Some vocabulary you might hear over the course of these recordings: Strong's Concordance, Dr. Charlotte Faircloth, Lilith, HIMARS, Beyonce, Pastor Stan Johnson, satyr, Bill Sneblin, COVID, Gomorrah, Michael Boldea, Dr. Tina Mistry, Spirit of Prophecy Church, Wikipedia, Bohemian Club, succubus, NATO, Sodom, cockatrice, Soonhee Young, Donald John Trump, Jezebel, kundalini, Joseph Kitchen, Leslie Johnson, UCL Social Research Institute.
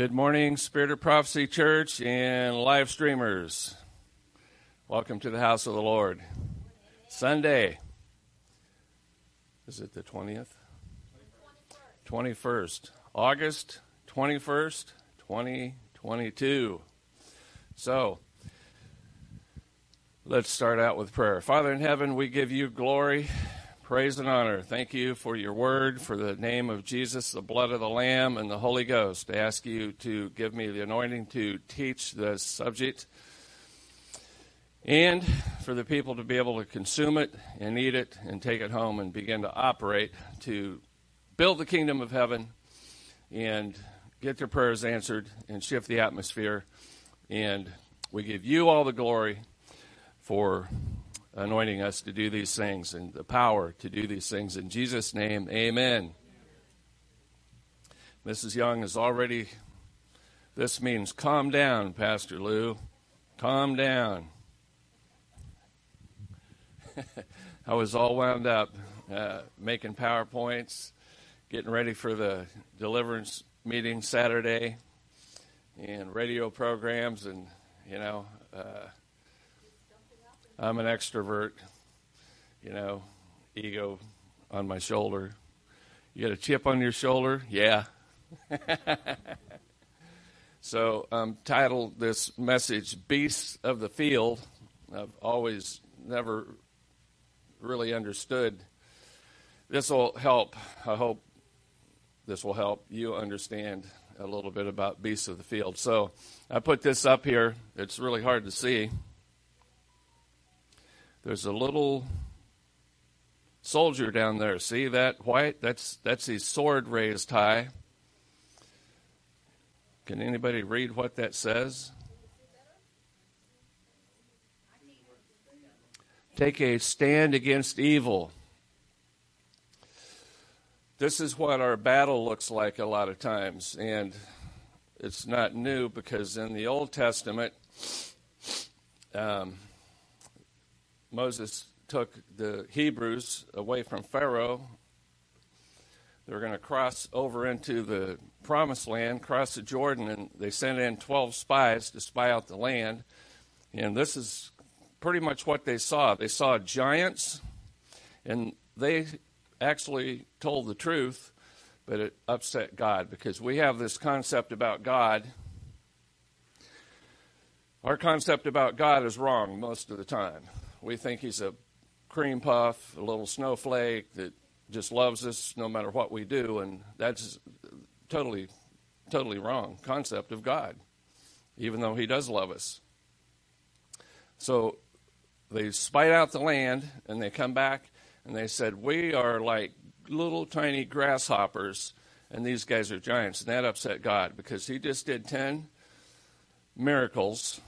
Good morning, Spirit of Prophecy Church and live streamers. Welcome to the house of the Lord. Sunday. Is it the 20th? 21st. August 21st, 2022. So, let's start out with prayer. Father in heaven, we give you glory, praise, and honor. Thank you for your word, for the name of Jesus, the blood of the Lamb, and the Holy Ghost. I ask you to give me the anointing to teach the subject and for the people to be able to consume it and eat it and take it home and begin to operate to build the kingdom of heaven and get their prayers answered and shift the atmosphere. And we give you all the glory for anointing us to do these things and the power to do these things. In Jesus' name, amen. Mrs. Young is already, this means calm down, Pastor Lou. Calm down. I was all wound up making PowerPoints, getting ready for the deliverance meeting Saturday and radio programs and, I'm an extrovert, ego on my shoulder. You got a chip on your shoulder? Yeah. So titled this message, Beasts of the Field. I've always never really understood. This will help. I hope this will help you understand a little bit about Beasts of the Field. So I put this up here. It's really hard to see. There's a little soldier down there. See that white? That's his sword raised high. Can anybody read what that says? Take a stand against evil. This is what our battle looks like a lot of times. And it's not new because in the Old Testament, Moses took the Hebrews away from Pharaoh. They were going to cross over into the Promised Land, cross the Jordan, and they sent in 12 spies to spy out the land. And this is pretty much what they saw. They saw giants, and they actually told the truth, but it upset God because we have this concept about God. Our concept about God is wrong most of the time. We think he's a cream puff, a little snowflake that just loves us no matter what we do, and that's totally, totally wrong concept of God, even though he does love us. So they spied out the land, and they come back, and they said, we are like little tiny grasshoppers, and these guys are giants, and that upset God because he just did 10 miracles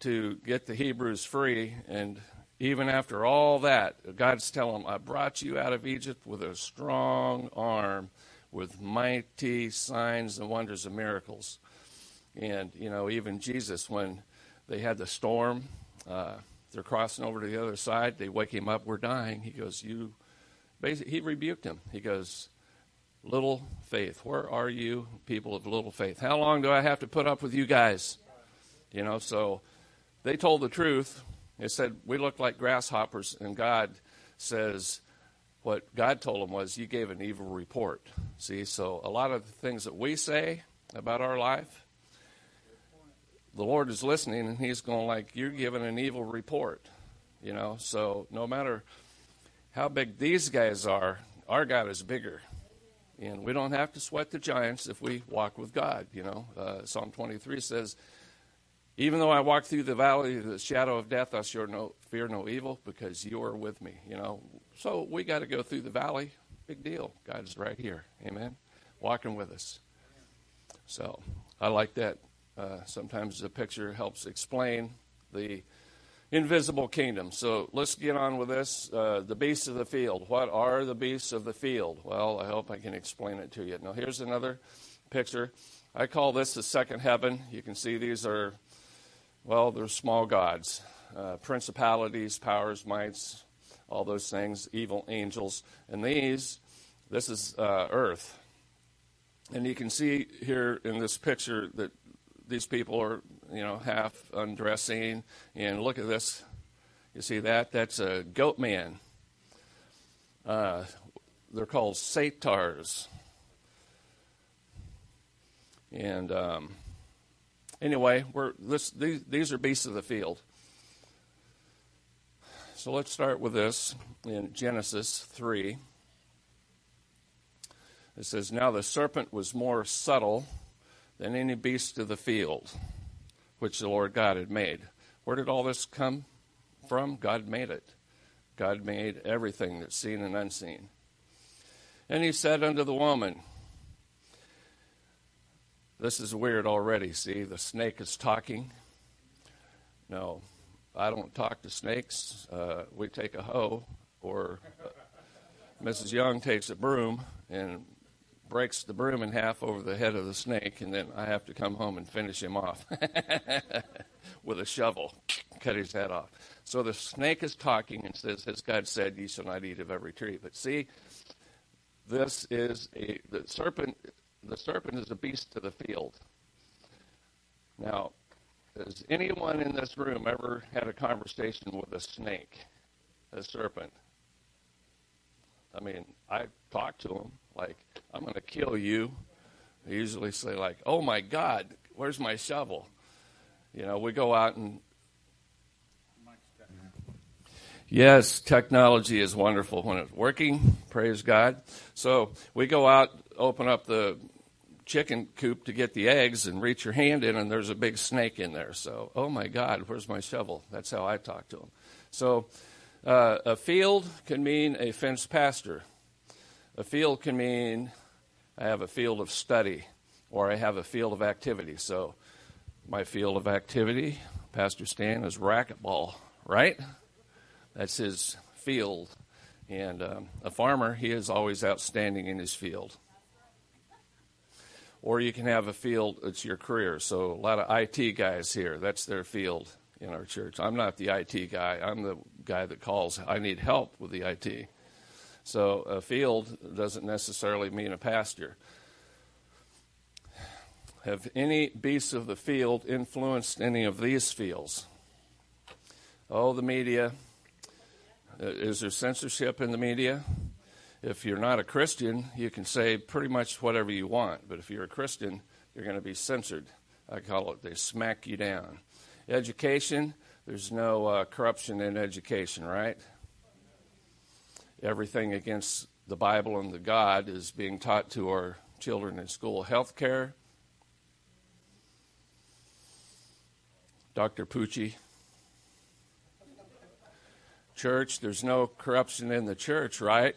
to get the Hebrews free, and even after all that, God's telling them, I brought you out of Egypt with a strong arm, with mighty signs and wonders and miracles. And, even Jesus, when they had the storm, they're crossing over to the other side. They wake him up. We're dying. He goes, he rebuked him. He goes, little faith, where are you, people of little faith? How long do I have to put up with you guys? So they told the truth. It said, we look like grasshoppers, and God says what God told them was, you gave an evil report. See, so a lot of the things that we say about our life, the Lord is listening, and he's going like, you're giving an evil report, So no matter how big these guys are, our God is bigger. And we don't have to sweat the giants if we walk with God, Psalm 23 says, even though I walk through the valley of the shadow of death, I shall fear no evil because you are with me, So we got to go through the valley. Big deal. God's right here. Amen. Walking with us. So I like that. Sometimes the picture helps explain the invisible kingdom. So let's get on with this. The beasts of the field. What are the beasts of the field? Well, I hope I can explain it to you. Now, here's another picture. I call this the second heaven. You can see these are... well, there's small gods, principalities, powers, mights, all those things, evil angels. And this is earth. And you can see here in this picture that these people are, you know, half undressing. And look at this. You see that? That's a goat man. They're called satyrs. And anyway, these are beasts of the field. So let's start with this in Genesis 3. It says, "Now the serpent was more subtle than any beast of the field, which the Lord God had made." Where did all this come from? God made it. God made everything that's seen and unseen. "And he said unto the woman," this is weird already, see, the snake is talking. No, I don't talk to snakes. We take a hoe, or Mrs. Young takes a broom and breaks the broom in half over the head of the snake, and then I have to come home and finish him off with a shovel, cut his head off. So the snake is talking and says, "As God said, ye shall not eat of every tree." But see, this is the serpent. The serpent is a beast of the field. Now, has anyone in this room ever had a conversation with a snake, a serpent? I mean, I talk to them like, "I'm going to kill you." They usually say like, "Oh my God, where's my shovel?" You know, we go out and... Yes, technology is wonderful when it's working. Praise God. So we go out, open up the chicken coop to get the eggs, and reach your hand in, and there's a big snake in there. So, "Oh my God, where's my shovel?" That's how I talk to them. So... a field can mean a fenced pasture. A field can mean I have a field of study, or I have a field of activity. So my field of activity, Pastor Stan, is racquetball, right? That's his field. And a farmer, he is always outstanding in his field. Or you can have a field, it's your career. So a lot of IT guys here, that's their field in our church. I'm not the IT guy. I'm the guy that calls. I need help with the IT. So a field doesn't necessarily mean a pasture. Have any beasts of the field influenced any of these fields? Oh, the media. Is there censorship in the media? If you're not a Christian, you can say pretty much whatever you want. But if you're a Christian, you're going to be censored. I call it, they smack you down. Education, there's no corruption in education, right? Everything against the Bible and the God is being taught to our children in school. Healthcare, Dr. Pucci. Church, there's no corruption in the church, right?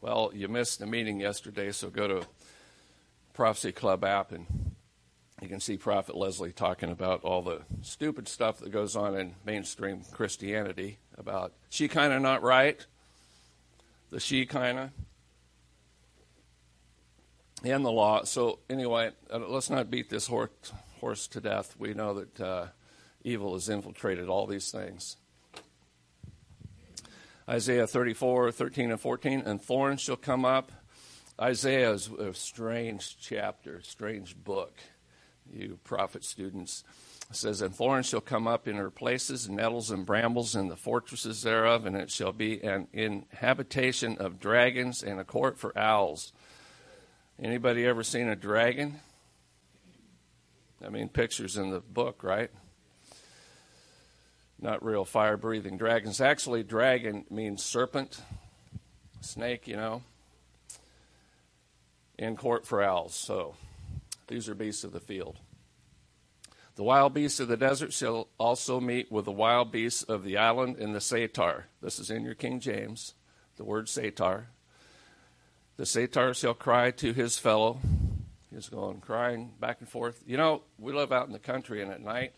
Well, you missed the meeting yesterday, so go to Prophecy Club app and you can see Prophet Leslie talking about all the stupid stuff that goes on in mainstream Christianity about she kind of not right, the she kind of, and the law. So anyway, let's not beat this horse to death. We know that evil has infiltrated all these things. Isaiah 34, 13 and 14, "And thorns shall come up." Isaiah is a strange chapter, strange book. You prophet students, it says, "And thorns shall come up in her places, nettles and brambles in the fortresses thereof, and it shall be an inhabitation of dragons and a court for owls." Anybody ever seen a dragon? I mean, pictures in the book, right? Not real fire-breathing dragons. Actually, dragon means serpent, snake, you know, and court for owls, so... these are beasts of the field. "The wild beasts of the desert shall also meet with the wild beasts of the island and the satyr." This is in your King James, the word satyr. "The satyr shall cry to his fellow." He's going crying back and forth. You know, we live out in the country, and at night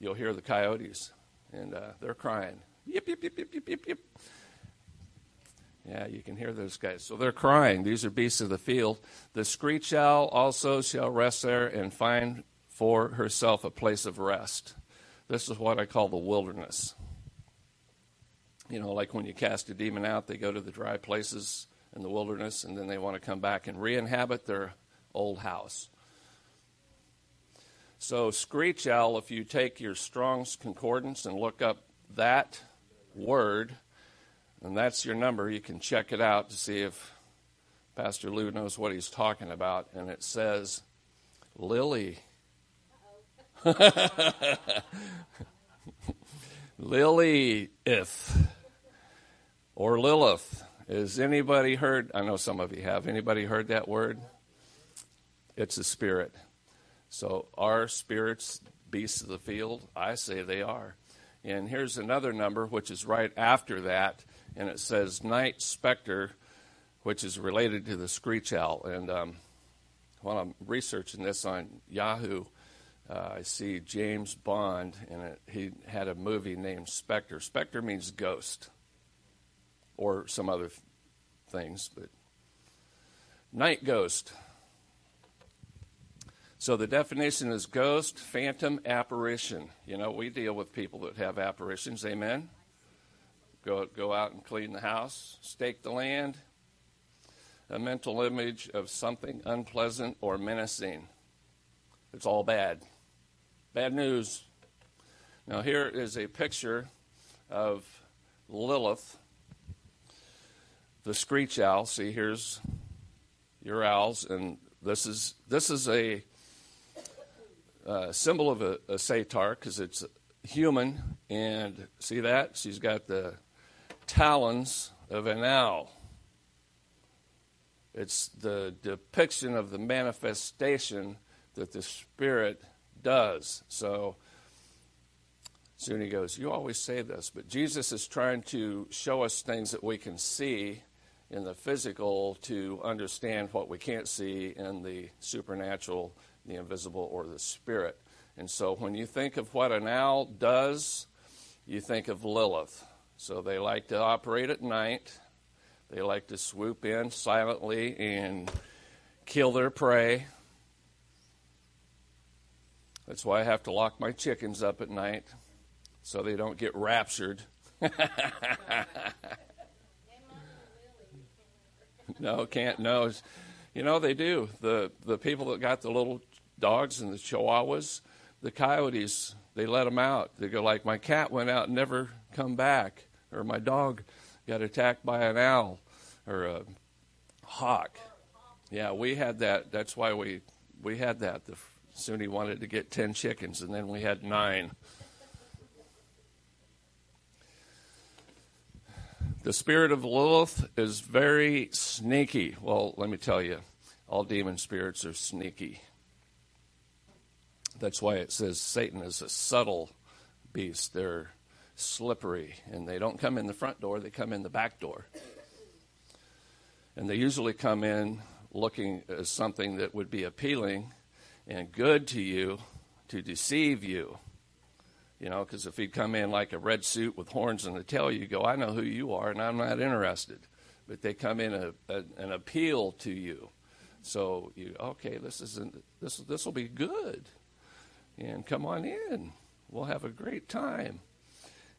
you'll hear the coyotes, and they're crying. Yip, yip, yip, yip, yip, yip, yip. Yeah, you can hear those guys. So they're crying. These are beasts of the field. "The screech owl also shall rest there and find for herself a place of rest." This is what I call the wilderness. You know, like when you cast a demon out, they go to the dry places in the wilderness, and then they want to come back and re-inhabit their old house. So screech owl, if you take your Strong's Concordance and look up that word, and that's your number, you can check it out to see if Pastor Lou knows what he's talking about, and it says lily. Lilieth or Lilith. Has anybody heard? I know some of you have. Anybody heard that word? It's a spirit. So are spirits beasts of the field? I say they are. And here's another number, which is right after that, and it says night specter, which is related to the screech owl. And while I'm researching this on Yahoo, I see James Bond, and he had a movie named Spectre. Spectre means ghost or some other things, but night ghost. So the definition is ghost, phantom, apparition. You know, we deal with people that have apparitions, amen? Go out and clean the house, stake the land, a mental image of something unpleasant or menacing. It's all bad. Bad news. Now here is a picture of Lilith, the screech owl. See, here's your owls, and this is a symbol of a satyr, because it's human, and see that? She's got the talons of an owl. It's the depiction of the manifestation that the Spirit does. So soon he goes, you always say this, but Jesus is trying to show us things that we can see in the physical to understand what we can't see in the supernatural, the invisible, or the spirit. And so when you think of what an owl does, you think of Lilith. So they like to operate at night. They like to swoop in silently and kill their prey. That's why I have to lock my chickens up at night so they don't get raptured. No, can't. No. You know, they do. The people that got the little dogs and the chihuahuas, the coyotes, they let them out. They go like, my cat went out and never come back, or my dog got attacked by an owl or a hawk. Yeah, we had that. That's why we had that. Soon he wanted to get 10 chickens, and then we had 9. The spirit of Lilith is very sneaky. Well, let me tell you, all demon spirits are sneaky. That's why it says Satan is a subtle beast. They're slippery, and they don't come in the front door. They come in the back door. And they usually come in looking as something that would be appealing and good to you, to deceive you. You know, because if he'd come in like a red suit with horns and a tail, you go, I know who you are, and I'm not interested. But they come in an appeal to you. So you, okay, this will be good, and come on in. We'll have a great time.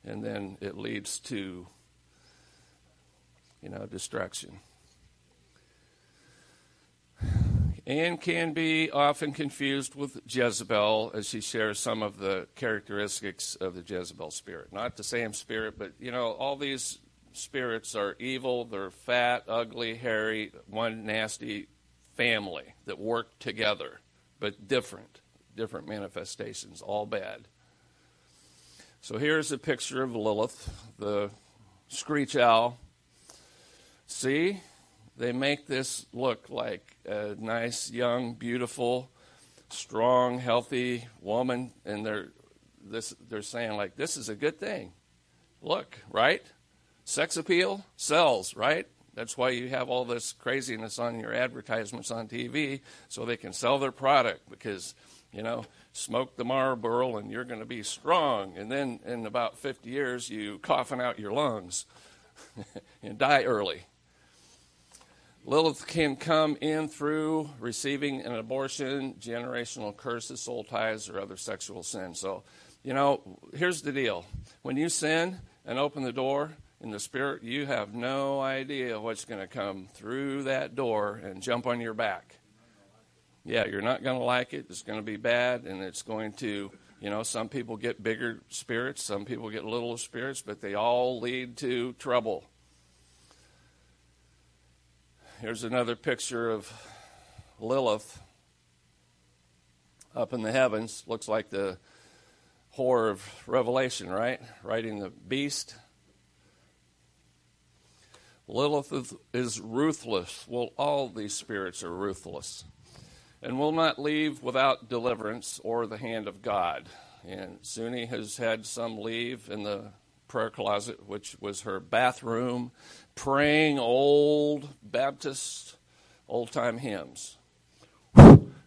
And then it leads to, you know, distraction. And can be often confused with Jezebel, as she shares some of the characteristics of the Jezebel spirit. Not the same spirit, but, you know, all these spirits are evil. They're fat, ugly, hairy, one nasty family that work together, but different manifestations, all bad. So here's a picture of Lilith, the screech owl. See? They make this look like a nice, young, beautiful, strong, healthy woman, and they're saying, like, this is a good thing. Look, right? Sex appeal sells, right? That's why you have all this craziness on your advertisements on TV, so they can sell their product, because, you know, smoke the Marlboro and you're going to be strong, and then in about 50 years you coughing out your lungs and die early. Lilith can come in through receiving an abortion, generational curses, soul ties, or other sexual sins. So, you know, here's the deal. When you sin and open the door in the spirit, you have no idea what's going to come through that door and jump on your back. Yeah, you're not going to like it. It's going to be bad, and it's going to, you know, some people get bigger spirits, some people get little spirits, but they all lead to trouble. Here's another picture of Lilith up in the heavens. Looks like the whore of Revelation, right? Riding the beast. Lilith is ruthless. Well, all these spirits are ruthless. And will not leave without deliverance or the hand of God. And Suni has had some leave in the prayer closet, which was her bathroom, praying old Baptist old-time hymns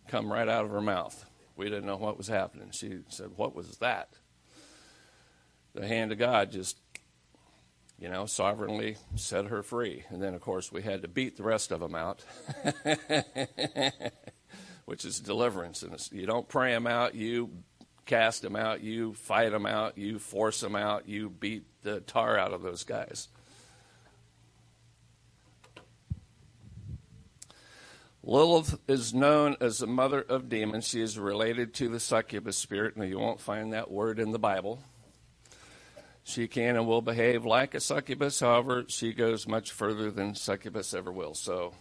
come right out of her mouth. We didn't know what was happening. She said, what was that? The hand of God just, you know, sovereignly set her free. And then, of course, we had to beat the rest of them out, which is deliverance. And you don't pray them out, you cast them out, you fight them out, you force them out, you beat the tar out of those guys. Lilith is known as the mother of demons. She is related to the succubus spirit. Now, you won't find that word in the Bible. She can and will behave like a succubus. However, she goes much further than succubus ever will. So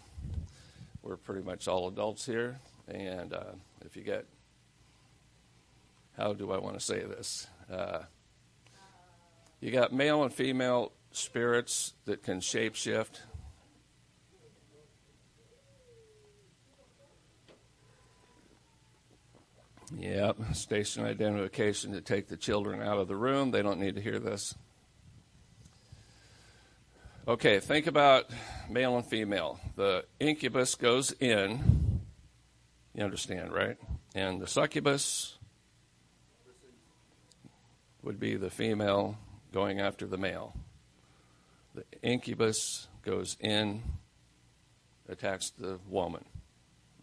we're pretty much all adults here. And if you get, how do I want to say this? You got male and female spirits that can shapeshift. Yep, station identification to take the children out of the room. They don't need to hear this. Okay, think about male and female. The incubus goes in. You understand, right? And the succubus would be the female going after the male. The incubus goes in, attacks the woman.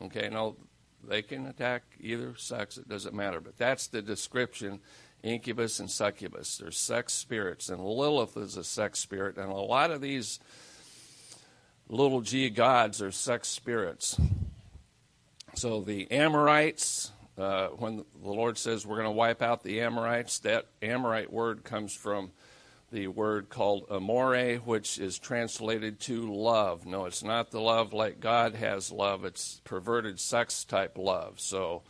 Okay, now, they can attack either sex, it doesn't matter. But that's the description, incubus and succubus. They're sex spirits, and Lilith is a sex spirit. And a lot of these little g gods are sex spirits. So the Amorites, when the Lord says we're going to wipe out the Amorites, that Amorite word comes from the word called amore, which is translated to love. No, it's not the love like God has love. It's perverted sex type love. So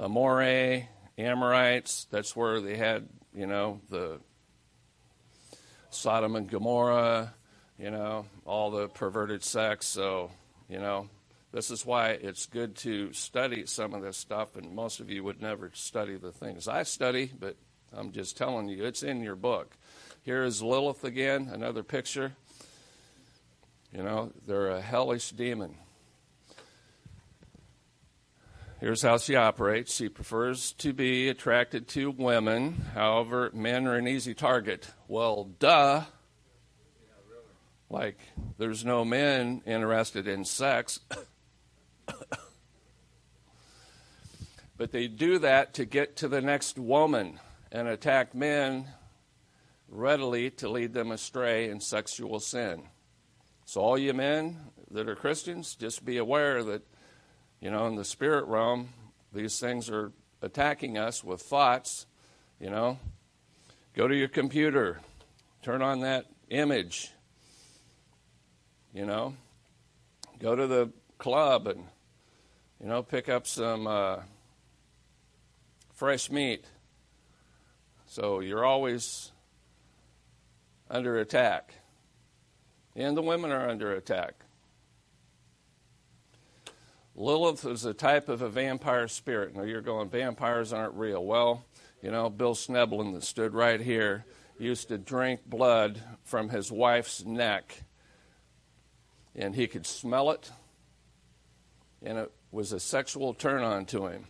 amore, Amorites, that's where they had, you know, the Sodom and Gomorrah, you know, all the perverted sex. So, you know, this is why it's good to study some of this stuff, and most of you would never study the things I study, but I'm just telling you, it's in your book. Here is Lilith again, another picture. You know, they're a hellish demon. Here's how she operates. She prefers to be attracted to women. However, men are an easy target. Well, duh. Like, there's no men interested in sex. But they do that to get to the next woman and attack men readily to lead them astray in sexual sin. So all you men that are Christians, just be aware that, you know, in the spirit realm, these things are attacking us with thoughts, you know. Go to your computer, turn on that image, you know. Go to the club and, you know, pick up some fresh meat. So you're always under attack. And the women are under attack. Lilith is a type of a vampire spirit. Now you're going, vampires aren't real. Well, you know, Bill Sneblin that stood right here used to drink blood from his wife's neck. And he could smell it. And it was a sexual turn on to him.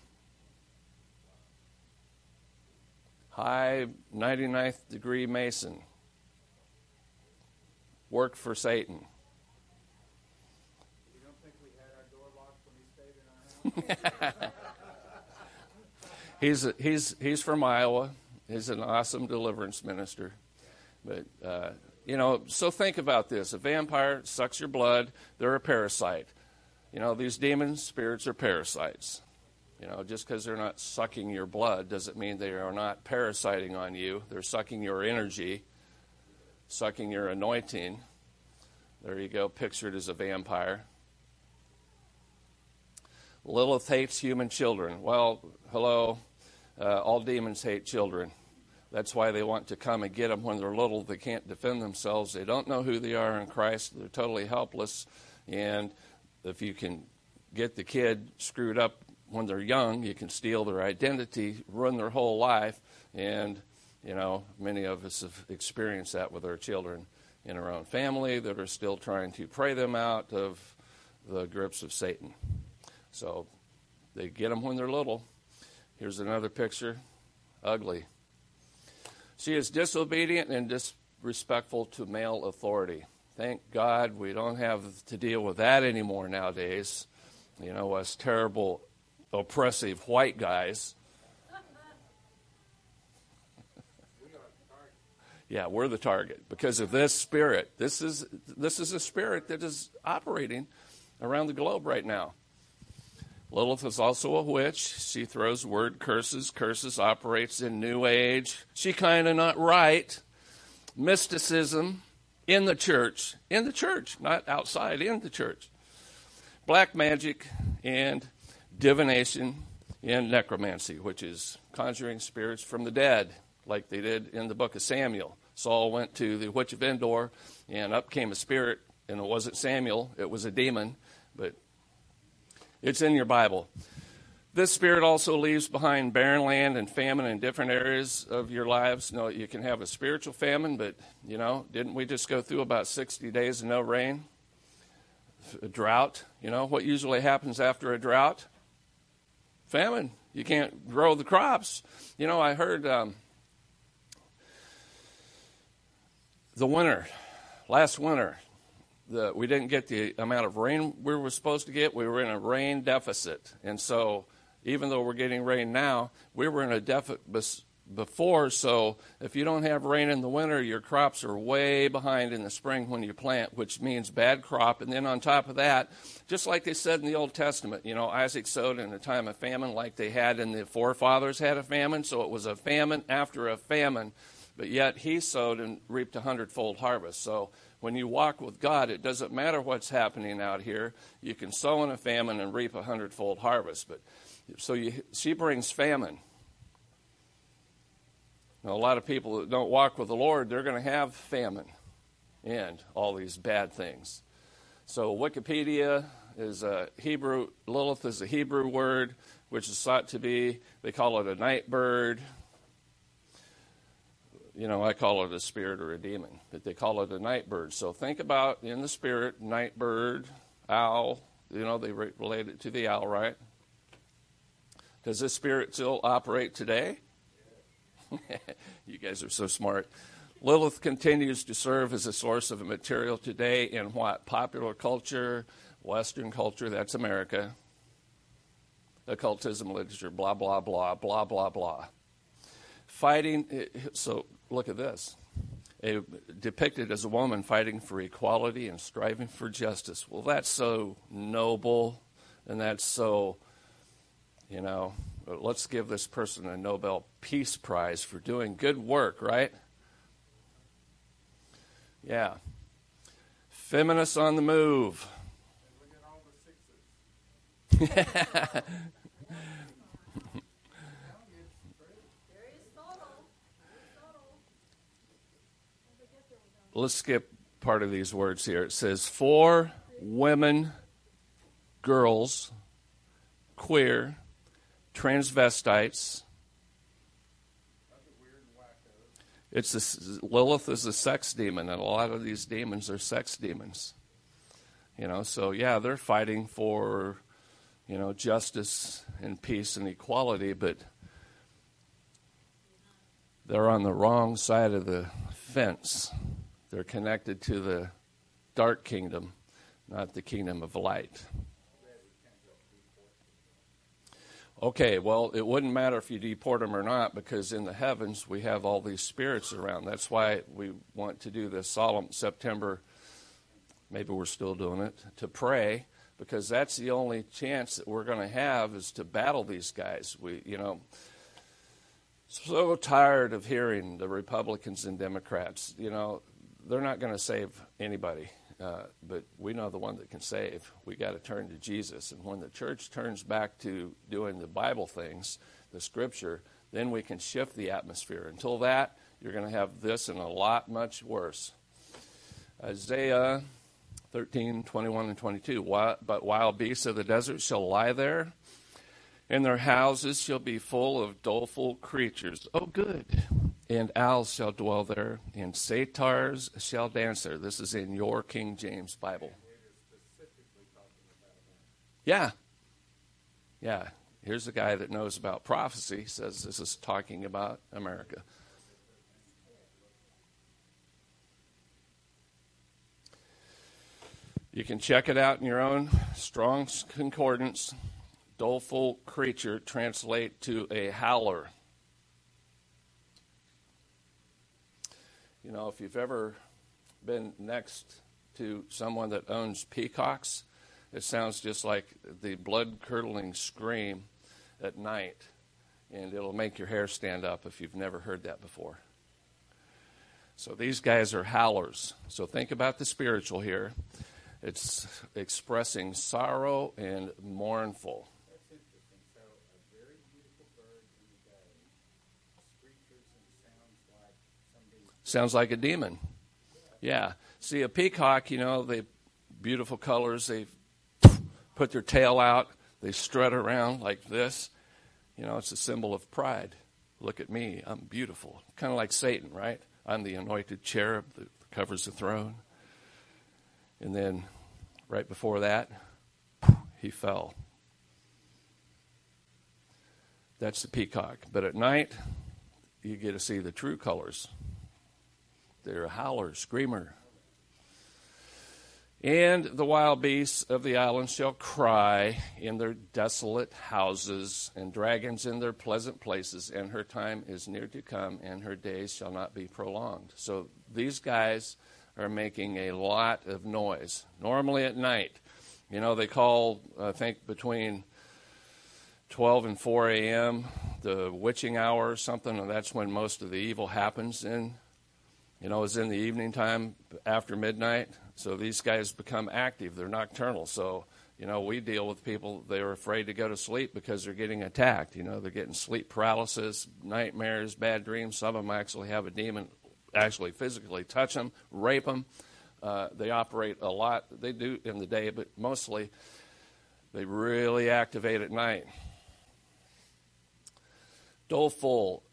High 99th degree Mason. Worked for Satan. You don't think we had our door locked when he stayed in our house? He's from Iowa. He's an awesome deliverance minister, but You know, so think about this. A vampire sucks your blood. They're a parasite. You know, these demon spirits are parasites. You know, just because they're not sucking your blood doesn't mean they are not parasiting on you. They're sucking your energy, sucking your anointing. There you go, pictured as a vampire. Lilith hates human children. Well, hello, all demons hate children. That's why they want to come and get them when they're little. They can't defend themselves. They don't know who they are in Christ. They're totally helpless. And if you can get the kid screwed up when they're young, you can steal their identity, ruin their whole life. And, you know, many of us have experienced that with our children in our own family that are still trying to pray them out of the grips of Satan. So they get them when they're little. Here's another picture. Ugly. She is disobedient and disrespectful to male authority. Thank God we don't have to deal with that anymore nowadays. You know, us terrible, oppressive white guys. Yeah, we're the target because of this spirit. This is a spirit that is operating around the globe right now. Lilith is also a witch. She throws word curses. Curses operates in New Age. She kind of not right. Mysticism in the church. In the church, not outside, in the church. Black magic and divination and necromancy, which is conjuring spirits from the dead, like they did in the book of Samuel. Saul went to the witch of Endor, and up came a spirit, and it wasn't Samuel. It was a demon, but it's in your Bible. This spirit also leaves behind barren land and famine in different areas of your lives. No, you can have a spiritual famine, but, you know, didn't we just go through about 60 days of no rain? A drought. You know, what usually happens after a drought? Famine. You can't grow the crops. You know, I heard last winter, we didn't get the amount of rain we were supposed to get. We were in a rain deficit. And so even though we're getting rain now, we were in a deficit before. So if you don't have rain in the winter, your crops are way behind in the spring when you plant, which means bad crop. And then on top of that, just like they said in the Old Testament, you know, Isaac sowed in a time of famine like they had and the forefathers had a famine. So it was a famine after a famine. But yet he sowed and reaped a hundredfold harvest. So when you walk with God, it doesn't matter what's happening out here. You can sow in a famine and reap a hundredfold harvest. But she brings famine. Now, a lot of people that don't walk with the Lord, they're going to have famine and all these bad things. So Wikipedia is a Hebrew, Lilith is a Hebrew word, which is thought to be, they call it a night bird. You know, I call it a spirit or a demon, but they call it a night bird. So think about, in the spirit, night bird, owl. You know, they relate it to the owl, right? Does this spirit still operate today? You guys are so smart. Lilith continues to serve as a source of material today in what? Popular culture, Western culture, that's America. Occultism, literature, blah, blah, blah, blah, blah, blah. Fighting, so look at this, depicted as a woman fighting for equality and striving for justice. Well, that's so noble, and that's so, you know, let's give this person a Nobel Peace Prize for doing good work, right? Yeah. Feminists on the move. And look at all the sixes. Let's skip part of these words here. It says, for women, girls, queer, transvestites. That's a weird wacko. Lilith is a sex demon, and a lot of these demons are sex demons. You know, so yeah, they're fighting for, you know, justice and peace and equality, but they're on the wrong side of the fence. They're connected to the dark kingdom, not the kingdom of light. Okay, well, it wouldn't matter if you deport them or not, because in the heavens we have all these spirits around. That's why we want to do this solemn September, maybe we're still doing it, to pray, because that's the only chance that we're going to have is to battle these guys. We, you know, so tired of hearing the Republicans and Democrats, you know, they're not going to save anybody. But we know the one that can save. We got to turn to Jesus. And when the church turns back to doing the Bible things, the scripture, then we can shift the atmosphere. Until that, you're going to have this and a lot much worse. Isaiah 13, 21 and 22. But wild beasts of the desert shall lie there, and their houses shall be full of doleful creatures. Oh, good. And owls shall dwell there, and satyrs shall dance there. This is in your King James Bible. Yeah. Yeah. Here's a guy that knows about prophecy, says this is talking about America. You can check it out in your own Strong's Concordance. Doleful creature translate to a howler. You know, if you've ever been next to someone that owns peacocks, it sounds just like the blood-curdling scream at night, and it'll make your hair stand up if you've never heard that before. So these guys are howlers. So think about the spiritual here. It's expressing sorrow and mournful. Sounds like a demon. Yeah. See, a peacock, you know, they beautiful colors. They put their tail out. They strut around like this. You know, it's a symbol of pride. Look at me. I'm beautiful. Kind of like Satan, right? I'm the anointed cherub that covers the throne. And then right before that, he fell. That's the peacock. But at night, you get to see the true colors. They're a howler, screamer. And the wild beasts of the island shall cry in their desolate houses, and dragons in their pleasant places, and her time is near to come, and her days shall not be prolonged. So these guys are making a lot of noise, normally at night. You know, they call, I think, between 12 and 4 a.m., the witching hour or something, and that's when most of the evil happens in. You know, it's in the evening time after midnight, so these guys become active. They're nocturnal. So, you know, we deal with people, they're afraid to go to sleep because they're getting attacked. You know, they're getting sleep paralysis, nightmares, bad dreams. Some of them actually have a demon actually physically touch them, rape them. They operate a lot. They do in the day, but mostly they really activate at night. Doleful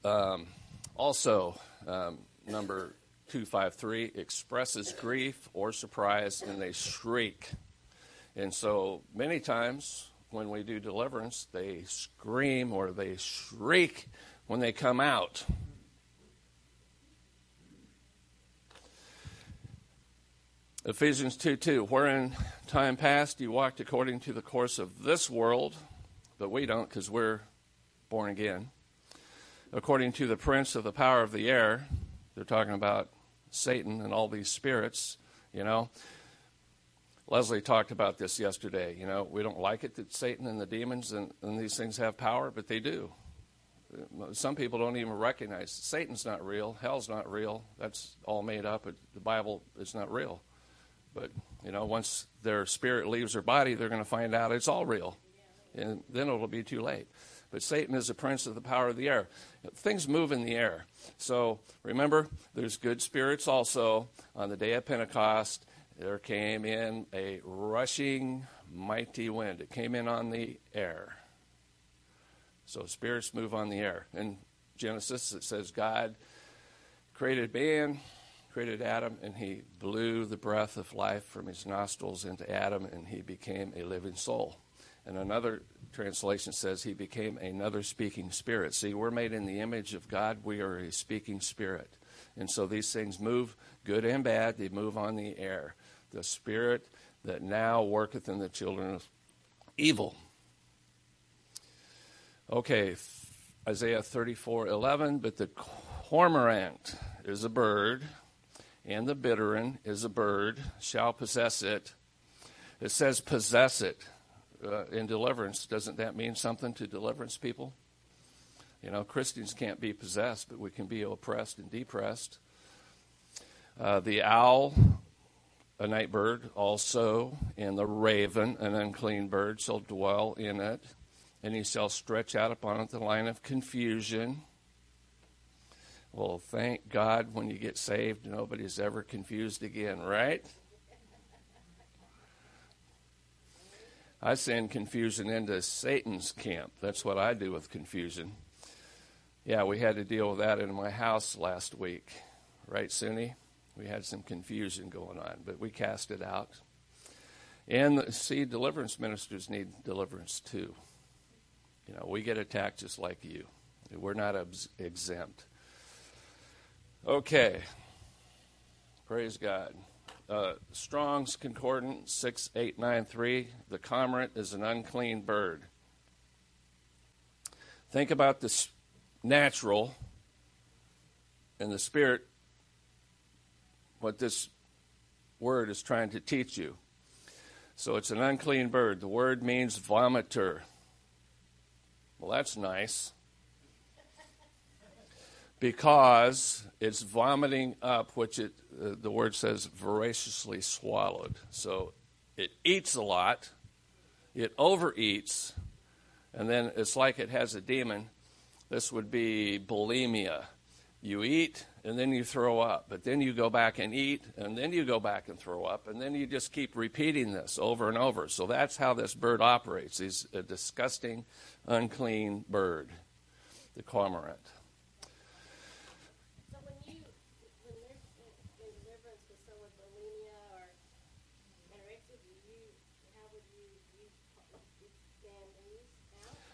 number 253 expresses grief or surprise, and they shriek. And so many times when we do deliverance, they scream or they shriek when they come out. Ephesians 2:2, wherein time past you walked according to the course of this world, but we don't because we're born again, according to the prince of the power of the air. They're talking about Satan and all these spirits, you know. Leslie talked about this yesterday. You know, we don't like it that Satan and the demons and these things have power, but they do. Some people don't even recognize Satan's not real. Hell's not real. That's all made up. The Bible is not real. But, you know, once their spirit leaves their body, they're going to find out it's all real. And then it'll be too late. But Satan is the prince of the power of the air. Things move in the air. So remember, there's good spirits also. On the day of Pentecost, there came in a rushing, mighty wind. It came in on the air. So spirits move on the air. In Genesis, it says God created man, created Adam, and he blew the breath of life from his nostrils into Adam, and he became a living soul. And another translation says he became another speaking spirit. See, we're made in the image of God. We are a speaking spirit. And so these things move, good and bad. They move on the air. The spirit that now worketh in the children of evil. Okay, Isaiah 34:11. But the cormorant is a bird, and the bittern is a bird, shall possess it. It says possess it in deliverance. Doesn't that mean something to deliverance people? You know, Christians can't be possessed, but we can be oppressed and depressed. The owl, a night bird also, and the raven, an unclean bird, shall dwell in it, and he shall stretch out upon it the line of confusion. Well, thank God when you get saved, nobody's ever confused again, right? I send confusion into Satan's camp. That's what I do with confusion. Yeah, we had to deal with that in my house last week. Right, Suni? We had some confusion going on, but we cast it out. And see, deliverance ministers need deliverance too. You know, we get attacked just like you. We're not exempt. Okay. Praise God. Strong's Concordance 6893, the cormorant is an unclean bird. Think about the natural and the spirit, what this word is trying to teach you. So it's an unclean bird. The word means vomiter. Well, that's nice. Because it's vomiting up, which it, the word says, voraciously swallowed. So it eats a lot, it overeats, and then it's like it has a demon. This would be bulimia. You eat, and then you throw up, but then you go back and eat, and then you go back and throw up, and then you just keep repeating this over and over. So that's how this bird operates. He's a disgusting, unclean bird, the cormorant.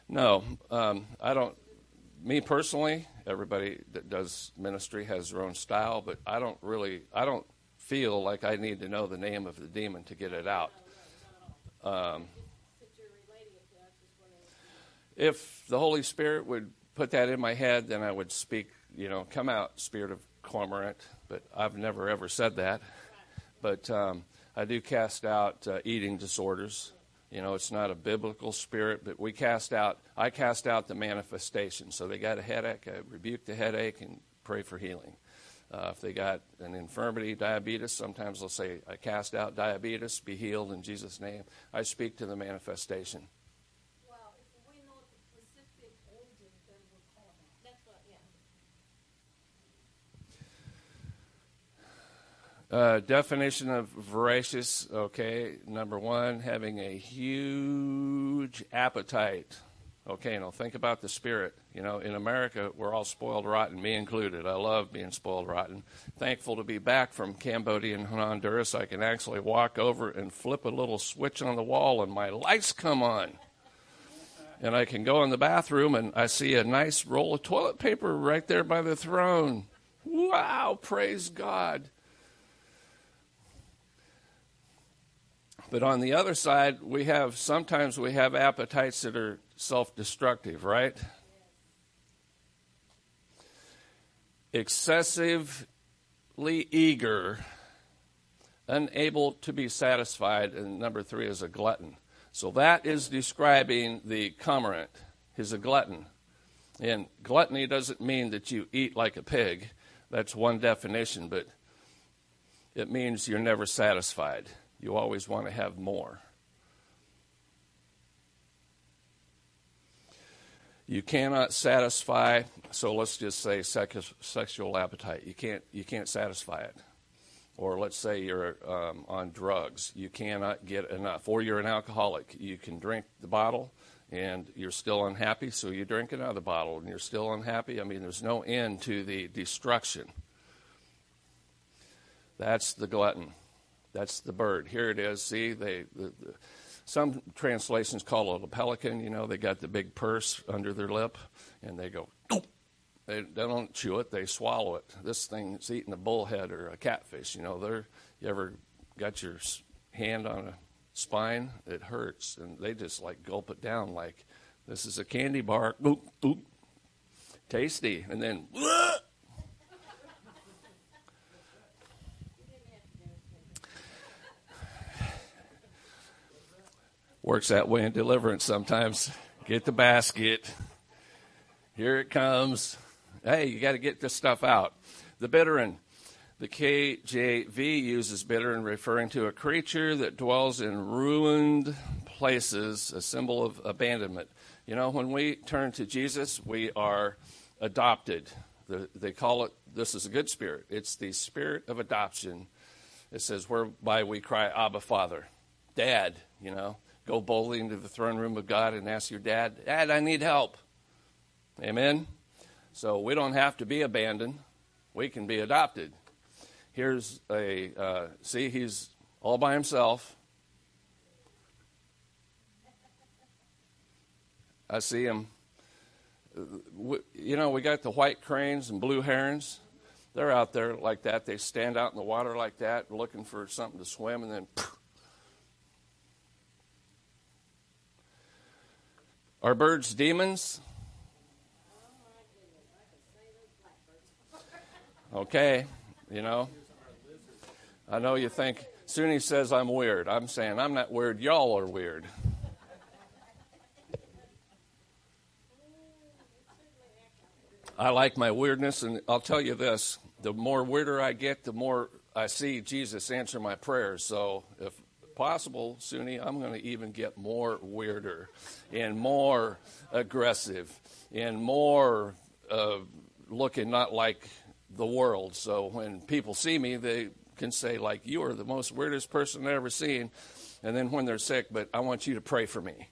No, I don't, me personally, everybody that does ministry has their own style, but I don't feel like I need to know the name of the demon to get it out. If the Holy Spirit would put that in my head, then I would speak, you know, come out, spirit of cormorant, but I've never ever said that. But I do cast out eating disorders. You know, it's not a biblical spirit, but we cast out, I cast out the manifestation. So they got a headache, I rebuke the headache and pray for healing. If they got an infirmity, diabetes, sometimes they'll say, I cast out diabetes, be healed in Jesus' name. I speak to the manifestation. Well, if we know the specific origin, then we'll call it. That's what, yeah. Definition of voracious, okay, number one, having a huge appetite. Okay, now think about the spirit. You know, in America, we're all spoiled rotten, me included. I love being spoiled rotten. Thankful to be back from Cambodia and Honduras. I can actually walk over and flip a little switch on the wall and my lights come on. And I can go in the bathroom and I see a nice roll of toilet paper right there by the throne. Wow, praise God. But on the other side, we have, sometimes we have appetites that are self-destructive, right? Excessively eager, unable to be satisfied, and number three is a glutton. So that is describing the cormorant. He's a glutton. And gluttony doesn't mean that you eat like a pig. That's one definition, but it means you're never satisfied. You always want to have more. You cannot satisfy, so let's just say sexual appetite. You can't satisfy it. Or let's say you're on drugs. You cannot get enough. Or you're an alcoholic. You can drink the bottle and you're still unhappy, so you drink another bottle and you're still unhappy. I mean, there's no end to the destruction. That's the glutton. That's the bird. Here it is. See, some translations call it a pelican. You know, they got the big purse under their lip, and they go, oop. They don't chew it. They swallow it. This thing's eating a bullhead or a catfish. You know, you ever got your hand on a spine? It hurts, and they just, like, gulp it down like This is a candy bar. Boop, boop. Tasty. And then, whoa! Works that way in deliverance sometimes. Get the basket. Here it comes. Hey, you got to get this stuff out. The bittern. The KJV uses bittern referring to a creature that dwells in ruined places, a symbol of abandonment. You know, when we turn to Jesus, we are adopted. They call it, this is a good spirit. It's the spirit of adoption. It says, whereby we cry, Abba, Father, Dad, you know. Go boldly into the throne room of God and ask your dad, Dad, I need help. Amen? So we don't have to be abandoned. We can be adopted. Here's a, see, he's all by himself. I see him. You know, we got the white cranes and blue herons. They're out there like that. They stand out in the water like that looking for something to swim, and then poof. Are birds demons? Okay, you know. I know you think, Suni says I'm weird. I'm saying I'm not weird. Y'all are weird. I like my weirdness, and I'll tell you this. The more weirder I get, the more I see Jesus answer my prayers. So if possible, Suni, I'm going to even get more weirder and more aggressive and more looking not like the world. So when people see me, they can say, like, you are the most weirdest person I've ever seen. And then when they're sick, but I want you to pray for me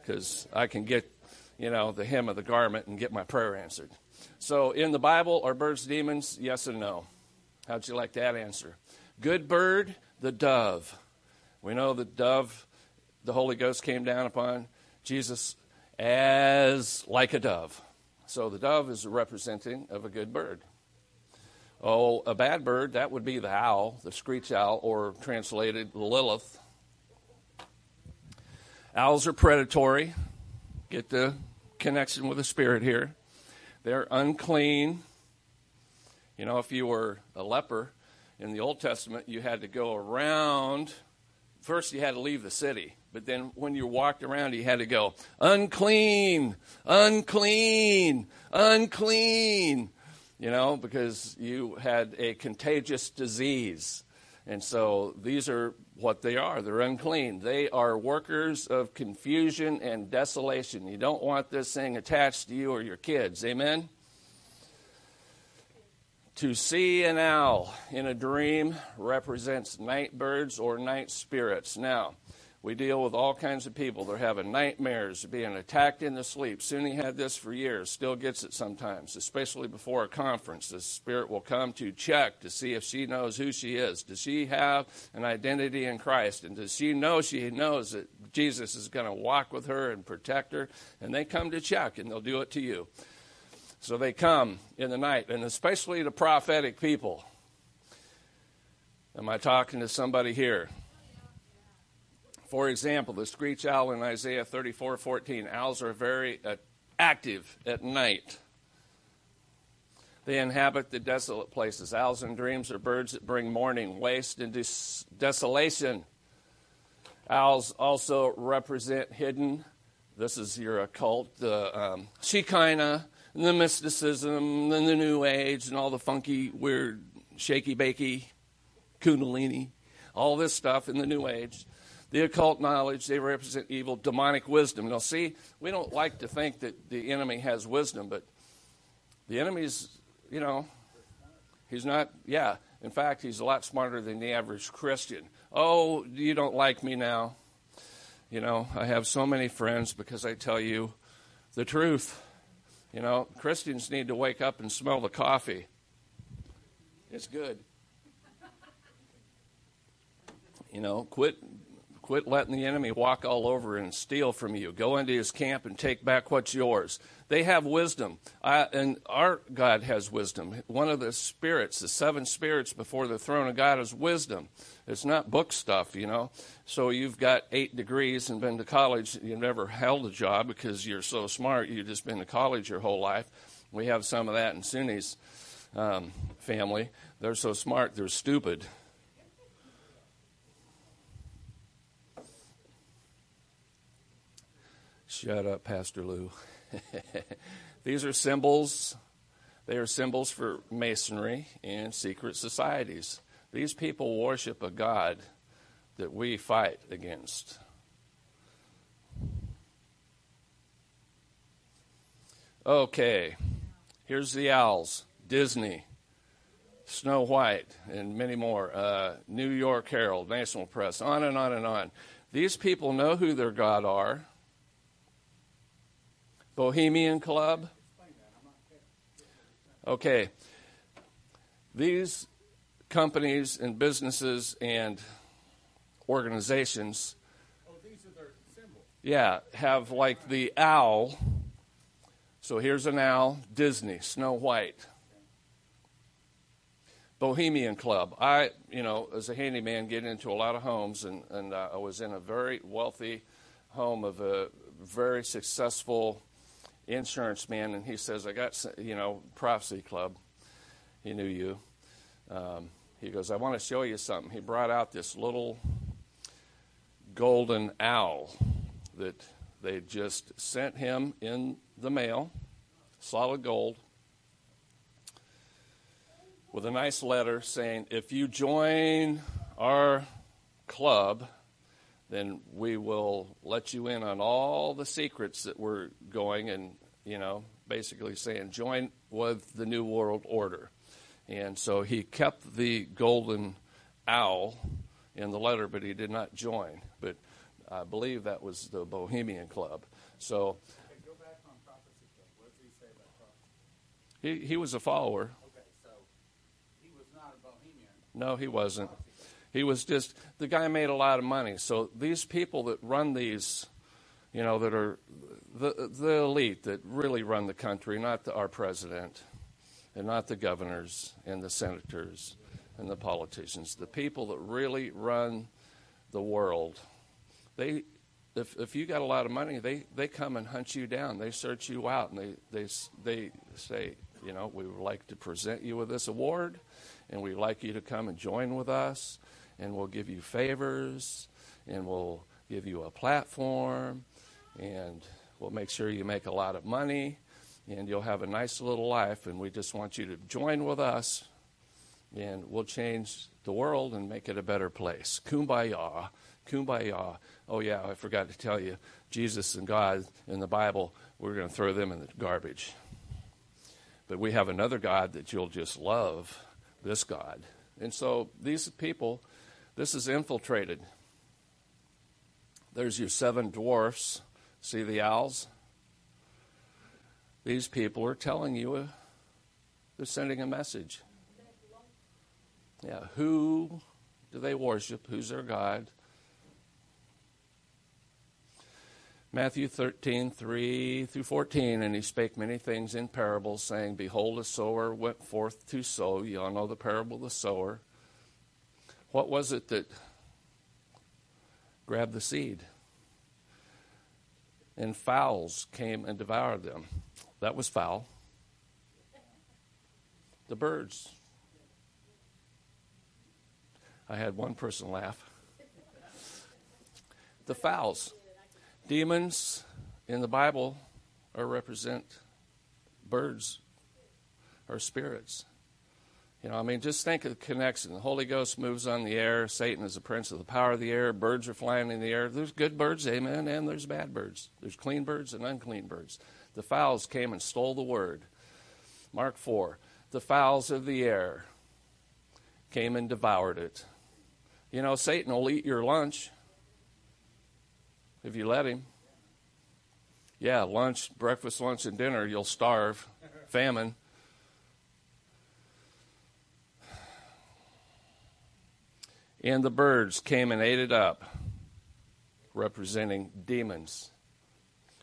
because I can get, you know, the hem of the garment and get my prayer answered. So in the Bible, are birds demons? Yes and no. How'd you like that answer? Good bird, the dove. We know the dove, the Holy Ghost came down upon Jesus as like a dove. So the dove is a representing of a good bird. Oh, a bad bird, that would be the owl, the screech owl, or translated Lilith. Owls are predatory. Get the connection with the spirit here. They're unclean. You know, if you were a leper in the Old Testament, you had to go around. First, you had to leave the city, but then when you walked around, you had to go, unclean, unclean, unclean, you know, because you had a contagious disease. And so these are what they are. They're unclean. They are workers of confusion and desolation. You don't want this thing attached to you or your kids. Amen? To see an owl in a dream represents night birds or night spirits. Now, we deal with all kinds of people. They're having nightmares, being attacked in the sleep. Suni had this for years, still gets it sometimes, especially before a conference. The spirit will come to check to see if she knows who she is. Does she have an identity in Christ? And does she knows that Jesus is going to walk with her and protect her? And they come to check, and they'll do it to you. So they come in the night, and especially the prophetic people. Am I talking to somebody here? For example, the screech owl in Isaiah 34:14. Owls are very active at night. They inhabit the desolate places. Owls in dreams are birds that bring mourning, waste, and desolation. Owls also represent hidden, this is your occult, the Shekinah, and the mysticism, and the New Age, and all the funky, weird, shaky-bakey, kundalini, all this stuff in the New Age. The occult knowledge, they represent evil, demonic wisdom. Now, see, we don't like to think that the enemy has wisdom, but the enemy's, you know, he's not, yeah. In fact, he's a lot smarter than the average Christian. Oh, you don't like me now. You know, I have so many friends because I tell you the truth. You know, Christians need to wake up and smell the coffee. It's good. You know, quit Quit letting the enemy walk all over and steal from you. Go into his camp and take back what's yours. They have wisdom. And our God has wisdom. One of the spirits, the seven spirits before the throne of God is wisdom. It's not book stuff, you know. So you've got 8 degrees and been to college. You've never held a job because you're so smart. You've just been to college your whole life. We have some of that in Sunni's family. They're so smart, they're stupid. Shut up, Pastor Lou. These are symbols. They are symbols for masonry and secret societies. These people worship a God that we fight against. Okay, here's the owls. Disney, Snow White, and many more. New York Herald, National Press, on and on and on. These people know who their God are. Bohemian Club. Okay. These companies and businesses and organizations, these are their symbols. Yeah, have like the owl. So here's an owl, Disney, Snow White. Bohemian Club. I, as a handyman, get into a lot of homes, and I was in a very wealthy home of a very successful insurance man, and he says, I got, Prophecy Club. He knew you. He goes, I want to show you something. He brought out this little golden owl that they just sent him in the mail, solid gold, with a nice letter saying, if you join our club, then we will let you in on all the secrets that we're going and, basically saying join with the New World Order. And so he kept the golden owl in the letter, but he did not join. But I believe that was the Bohemian Club. So go back on Prophecy Club. What did he say about Prophecy? He was a follower. Okay, so he was not a Bohemian. No, he wasn't. He was just, the guy made a lot of money. So these people that run these, that are the elite that really run the country, not our president and not the governors and the senators and the politicians, the people that really run the world, they, if you got a lot of money, they come and hunt you down. They search you out, and they say, we would like to present you with this award, and we'd like you to come and join with us. And we'll give you favors, and we'll give you a platform, and we'll make sure you make a lot of money, and you'll have a nice little life, and we just want you to join with us, and we'll change the world and make it a better place. Kumbaya, kumbaya. Oh, yeah, I forgot to tell you, Jesus and God in the Bible, we're going to throw them in the garbage. But we have another God that you'll just love, this God. And so these people... This is infiltrated. There's your 7 dwarfs. See the owls? These people are telling you, they're sending a message. Yeah, who do they worship? Who's their God? Matthew 13:3-14, and he spake many things in parables, saying, Behold, a sower went forth to sow. You all know the parable of the sower. What was it that grabbed the seed? And fowls came and devoured them. That was foul. The birds. I had one person laugh. The fowls. Demons in the Bible represent birds or spirits. Just think of the connection. The Holy Ghost moves on the air. Satan is the prince of the power of the air. Birds are flying in the air. There's good birds, amen, and there's bad birds. There's clean birds and unclean birds. The fowls came and stole the word. Mark 4, the fowls of the air came and devoured it. Satan will eat your lunch if you let him. Yeah, lunch, breakfast, lunch, and dinner, you'll starve, famine. And the birds came and ate it up. representing demons.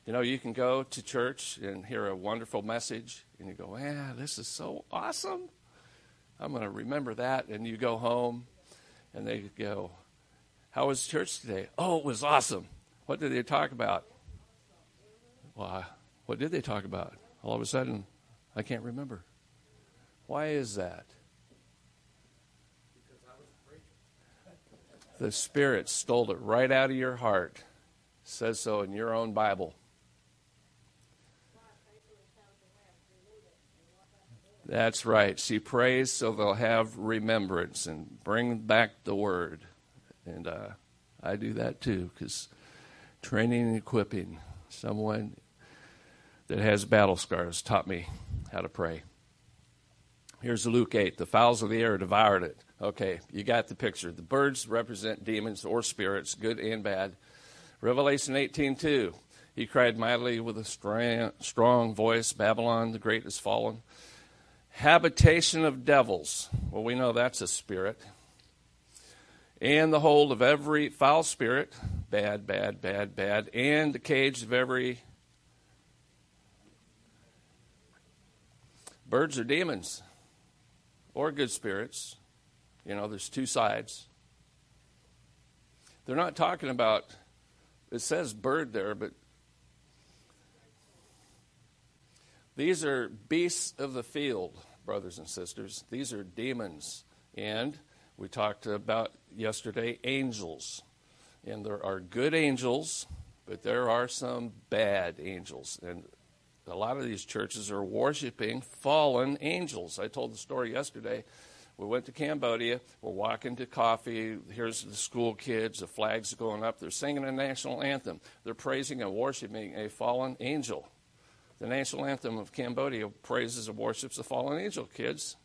You know, you can go to church and hear a wonderful message, and you go, "Yeah, this is so awesome. I'm going to remember that." And you go home, and they go, "How was church today?" "Oh, it was awesome." "What did they talk about?" "Well, what did they talk about?" All of a sudden, I can't remember. Why is that? Because I was preaching. The Spirit stole it right out of your heart. Says so in your own Bible. That's right. She prays so they'll have remembrance and bring back the word. And I do that too, because training and equipping. Someone that has battle scars taught me how to pray. Here's Luke 8. The fowls of the air devoured it. Okay, you got the picture. The birds represent demons or spirits, good and bad. Revelation 18:2, he cried mightily with a strong voice, "Babylon the great is fallen, habitation of devils." Well, we know that's a spirit. "And the hold of every foul spirit," bad, bad, bad, bad, "and the cage of every..." Birds are demons or good spirits. You know, there's two sides. They're not talking about... It says bird there, but these are beasts of the field, brothers and sisters. These are demons. And we talked about yesterday angels. And there are good angels, but there are some bad angels. And a lot of these churches are worshiping fallen angels. I told the story yesterday. We went to Cambodia, we're walking to coffee, here's the school kids, the flags are going up, they're singing a national anthem. They're praising and worshiping a fallen angel. The national anthem of Cambodia praises and worships a fallen angel, kids.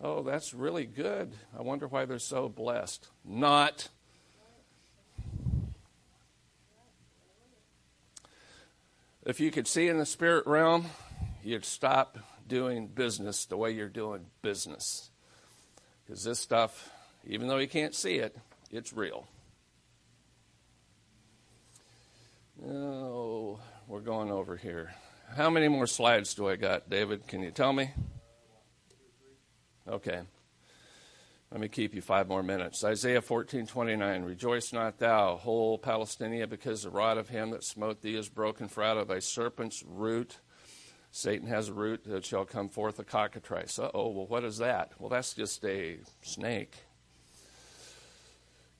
Oh, that's really good. I wonder why they're so blessed. Not. If you could see in the spirit realm, you'd stop doing business the way you're doing business, because this stuff, even though you can't see it, it's real. Oh, we're going over here. How many more slides do I got, David? Can you tell me? Okay. Let me keep you 5 more minutes. Isaiah 14:29. "Rejoice not thou, whole Palestina, because the rod of him that smote thee is broken, for out of thy serpent's root..." Satan has a root that shall come forth a cockatrice. Uh-oh, well, what is that? Well, that's just a snake.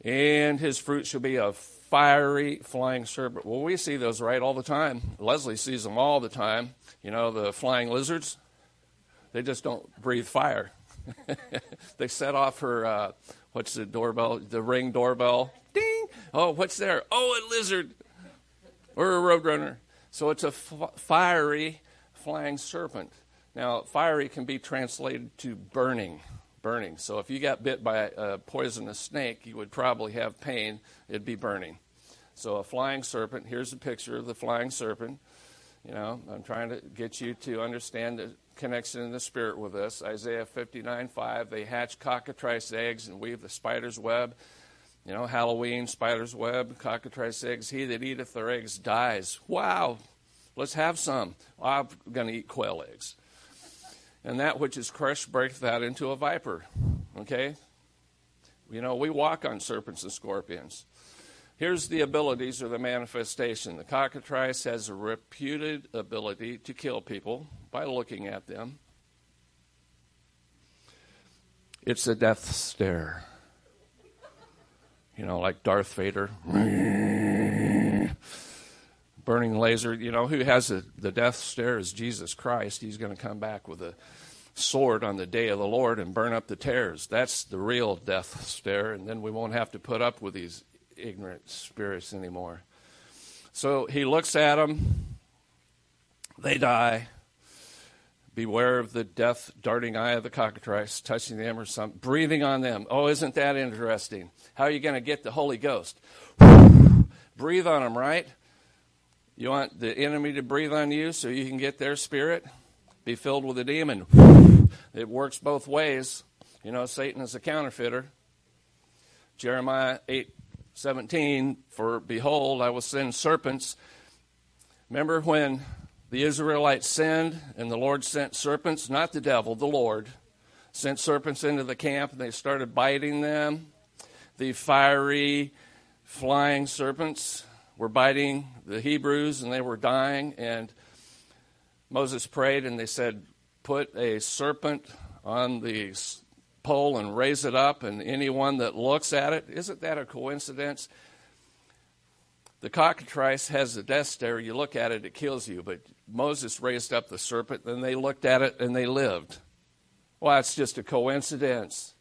"And his fruit shall be a fiery flying serpent." Well, we see those, right, all the time. Leslie sees them all the time. You know, the flying lizards? They just don't breathe fire. They set off her, what's the doorbell, the Ring doorbell? Ding! Oh, what's there? Oh, a lizard or a roadrunner. So it's a fiery flying serpent. Now, fiery can be translated to burning. So if you got bit by a poisonous snake, you would probably have pain. It'd be burning. So a flying serpent, here's a picture of the flying serpent. You know, I'm trying to get you to understand the connection in the spirit with this. Isaiah 59:5, "They hatch cockatrice eggs and weave the spider's web." You know, Halloween, spider's web, cockatrice eggs. "He that eateth their eggs dies." Wow. Let's have some. I'm going to eat quail eggs. "And that which is crushed breaketh out into a viper." Okay? You know, we walk on serpents and scorpions. Here's the abilities or the manifestation. The cockatrice has a reputed ability to kill people by looking at them. It's a death stare. You know, like Darth Vader. Burning laser, you know, who has the death stare is Jesus Christ. He's going to come back with a sword on the day of the Lord and burn up the tares. That's the real death stare, and then we won't have to put up with these ignorant spirits anymore. So he looks at them. They die. "Beware of the death darting eye of the cockatrice," touching them or something, breathing on them. Oh, isn't that interesting? How are you going to get the Holy Ghost? Breathe on them, right? You want the enemy to breathe on you so you can get their spirit? Be filled with a demon. It works both ways. You know, Satan is a counterfeiter. Jeremiah 8, 17, for behold, I will send serpents. Remember when the Israelites sinned and the Lord sent serpents, not the devil, the Lord, sent serpents into the camp and they started biting them. The fiery flying serpents were biting the Hebrews and they were dying. And Moses prayed and they said, put a serpent on the pole and raise it up, and anyone that looks at it, isn't that a coincidence? The cockatrice has a death stare. You look at it, it kills you. But Moses raised up the serpent, and they looked at it, and they lived. Well, it's just a coincidence.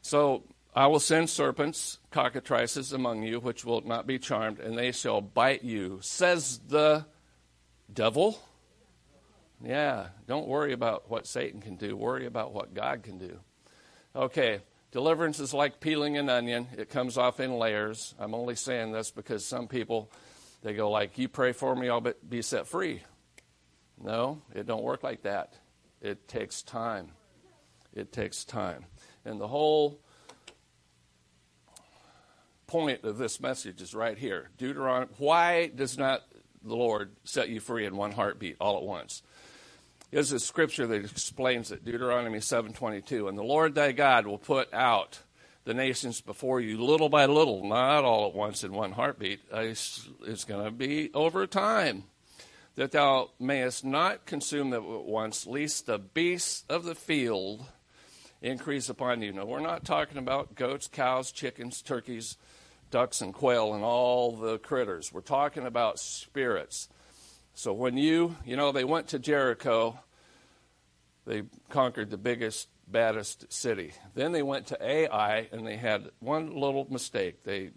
So I will send serpents, cockatrices among you, which will not be charmed, and they shall bite you, says the devil. Yeah, don't worry about what Satan can do. Worry about what God can do. Okay, deliverance is like peeling an onion. It comes off in layers. I'm only saying this because some people, they go like, you pray for me, I'll be set free. No, it don't work like that. It takes time. It takes time. And the whole point of this message is right here. Deuteronomy, why does not the Lord set you free in one heartbeat all at once? There's a scripture that explains it, Deuteronomy 7:22. And the Lord thy God will put out the nations before you little by little, not all at once in one heartbeat. It's going to be over time, that thou mayest not consume them at once, lest the beasts of the field increase upon you. Now, we're not talking about goats, cows, chickens, turkeys, ducks, and quail, and all the critters. We're talking about spirits. So when they went to Jericho, they conquered the biggest, baddest city. Then they went to Ai, and they had one little mistake. They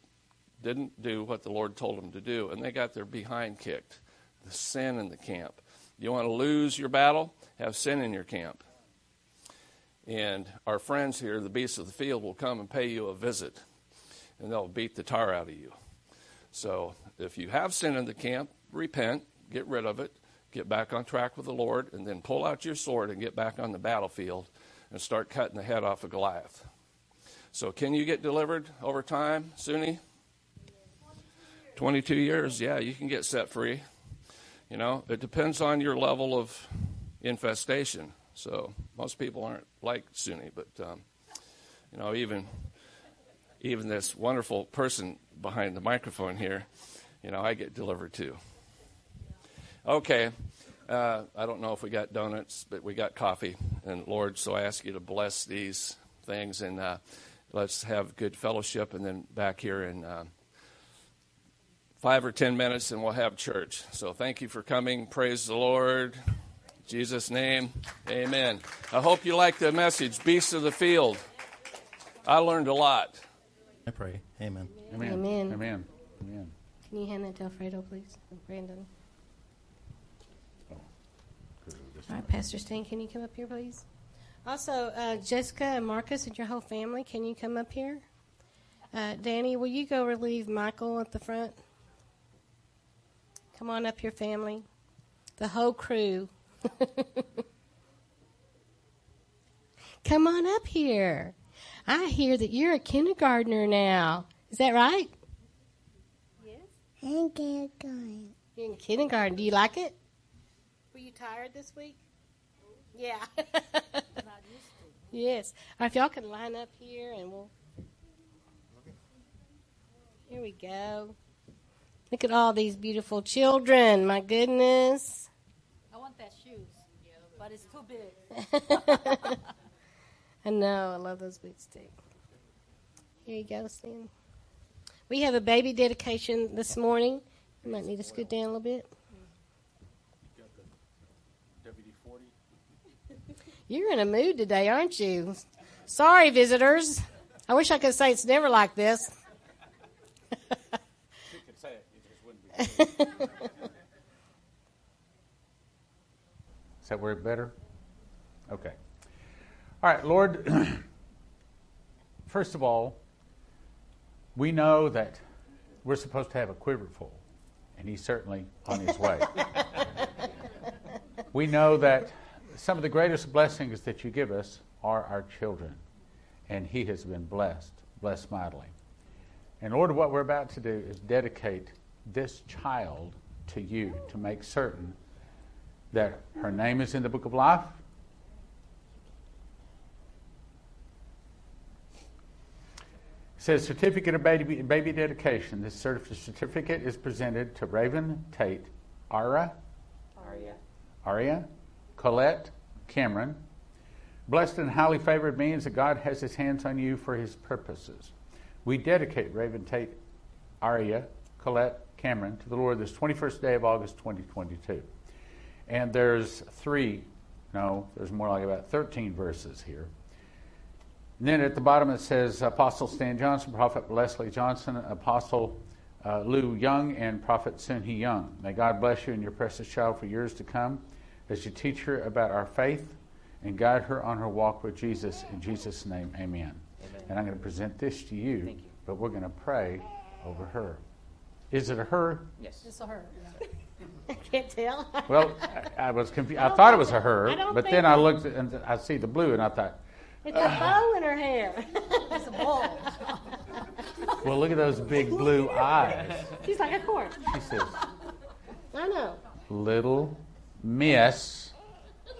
didn't do what the Lord told them to do, and they got their behind kicked. The sin in the camp. You want to lose your battle? Have sin in your camp. And our friends here, the beasts of the field, will come and pay you a visit, and they'll beat the tar out of you. So if you have sin in the camp, repent. Get rid of it, get back on track with the Lord, and then pull out your sword and get back on the battlefield and start cutting the head off of Goliath. So can you get delivered over time, Suni? 22 years, yeah, you can get set free. You know, it depends on your level of infestation. So most people aren't like Suni, but, even this wonderful person behind the microphone here, I get delivered too. Okay, I don't know if we got donuts, but we got coffee. And Lord, so I ask you to bless these things, and let's have good fellowship. And then back here in 5 or 10 minutes, and we'll have church. So thank you for coming. Praise the Lord. In Jesus' name, amen. I hope you like the message, Beasts of the Field. I learned a lot. I pray. Amen. Amen. Amen. Amen. Amen. Can you hand that to Alfredo, please? Brandon. All right, Pastor Stan, can you come up here, please? Also, Jessica and Marcus and your whole family, can you come up here? Danny, will you go relieve Michael at the front? Come on up here, family. The whole crew. Come on up here. I hear that you're a kindergartner now. Is that right? Yes. I'm kindergarten. You're in kindergarten. Do you like it? Were you tired this week? Yeah. Yes. All right, if y'all can line up here and we'll. Here we go. Look at all these beautiful children. My goodness. I want that shoes, but it's too big. I know. I love those boots too. Here you go, Stan. We have a baby dedication this morning. You might need to scoot down a little bit. You're in a mood today, aren't you? Sorry, visitors. I wish I could say it's never like this. You could say it, it just wouldn't be good. Is that word better? Okay. All right, Lord, first of all, we know that we're supposed to have a quiver full, and he's certainly on his way. We know that some of the greatest blessings that you give us are our children. And he has been blessed mightily. And Lord, what we're about to do is dedicate this child to you to make certain that her name is in the book of life, says certificate of baby dedication. This certificate is presented to Raven Tate, Aria, Colette, Cameron. Blessed and highly favored means that God has his hands on you for his purposes. We dedicate Raven Tate, Aria, Colette, Cameron to the Lord this 21st day of August 2022. And there's about 13 verses here. And then at the bottom it says Apostle Stan Johnson, Prophet Leslie Johnson, Apostle Lou Young, and Prophet Soonhee Young. May God bless you and your precious child for years to come as you teach her about our faith and guide her on her walk with Jesus. In Jesus' name, amen. And I'm going to present this to you, but we're going to pray over her. Is it a her? Yes. It's a her. Yeah. I can't tell. Well, I was confused. I thought it was a her, but then I looked and I see the blue and I thought, it's a bow in her hair. It's a ball. Well, look at those big blue eyes. She's like, of course. She says, I know. Little miss.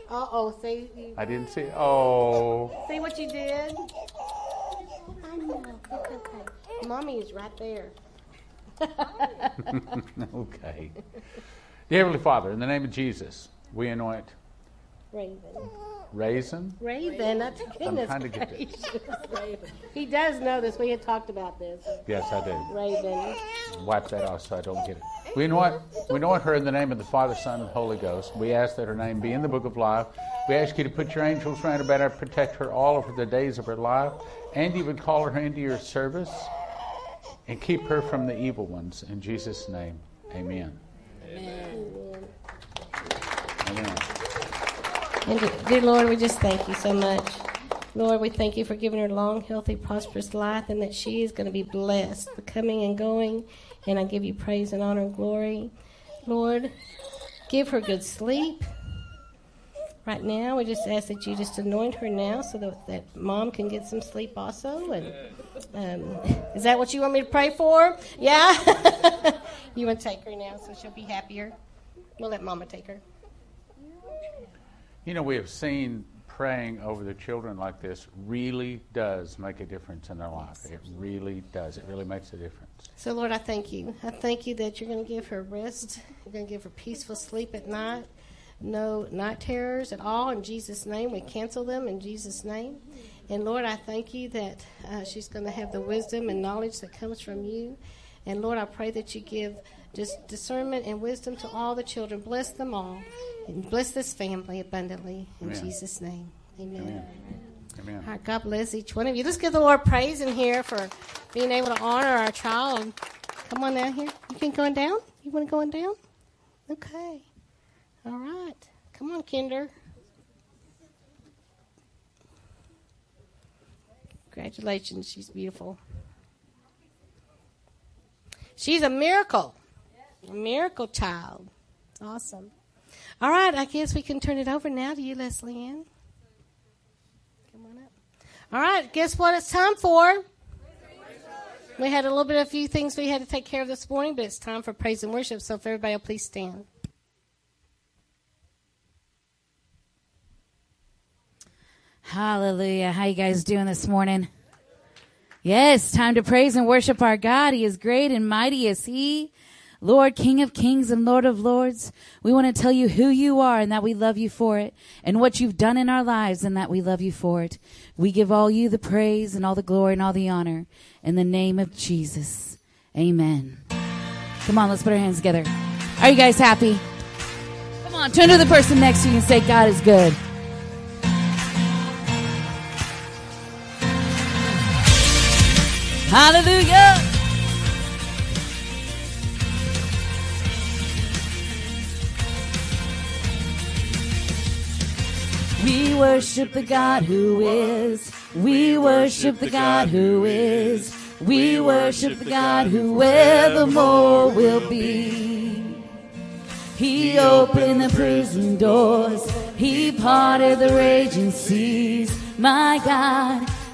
Uh-oh, see? I didn't see it. Oh. See what you did? I know. It's okay. Mommy is right there. Okay. Dear Heavenly Father, in the name of Jesus, we anoint Raven. That's goodness. I'm trying to get this. He does know this. We had talked about this. Yes, I did. Raven. Wipe that off so I don't get it. We anoint her in the name of the Father, Son, and the Holy Ghost. We ask that her name be in the book of life. We ask you to put your angels round about her, protect her all over the days of her life, and you would call her into your service and keep her from the evil ones. In Jesus' name, amen. And dear Lord, we just thank you so much. Lord, we thank you for giving her a long, healthy, prosperous life, and that she is going to be blessed, the coming and going. And I give you praise and honor and glory. Lord, give her good sleep. Right now, we just ask that you just anoint her now so that Mom can get some sleep also. And is that what you want me to pray for? Yeah? You want to take her now so she'll be happier? We'll let Mama take her. You know, we have seen praying over the children like this really does make a difference in their life. It really does. It really makes a difference. So, Lord, I thank you. I thank you that you're going to give her rest. You're going to give her peaceful sleep at night. No night terrors at all. In Jesus' name, we cancel them in Jesus' name. And, Lord, I thank you that she's going to have the wisdom and knowledge that comes from you. And, Lord, I pray that you give just discernment and wisdom to all the children. Bless them all. And bless this family abundantly. In Jesus' name. Amen. All right, God bless each one of you. Let's give the Lord praise in here for being able to honor our child. Come on down here. You can go on down? You want to go on down? Okay. All right. Come on, Kinder. Congratulations. She's beautiful. She's a miracle. A miracle child. Awesome. All right, I guess we can turn it over now to you, Leslie Ann. Come on up. All right, guess what it's time for? We had a few things we had to take care of this morning, but it's time for praise and worship, so if everybody will please stand. Hallelujah. How you guys doing this morning? Yes, time to praise and worship our God. He is great and mighty is He. Lord, King of Kings and Lord of Lords, we want to tell you who you are and that we love you for it, and what you've done in our lives and that we love you for it. We give all you the praise and all the glory and all the honor in the name of Jesus. Amen. Come on, let's put our hands together. Are you guys happy? Come on, turn to the person next to you and say, God is good. Hallelujah. We worship the God who is. We worship the God who is. We worship the God who evermore will be. He opened the prison doors. He parted the raging seas. My God,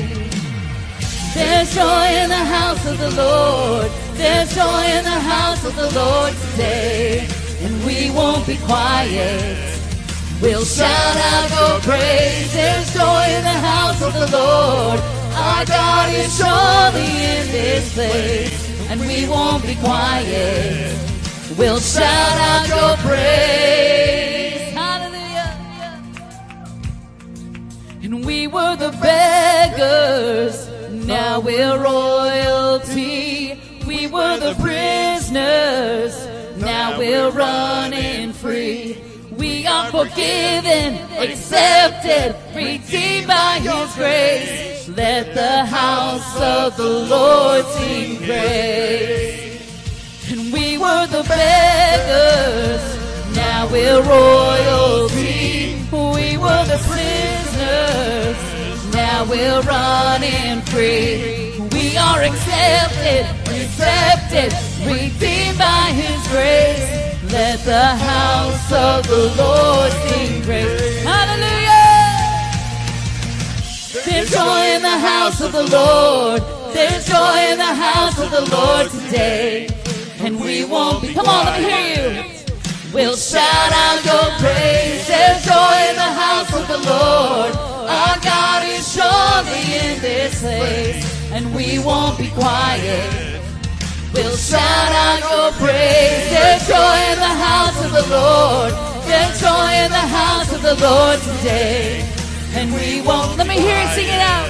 There's joy in the house of the Lord. There's joy in the house of the Lord today. And we won't be quiet. We'll shout out your praise. There's joy in the house of the Lord. Our God is surely in this place. And we won't be quiet. We'll shout out your praise. Hallelujah. And we were the beggars, now we're royalty. We were the prisoners, now we're running free. We are forgiven, accepted, redeemed by His grace. Let the house of the Lord sing praise. And we were the beggars, now we're royalty. We were the prisoners, now we're running free. We are accepted, accepted, redeemed by His grace. Let the house of the Lord sing praise. Hallelujah! There's joy in the house of the Lord. There's joy in the house of the Lord today. And we won't be... Come on, let me hear you. We'll shout out your praise. There's joy in the house of the Lord. Our God is surely in this place. And we won't be quiet. We'll shout out your praise. There's joy in the house of the Lord. There's joy in the house of the Lord today. And we won't... Let me hear you sing it out.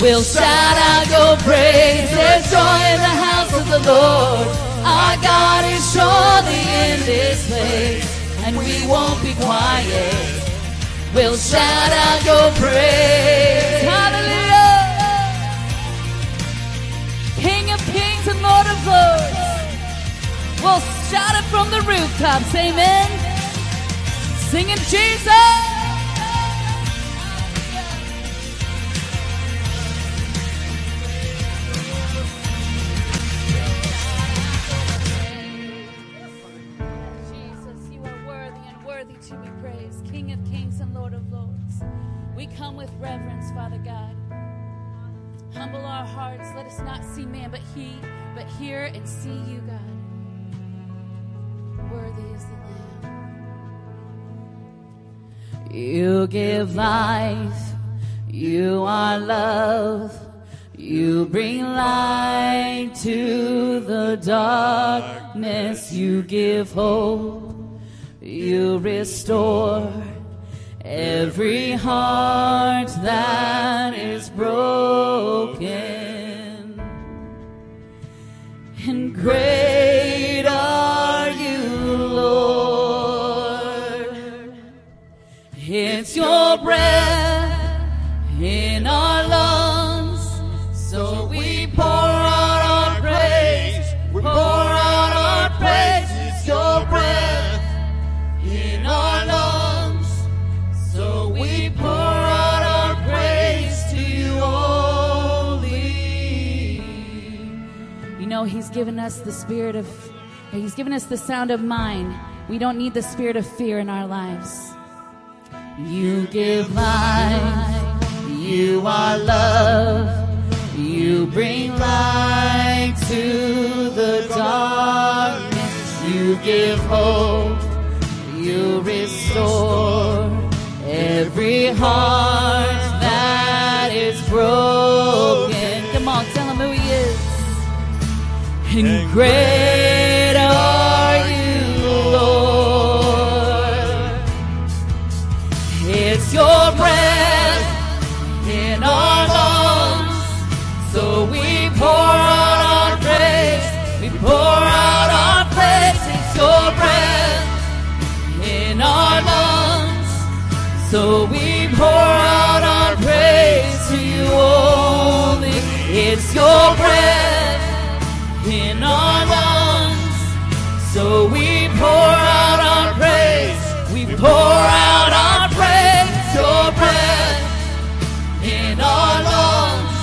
We'll shout out your praise. There's joy in the house of the Lord. Our God is surely in this place. And we won't be quiet. We'll shout out your praise. Hallelujah. Lord of Lords, we'll shout it from the rooftops, amen. Singing Jesus. Jesus, You are worthy and worthy to be praised, King of Kings and Lord of Lords. We come with reverence, Father God. Humble our hearts. Let us not see man, but hear and see You, God. Worthy is the Lamb. You give life. You are love. You bring light to the darkness. You give hope. You restore every heart that is broken. And great are You, Lord. It's Your breath in our lungs, so we pour out our praise. We pour out our praise. It's Your breath in our lungs. He's given us the spirit of... He's given us the sound of mind. We don't need the spirit of fear in our lives. You give life. You are love. You bring light to the darkness. You give hope. You restore. heart that is broken. Come on, tell him who he is. And great are you, Lord. It's your breath in our lungs, so we pour out our praise. We pour out our praise. It's your breath in our lungs, so we pour out our praise to you only. It's your breath in our lungs, so we pour out our praise. We pour out our praise. It's your breath in our lungs,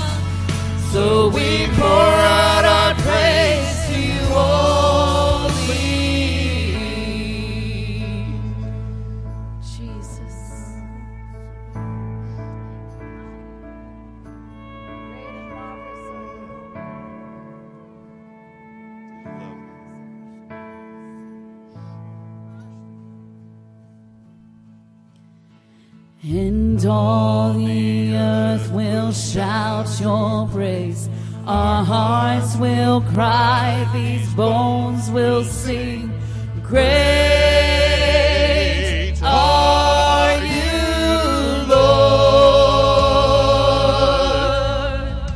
so we pour out our praise to you only. And all the earth will shout your praise. Our hearts will cry, these bones will sing. Great are you, Lord.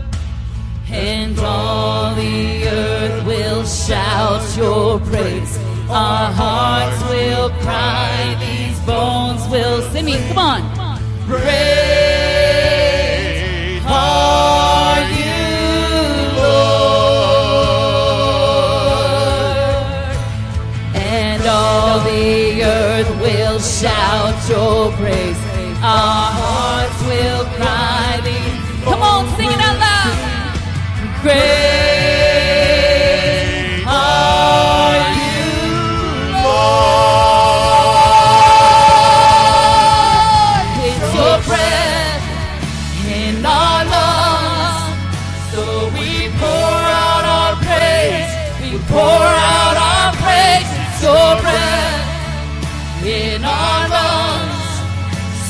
And all the earth will shout your praise. Our hearts will cry, these bones will sing. Come on. Great are you, Lord, and all the earth will shout your praise. Our hearts will cry thee. Come on, sing it out loud. Great.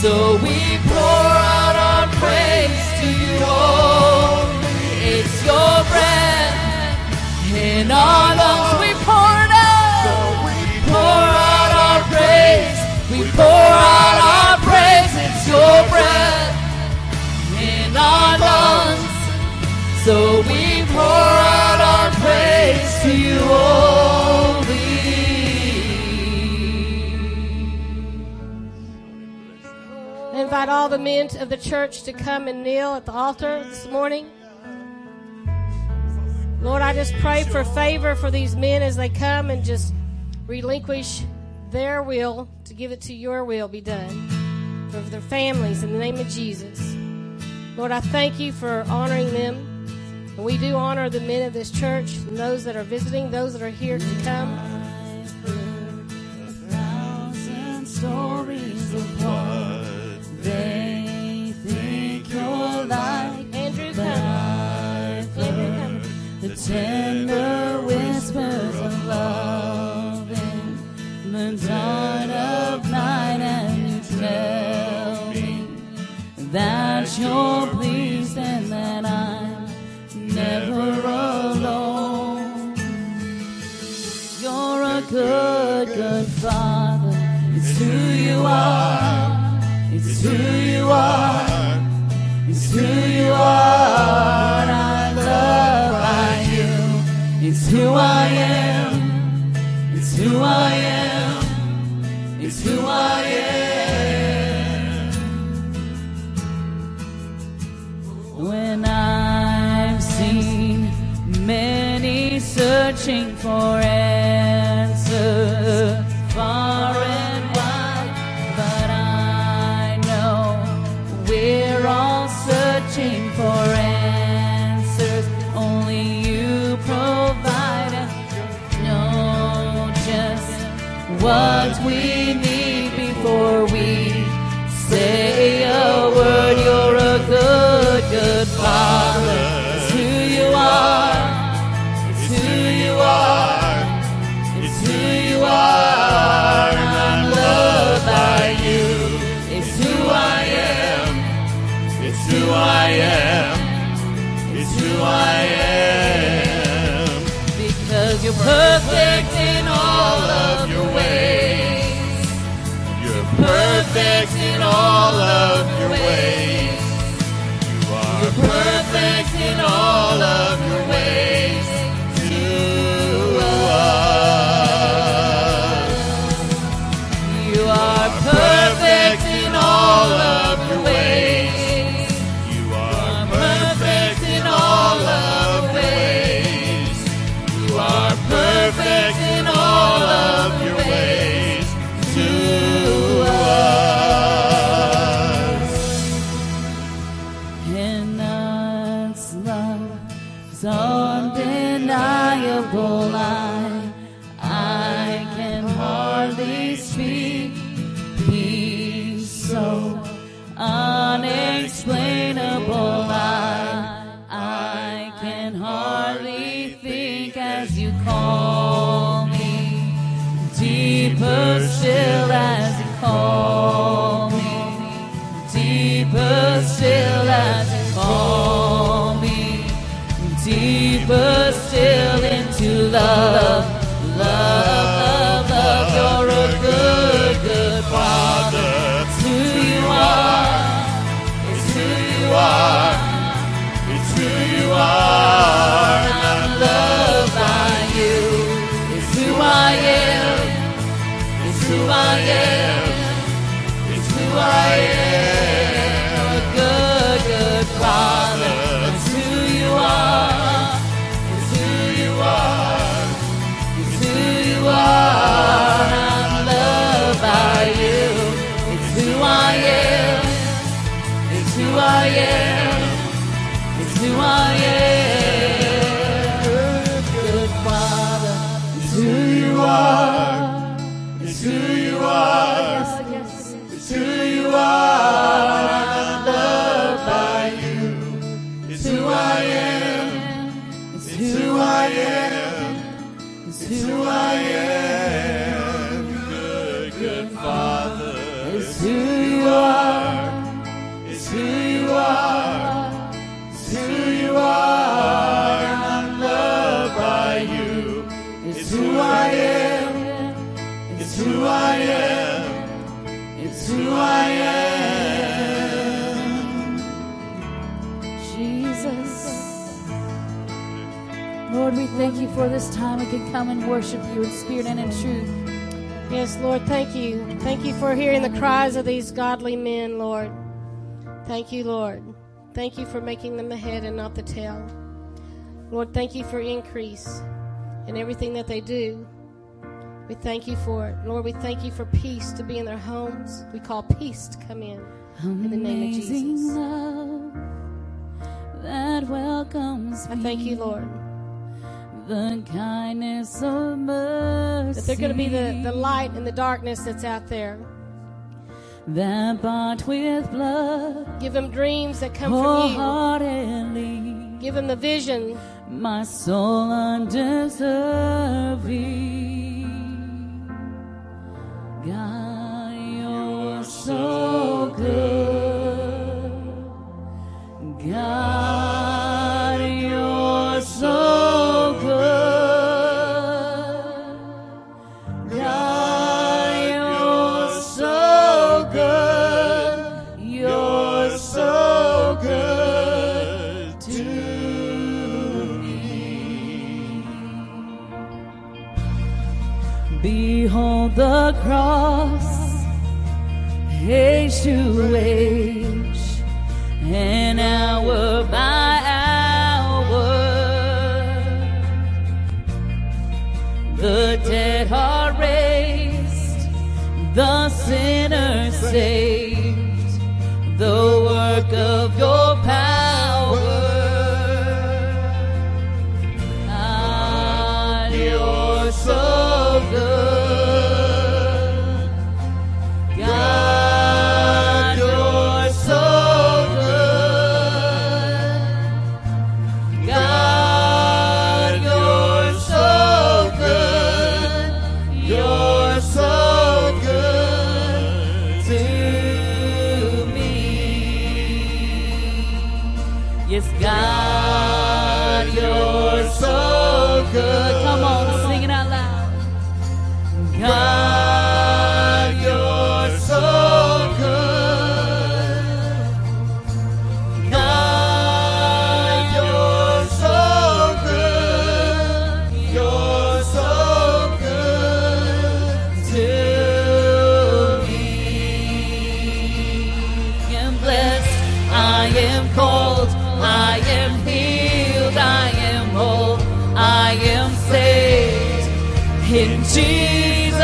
So we pour out our praise to you, oh, it's your breath in our lungs. We pour it out, so we pour out our praise. We pour out our praise, it's your breath in our lungs. So we pour out our praise to you, oh. Invite all the men of the church to come and kneel at the altar this morning. Lord, I just pray for favor for these men as they come and just relinquish their will to give it to your will be done for their families in the name of Jesus. Lord, I thank you for honoring them. And we do honor the men of this church and those that are visiting, those that are here to come. Stories of blood. They think you're like Andrew Cummings, the tender whispers of love in the dawn of night, and you tell me that you're pleased and that I'm never alone. You're a good, good father. It's who you are. It's who you are, it's who you are, and I love by you. It's who I am, it's who I am, it's who I am. When I've seen many searching for answers far and wide, but we're all searching for answers. Only you provide us. Know just what we need before we say a word. You're a good, good father. It's who you are. It's who you are. It's who you are. And I'm loved by you. It's who I am. I am. It's who I am. Because you're perfect in all of your ways. You're perfect in all of your ways. You are perfect in all of your ways to us. You are perfect in all of your ways. You are perfect in all of your ways. You are perfect in all of your ways to us. And God's love is undeniable. I can hardly speak. He's so unexplainable. I can hardly think as you call me. Deeper still as you call me. Deeper still as you call me. Deeper still into love. Love, love, you're a good, good Father. It's who you are. It's who you are. It's who you are. And I'm loved by you. It's who I am. It's who I am. It's who I am. A good, good Father. It's who you are. It's who you are. It's who you are. I'm loved by you. It's who I am. It's who I am. It's who I am. Good, good Father. It's who you are. It's who you are. It's who you are. I'm loved by you. It's who I am. It's who I am. It's who I am. Good, good Father. It's who you are. It's who you are. It's who you are. I'm loved by you. It's who I am. It's who I am. It's who I am. Jesus. Lord, we thank you for this time we can come and worship you in spirit and in truth. Yes, Lord, thank you. Thank you for hearing the cries of these godly men, Lord. Thank you, Lord. Thank you for making them the head and not the tail. Lord, thank you for increase in everything that they do. We thank you for it. Lord, we thank you for peace to be in their homes. We call peace to come in the name of Amazing Jesus. love that welcomes I thank you, Lord, the kindness of mercy. that they're going to be the light in the darkness that's out there. That bought with blood Give them dreams that come from wholeheartedly. you. Give them the vision. My soul undeserving. God, you're so good. God, you're so good. God, you're so good. You're so good to me. Behold the cross, age to age, and hour by hour, the dead are raised, the sinner saved, the work of your power. God, you're so good. God, you're so good. God, you're so good. You're so good to me. In Jesus'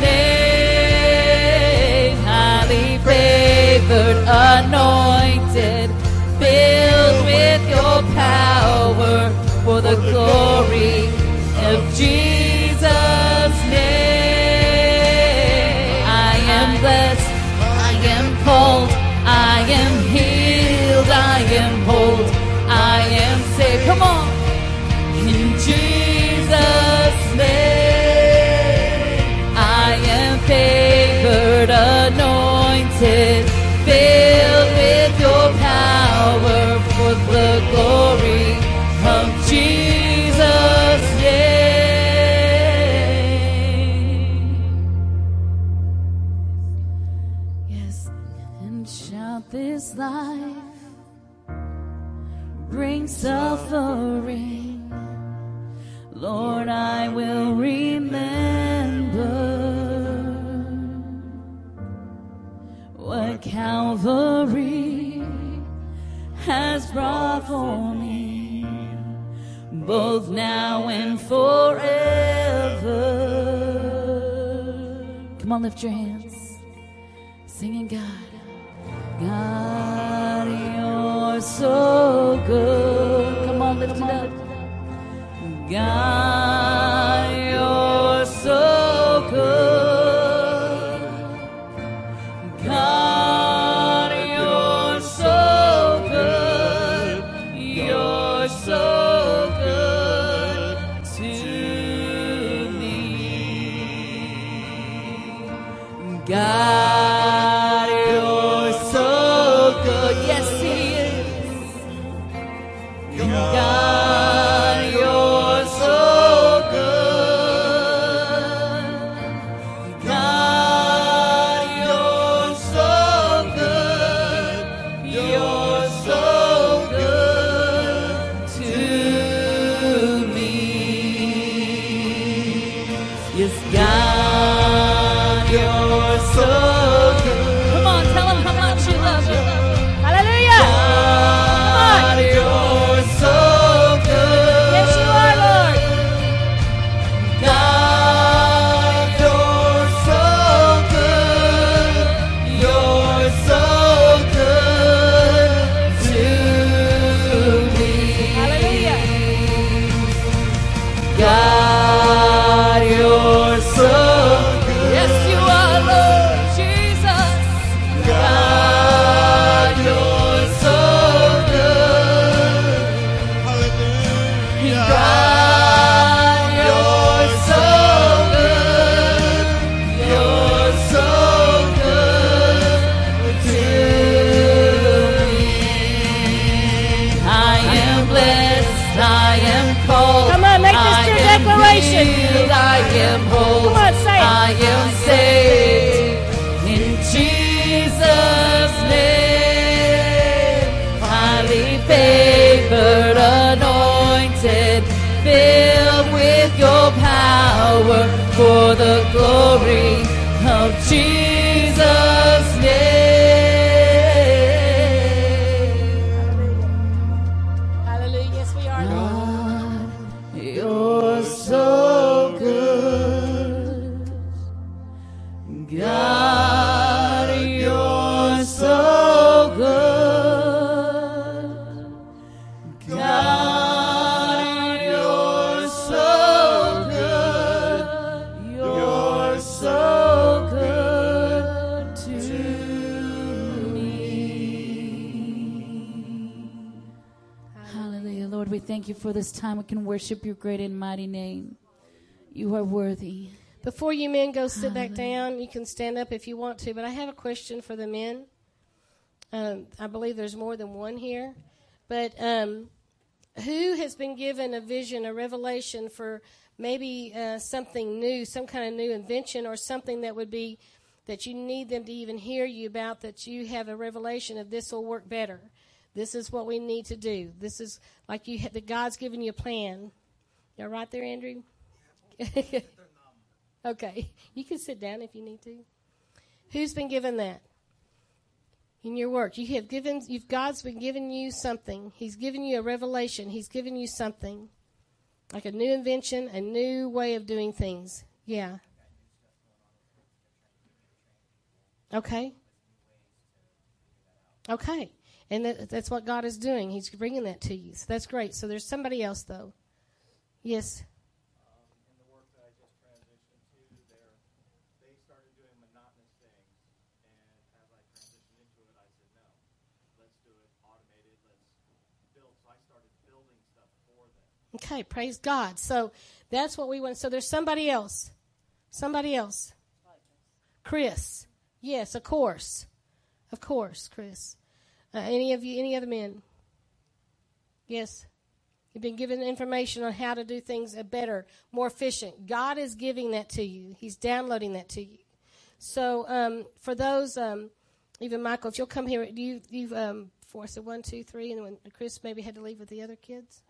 name, highly favored, anointed, filled with your power for the glory of Jesus' name. I am blessed, I am called, I am healed, I am whole, I am saved. Come on. In Jesus' name, I am favored, anointed, filled with your power for the glory of Jesus' name. Yes, and shout this life brings suffering. Lord, I will remember what Calvary has brought for me, both now and forever. Come on, lift your hands, singing God. God, you're so good. Come on, lift it up. God, you're so good. God, you're so good. You're so good to me. God, you're so good. Yes, He is. God. For the glory of Jesus' name. Hallelujah. Yes, we are. God, you're so good. God, you're so good. God. Thank you for this time. We can worship your great and mighty name. You are worthy. Before you men go sit back down, you can stand up if you want to, but I have a question for the men. I believe there's more than one here, but who has been given a vision, a revelation for maybe something new, some kind of new invention or something that would be that you need them to even hear you about, that you have a revelation of this will work better? This is what we need to do. This is like you. That God's given you a plan. Y'all right there, Andrew? Okay. You can sit down if you need to. Who's been given that in your work? You have given. God's been giving you something. He's given you a revelation. He's given you something. Like a new invention, a new way of doing things. Yeah. Okay. Okay. And that's what God is doing. He's bringing that to you. So that's great. So there's somebody else, though. Yes. In the work that I just transitioned to, they started doing monotonous things. And as I transitioned into it, I said, no, let's do it automated. Let's build. So I started building stuff for them. Okay, praise God. So that's what we want. So there's somebody else. Somebody else. Chris. Yes, of course. Of course, Chris. Any of you, any other men? Yes. You've been given information on how to do things better, more efficient. God is giving that to you. He's downloading that to you. So for those, even Michael, if you'll come here, you've forced it 1, 2, 3, and when Chris maybe had to leave with the other kids.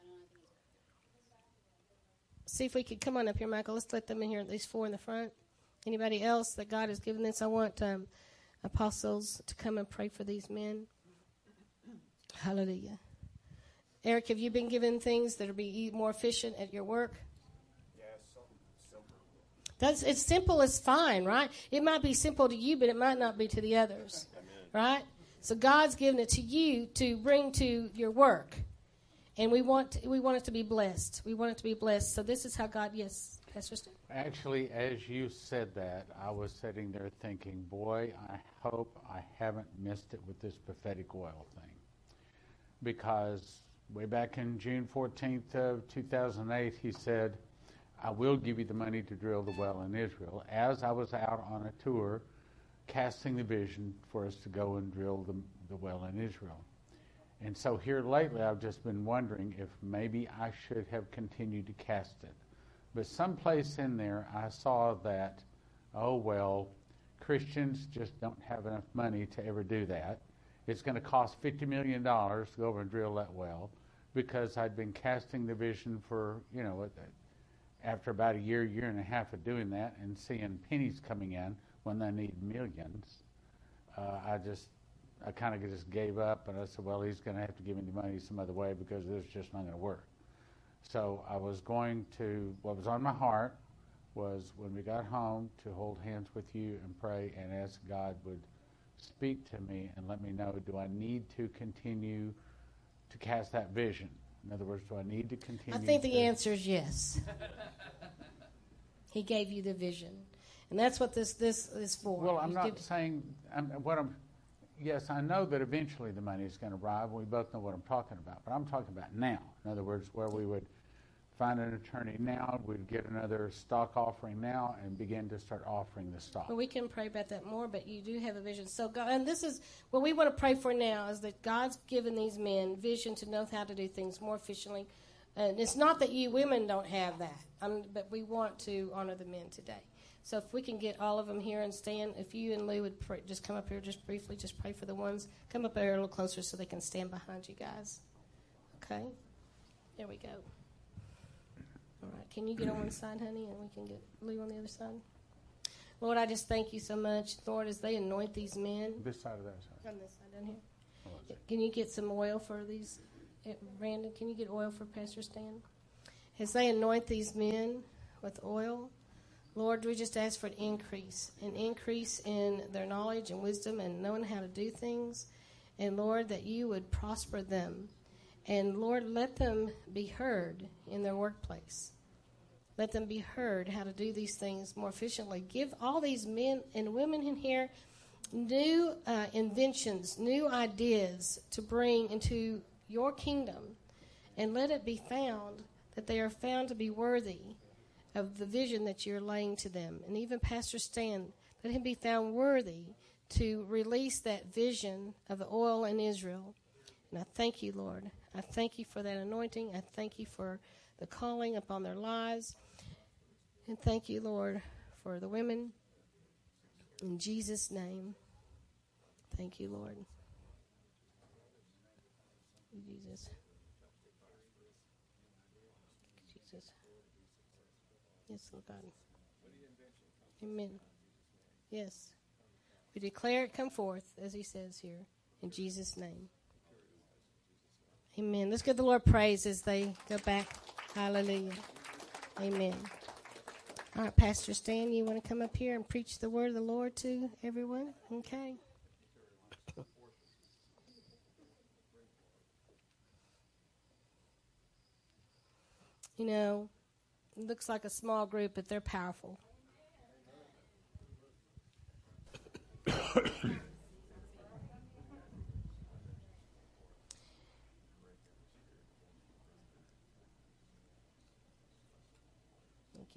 See if we could come on up here, Michael. Let's let them in here, at least 4 in the front. Anybody else that God has given this? I want apostles to come and pray for these men. Hallelujah. Eric, have you been given things that will be more efficient at your work? Yeah, simple. It's simple is fine, right? It might be simple to you, but it might not be to the others, right? So God's given it to you to bring to your work, and we want it to be blessed. We want it to be blessed. So this is how God, yes, Pastor Stan? Actually, as you said that, I was sitting there thinking, boy, I hope I haven't missed it with this prophetic oil thing. Because way back in June 14th of 2008, he said, I will give you the money to drill the well in Israel. As I was out on a tour, casting the vision for us to go and drill the well in Israel. And so here lately, I've just been wondering if maybe I should have continued to cast it. But someplace in there, I saw that, oh, well, Christians just don't have enough money to ever do that. It's going to cost $50 million to go over and drill that well, because I'd been casting the vision for, after about a year, year and a half of doing that and seeing pennies coming in when they need millions. I kind of just gave up, and I said, well, he's going to have to give me the money some other way because it's just not going to work. So I was what was on my heart was when we got home to hold hands with you and pray and ask God would speak to me and let me know, do I need to continue to cast that vision? In other words, do I need to continue? I think the answer is yes. He gave you the vision. And that's what this is for. Well, I'm not saying, yes, I know that eventually the money is going to arrive. We both know what I'm talking about. But I'm talking about now. In other words, where we would find an attorney now, we'd get another stock offering now and begin to start offering the stock. Well, we can pray about that more, but you do have a vision. So God, and this is what we want to pray for now, is that God's given these men vision to know how to do things more efficiently. And it's not that you women don't have that, but we want to honor the men today. So if we can get all of them here and stand, if you and Lou would just come up here just briefly, just pray for the ones. Come up here a little closer so they can stand behind you guys. Okay? There we go. All right, can you get on one side, honey, and we can get Lou on the other side? Lord, I just thank you so much, Lord, as they anoint these men. This side or that side? On this side, down here. Oh, can you get some oil for these? Brandon, can you get oil for Pastor Stan? As they anoint these men with oil, Lord, we just ask for an increase in their knowledge and wisdom and knowing how to do things. And, Lord, that you would prosper them. And, Lord, let them be heard in their workplace. Let them be heard how to do these things more efficiently. Give all these men and women in here new inventions, new ideas to bring into your kingdom. And let it be found that they are found to be worthy of the vision that you're laying to them. And even Pastor Stan, let him be found worthy to release that vision of the oil in Israel. And I thank you, Lord. I thank you for that anointing. I thank you for the calling upon their lives. And thank you, Lord, for the women. In Jesus' name, thank you, Lord. Jesus. Yes, Lord God. Amen. Yes. We declare it come forth, as he says here, in Jesus' name. Amen. Let's give the Lord praise as they go back. Hallelujah. Amen. All right, Pastor Stan, you want to come up here and preach the word of the Lord to everyone? Okay. You know, it looks like a small group, but they're powerful.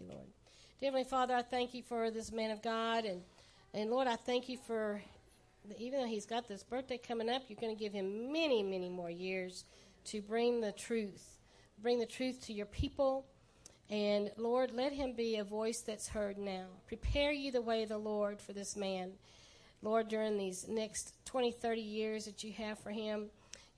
Lord. Dear Heavenly Father, I thank you for this man of God. And Lord, I thank you for, even though he's got this birthday coming up, you're going to give him many, many more years to bring the truth to your people. And Lord, let him be a voice that's heard now. Prepare you the way of the Lord for this man. Lord, during these next 20, 30 years that you have for him,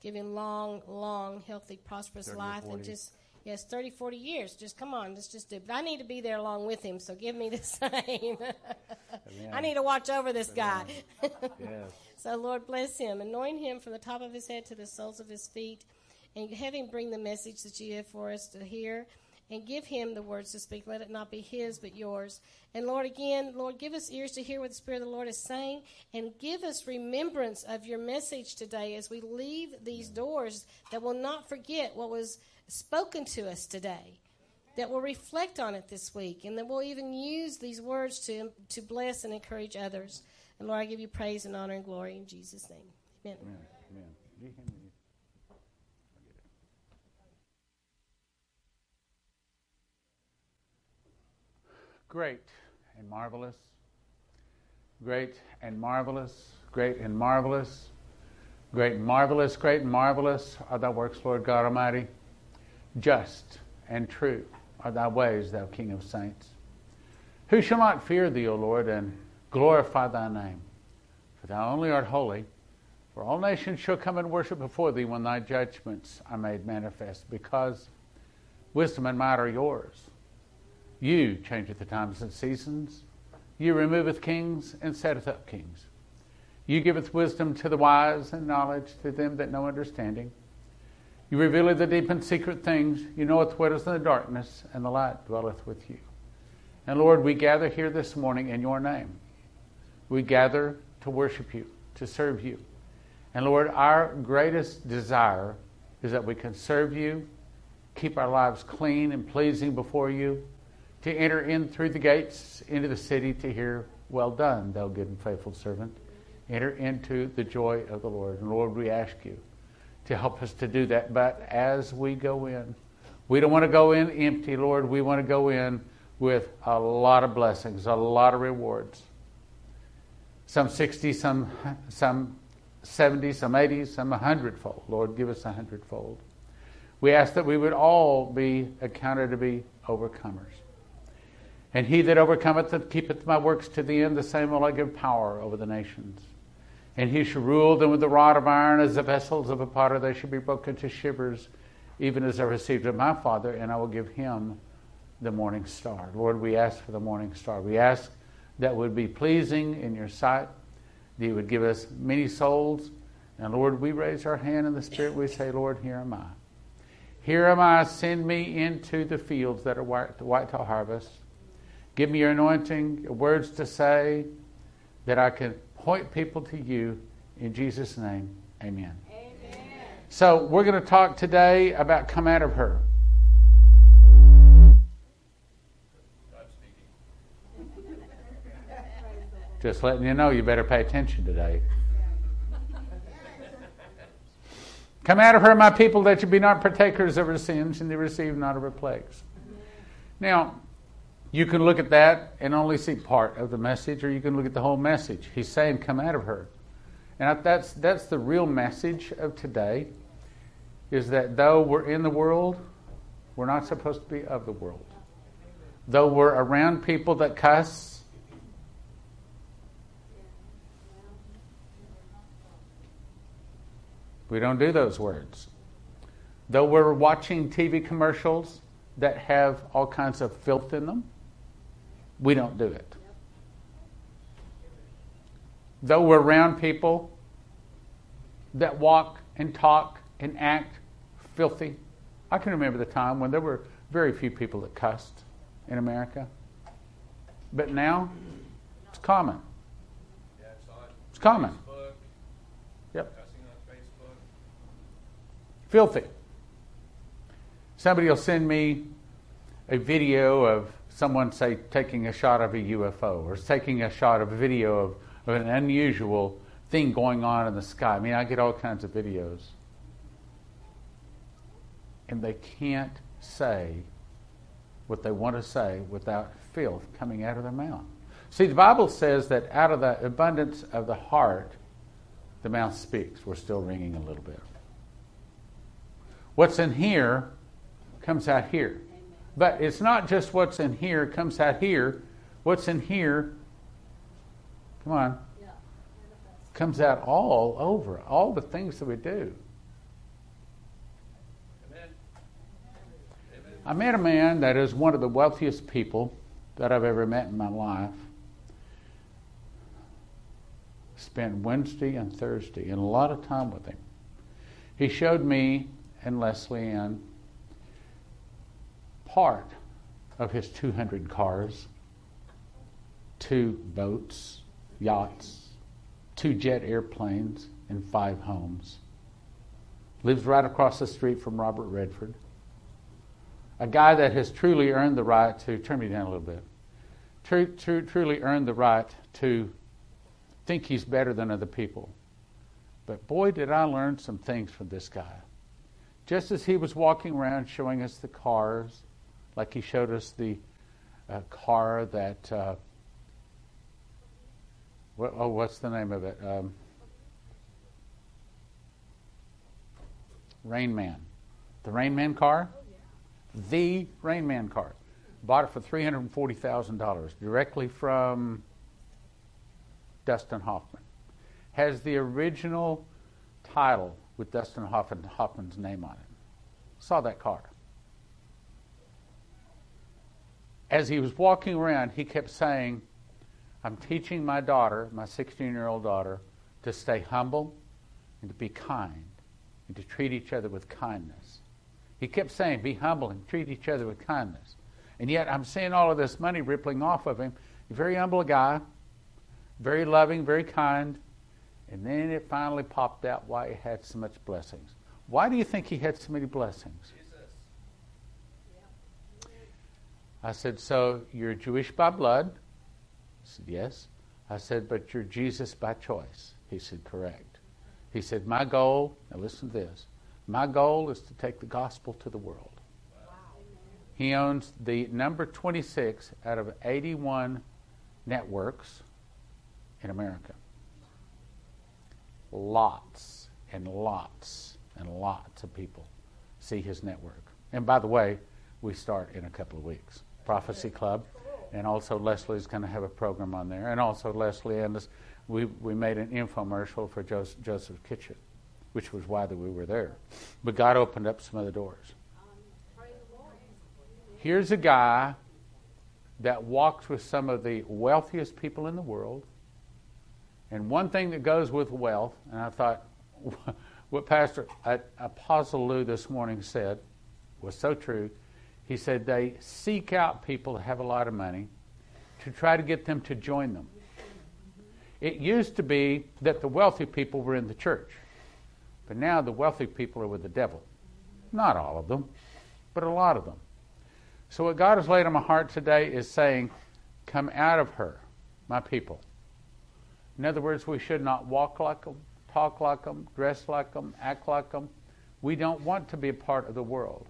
give him long, long, healthy, prosperous life and just... Yes, 30, 40 years. Just come on, let's just do it. But I need to be there along with him, so give me the same. I need to watch over this guy. Yes. So, Lord, bless him. Anoint him from the top of his head to the soles of his feet, and have him bring the message that you have for us to hear, and give him the words to speak. Let it not be his, but yours. And, Lord, again, Lord, give us ears to hear what the Spirit of the Lord is saying, and give us remembrance of your message today as we leave these doors, that will not forget what was spoken to us today, that we'll reflect on it this week, and that we'll even use these words to bless and encourage others. And Lord, I give you praise and honor and glory in Jesus' name. Amen. Amen. Amen. Great and marvelous. Great and marvelous. Great and marvelous. Great and marvelous. Great and marvelous are thy works, Lord God Almighty. Just and true are thy ways, thou King of saints. Who shall not fear thee, O Lord, and glorify thy name? For thou only art holy, for all nations shall come and worship before thee when thy judgments are made manifest, because wisdom and might are yours. You changeth the times and seasons. You removeth kings and setteth up kings. You giveth wisdom to the wise and knowledge to them that know understanding. You revealeth the deep and secret things. You knoweth what is in the darkness, and the light dwelleth with you. And Lord, we gather here this morning in your name. We gather to worship you, to serve you. And Lord, our greatest desire is that we can serve you, keep our lives clean and pleasing before you, to enter in through the gates into the city to hear, well done, thou good and faithful servant. Enter into the joy of the Lord. And Lord, we ask you to help us to do that. But as we go in, we don't want to go in empty, Lord. We want to go in with a lot of blessings, a lot of rewards. Some 60, some 70, some 80, some 100-fold. Lord, give us 100-fold. We ask that we would all be accounted to be overcomers. And he that overcometh and keepeth my works to the end, the same will I give power over the nations. And he shall rule them with the rod of iron, as the vessels of a potter. They shall be broken to shivers, even as I received of my Father, and I will give him the morning star. Lord, we ask for the morning star. We ask that would be pleasing in your sight, that you would give us many souls. And Lord, we raise our hand in the Spirit. We say, Lord, here am I. Here am I. Send me into the fields that are white to harvest. Give me your anointing, your words to say, that I can point people to you in Jesus' name. Amen. Amen. So we're going to talk today about Come Out of Her. Just letting you know, you better pay attention today. Come out of her, my people, that you be not partakers of her sins, and you receive not of her plagues. Now, you can look at that and only see part of the message, or you can look at the whole message. He's saying, come out of her. And that's the real message of today, is that though we're in the world, we're not supposed to be of the world. Though we're around people that cuss, we don't do those words. Though we're watching TV commercials that have all kinds of filth in them, we don't do it. Though we're around people that walk and talk and act filthy. I can remember the time when there were very few people that cussed in America. But now, it's common. Yeah, it's common. Facebook, yep. Cussing on Facebook. Filthy. Somebody will send me a video of someone, say, taking a shot of a UFO or taking a shot of a video of an unusual thing going on in the sky. I mean, I get all kinds of videos. And they can't say what they want to say without filth coming out of their mouth. See, the Bible says that out of the abundance of the heart, the mouth speaks. We're still ringing a little bit. What's in here comes out here. But it's not just what's in here comes out here. What's in here, come on, comes out all over, all the things that we do. I met a man that is one of the wealthiest people that I've ever met in my life. Spent Wednesday and Thursday and a lot of time with him. He showed me and Leslie Ann part of his 200 cars, 2 boats, yachts, 2 jet airplanes, and 5 homes. Lives right across the street from Robert Redford. A guy that has truly earned the right to, turn me down a little bit, truly earned the right to think he's better than other people. But boy, did I learn some things from this guy. Just as he was walking around showing us the cars, like he showed us the car that, what's the name of it? Rain Man. The Rain Man car? The Rain Man car. Bought it for $340,000 directly from Dustin Hoffman. Has the original title with Dustin Hoffman's name on it. Saw that car. As he was walking around, he kept saying, I'm teaching my daughter, my 16-year-old daughter, to stay humble and to be kind and to treat each other with kindness. He kept saying, be humble and treat each other with kindness. And yet I'm seeing all of this money rippling off of him. Very humble guy, very loving, very kind. And then it finally popped out why he had so much blessings. Why do you think he had so many blessings? Jesus. I said, so you're Jewish by blood? He said, yes. I said, but you're Jesus by choice. He said, correct. He said, my goal, now listen to this, my goal is to take the gospel to the world. Wow. He owns the number 26 out of 81 networks in America. Lots and lots and lots of people see his network. And by the way, we start in a couple of weeks. Prophecy Club. And also Leslie's going to have a program on there. And also Leslie and us, we made an infomercial for Joseph Kitchen, which was why that we were there. But God opened up some other doors. Here's a guy that walks with some of the wealthiest people in the world. And one thing that goes with wealth, and I thought what Pastor Apostle Lou this morning said was so true. He said they seek out people that have a lot of money to try to get them to join them. It used to be that the wealthy people were in the church. But now the wealthy people are with the devil. Not all of them, but a lot of them. So what God has laid on my heart today is saying, come out of her, my people. In other words, we should not walk like them, talk like them, dress like them, act like them. We don't want to be a part of the world.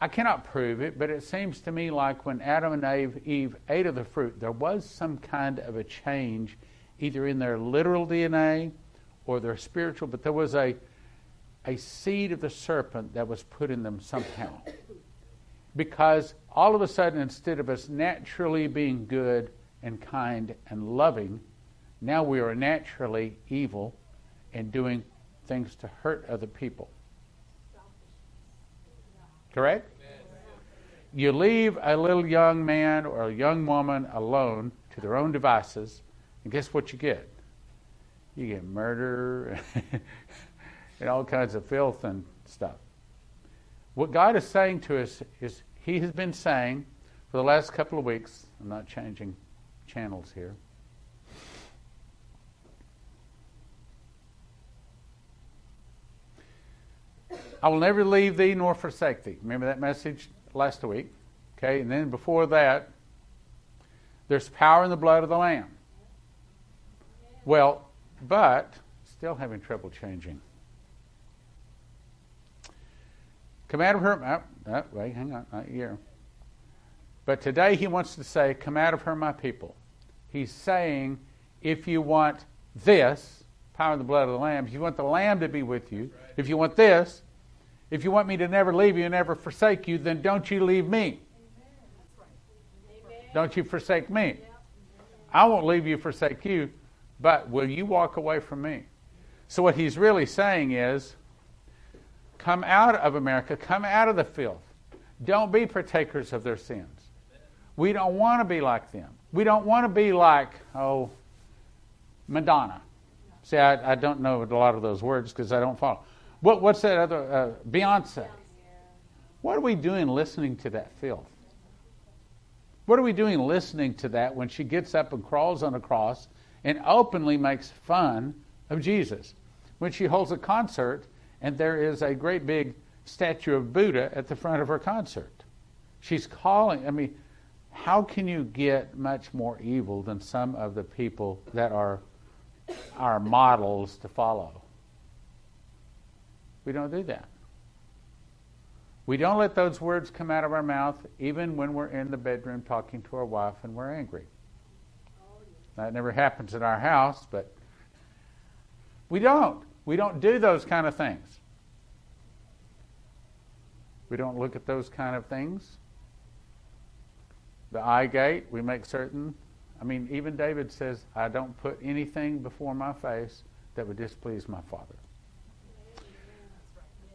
I cannot prove it, but it seems to me like when Adam and Eve ate of the fruit, there was some kind of a change either in their literal DNA or their spiritual, but there was a seed of the serpent that was put in them somehow. Because all of a sudden, instead of us naturally being good and kind and loving, now we are naturally evil and doing things to hurt other people. Correct? You leave a little young man or a young woman alone to their own devices, and guess what you get? You get murder and all kinds of filth and stuff. What God is saying to us is He has been saying for the last couple of weeks, I'm not changing channels here. I will never leave thee nor forsake thee. Remember that message last week? Okay, and then before that, there's power in the blood of the Lamb. Well, but still having trouble changing. Come out of her... Oh, wait, hang on, not here. But today he wants to say, come out of her, my people. He's saying, if you want this, power in the blood of the Lamb, if you want the Lamb to be with you, if you want this, if you want me to never leave you and never forsake you, then don't you leave me. Don't you forsake me. I won't leave you, forsake you, but will you walk away from me? So what he's really saying is, come out of America, come out of the filth. Don't be partakers of their sins. We don't want to be like them. We don't want to be like, oh, Madonna. See, I don't know a lot of those words because I don't follow. What's that other, Beyonce? What are we doing listening to that filth? What are we doing listening to that when she gets up and crawls on a cross and openly makes fun of Jesus? When she holds a concert and there is a great big statue of Buddha at the front of her concert. She's calling, I mean, how can you get much more evil than some of the people that are our models to follow? We don't do that. We don't let those words come out of our mouth even when we're in the bedroom talking to our wife and we're angry. That never happens in our house, but we don't. We don't do those kind of things. We don't look at those kind of things. The eye gate, we make certain. I mean, even David says, I don't put anything before my face that would displease my Father.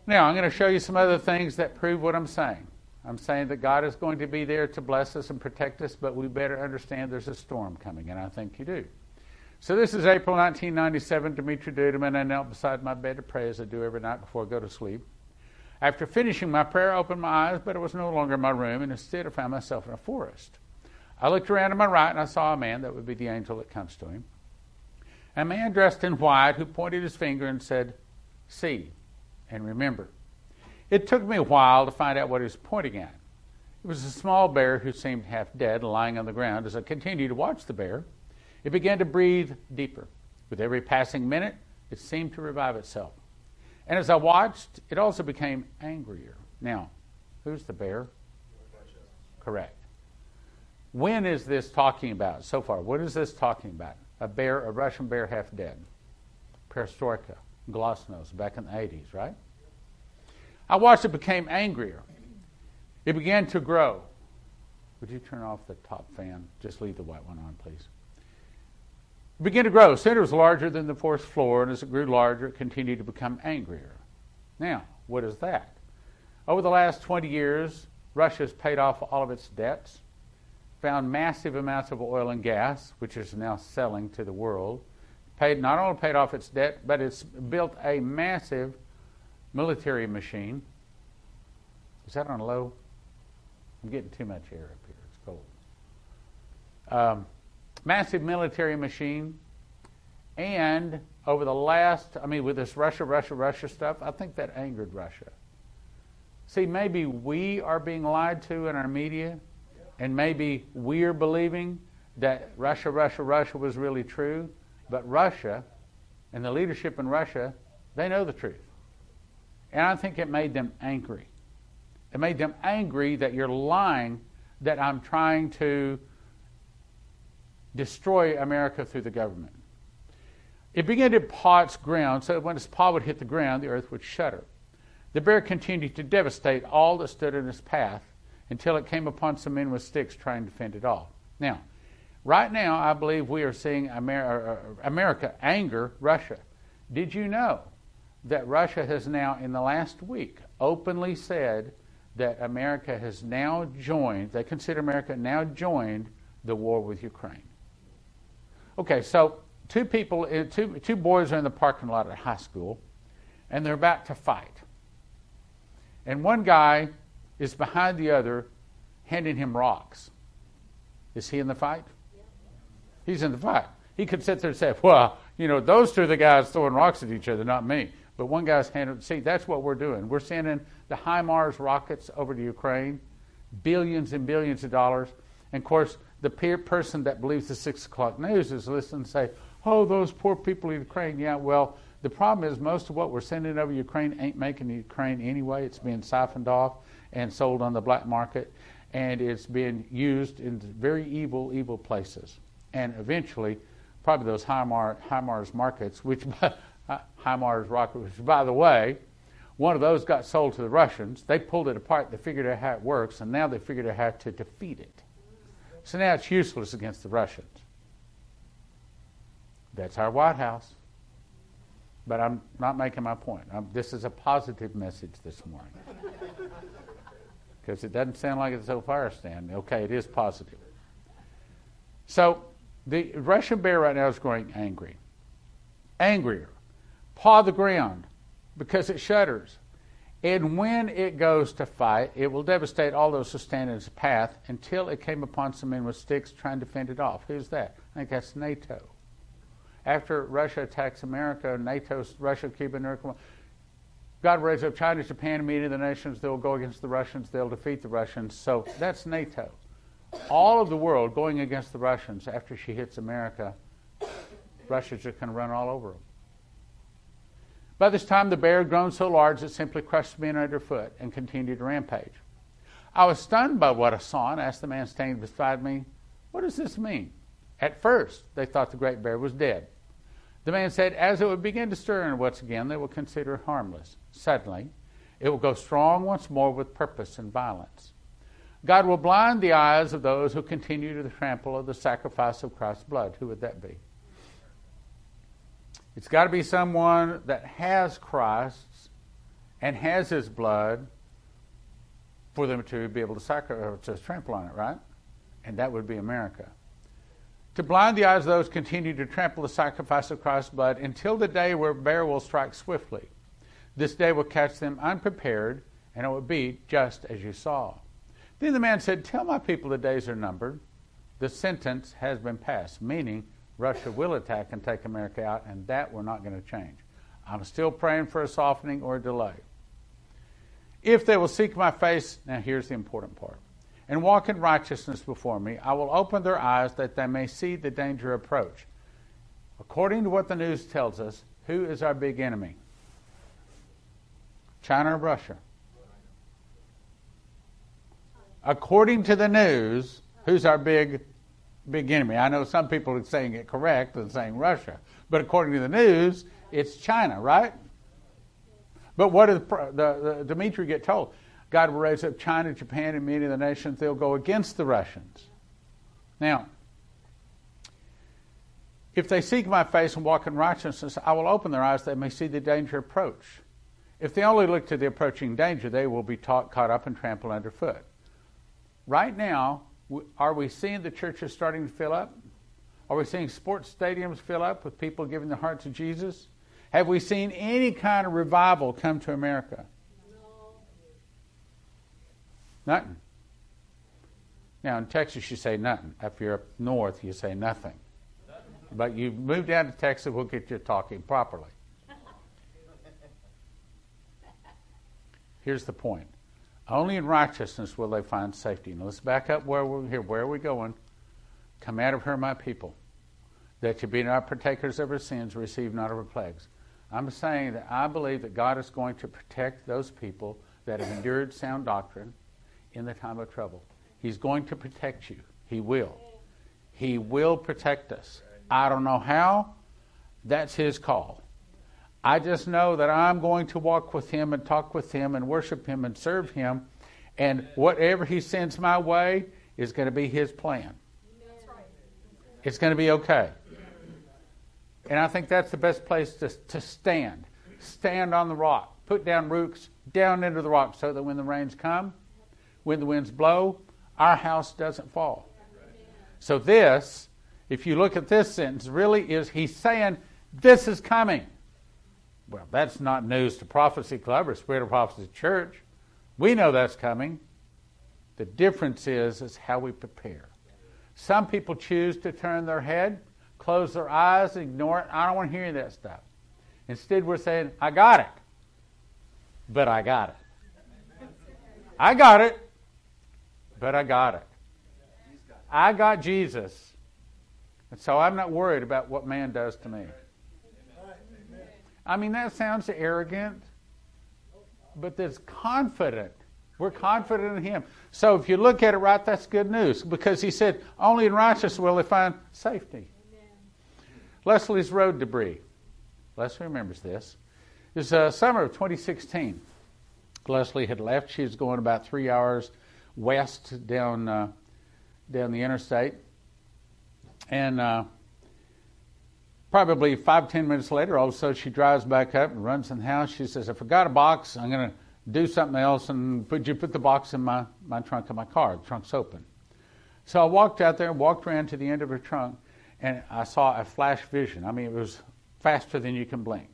Now, I'm going to show you some other things that prove what I'm saying. I'm saying that God is going to be there to bless us and protect us, but we better understand there's a storm coming, and I think you do. So this is April 1997. Demetri Diedermann. I knelt beside my bed to pray as I do every night before I go to sleep. After finishing my prayer, I opened my eyes, but it was no longer my room, and instead I found myself in a forest. I looked around to my right, and I saw a man, that would be the angel that comes to him, a man dressed in white who pointed his finger and said, see and remember. It took me a while to find out what he was pointing at. It was a small bear who seemed half dead, lying on the ground. As I continued to watch the bear, it began to breathe deeper. With every passing minute, it seemed to revive itself. And as I watched, it also became angrier. Now, who's the bear? Correct. When is this talking about so far? What is this talking about? A bear, a Russian bear half dead. Perestroika, Glasnost, back in the 80s, right? I watched it became angrier. It began to grow. Would you turn off the top fan? Just leave the white one on, please. It began to grow. Soon it was larger than the forest floor, and as it grew larger, it continued to become angrier. Now, what is that? Over the last 20 years, Russia's paid off all of its debts, found massive amounts of oil and gas, which is now selling to the world, not only paid off its debt, but it's built a massive military machine. Is that on low? I'm getting too much air up here. It's cold. Massive military machine, and over the last, with this Russia stuff, I think that angered Russia. See, maybe we are being lied to in our media, and maybe we're believing that Russia was really true, but Russia and the leadership in Russia, they know the truth. And I think it made them angry. It made them angry that you're lying, that I'm trying to destroy America through the government. It began to paw its ground, so that when its paw would hit the ground, the earth would shudder. The bear continued to devastate all that stood in its path until it came upon some men with sticks trying to fend it off. Now, right now, I believe we are seeing America anger Russia. Did you know that Russia has now, in the last week, openly said that America has now joined, they consider America now joined the war with Ukraine? Okay, so two boys are in the parking lot at high school, and they're about to fight. and one guy is behind the other handing him rocks. Is he in the fight? He's in the fight. He could sit there and say, well, you know, those two are the guys throwing rocks at each other, not me. But one guy's handing. See, that's what we're doing. We're sending the HIMARS rockets over to Ukraine, billions and billions of dollars. And, of course, the person that believes the 6 o'clock news is listening and say, oh, those poor people in Ukraine. Yeah, well, the problem is most of what we're sending over Ukraine ain't making Ukraine anyway. It's being siphoned off and sold on the black market, and it's being used in very evil, evil places. And eventually, probably those HIMARS markets, which HIMARS rocket, which, by the way, one of those got sold to the Russians. They pulled it apart. They figured out how it works, and now they figured out how to defeat it. So now it's useless against the Russians. That's our White House. But I'm not making my point. This is a positive message this morning. Because it doesn't sound like it's a fire stand. Okay, it is positive. So the Russian bear right now is growing angry. Angrier. Paw the ground because it shudders. And when it goes to fight, it will devastate all those who stand in its path until it came upon some men with sticks trying to fend it off. Who's that? I think that's NATO. After Russia attacks America, NATO, Russia, Cuba, North, God raise up China, Japan, and many of the nations. They'll go against the Russians. They'll defeat the Russians. So that's NATO. All of the world going against the Russians. After she hits America, Russia's just going to run all over them. By this time, the bear had grown so large it simply crushed men underfoot and continued to rampage. I was stunned by what I saw and asked the man standing beside me, "What does this mean?" At first, they thought the great bear was dead. The man said, as it would begin to stir in once again, they will consider it harmless. Suddenly, it will go strong once more with purpose and violence. God will blind the eyes of those who continue to trample of the sacrifice of Christ's blood. Who would that be? It's got to be someone that has Christ's and has his blood for them to be able to trample on it, right? And that would be America. To blind the eyes of those continue to trample the sacrifice of Christ's blood until the day where bear will strike swiftly. This day will catch them unprepared, and it will be just as you saw. Then the man said, tell my people the days are numbered. The sentence has been passed, meaning Russia will attack and take America out, and that we're not going to change. I'm still praying for a softening or a delay. If they will seek my face, now here's the important part, and walk in righteousness before me, I will open their eyes that they may see the danger approach. According to what the news tells us, who is our big enemy? China or Russia? According to the news, who's our big enemy? I know some people are saying it correct and saying Russia, but according to the news, it's China, right? But what did the Demetri get told? God will raise up China, Japan, and many of the nations. They'll go against the Russians. Now, if they seek my face and walk in righteousness, I will open their eyes that they may see the danger approach. If they only look to the approaching danger, they will be caught up and trampled underfoot. Right now, are we seeing the churches starting to fill up? Are we seeing sports stadiums fill up with people giving their heart to Jesus? Have we seen any kind of revival come to America? Nothing. Now, in Texas, you say nothing. If you're up north, you say nothing. But you move down to Texas, we'll get you talking properly. Here's the point. Only in righteousness will they find safety. Now, let's back up where we're here. Where are we going? Come out of her, my people, that you be not partakers of her sins, receive not of her plagues. I'm saying that I believe that God is going to protect those people that have endured sound doctrine in the time of trouble. He's going to protect you. He will. He will protect us. I don't know how. That's his call. I just know that I'm going to walk with him and talk with him and worship him and serve him. And whatever he sends my way is going to be his plan. It's going to be okay. And I think that's the best place to stand. Stand on the rock. Put down roots down into the rock so that when the rains come, when the winds blow, our house doesn't fall. So this, if you look at this sentence, really is he's saying, this is coming. Well, that's not news to Prophecy Club or Spirit of Prophecy Church. We know that's coming. The difference is how we prepare. Some people choose to turn their head, close their eyes, ignore it. I don't want to hear that stuff. Instead, we're saying, I got it. But I got it. I got it. But I got it. I got Jesus. And so I'm not worried about what man does to me. I mean, that sounds arrogant, but that's confident. We're confident in Him. So if you look at it right, that's good news, because He said, only in righteousness will they find safety. Amen. Leslie's road debris. Leslie remembers this. It was summer of 2016. Leslie had left. She was going about 3 hours west down the interstate. And probably 5-10 minutes later, all of a sudden she drives back up and runs in the house. She says, I forgot a box. I'm going to do something else, and would you put the box in my trunk of my car? The trunk's open. So I walked out there and walked around to the end of her trunk, and I saw a flash vision. I mean, it was faster than you can blink.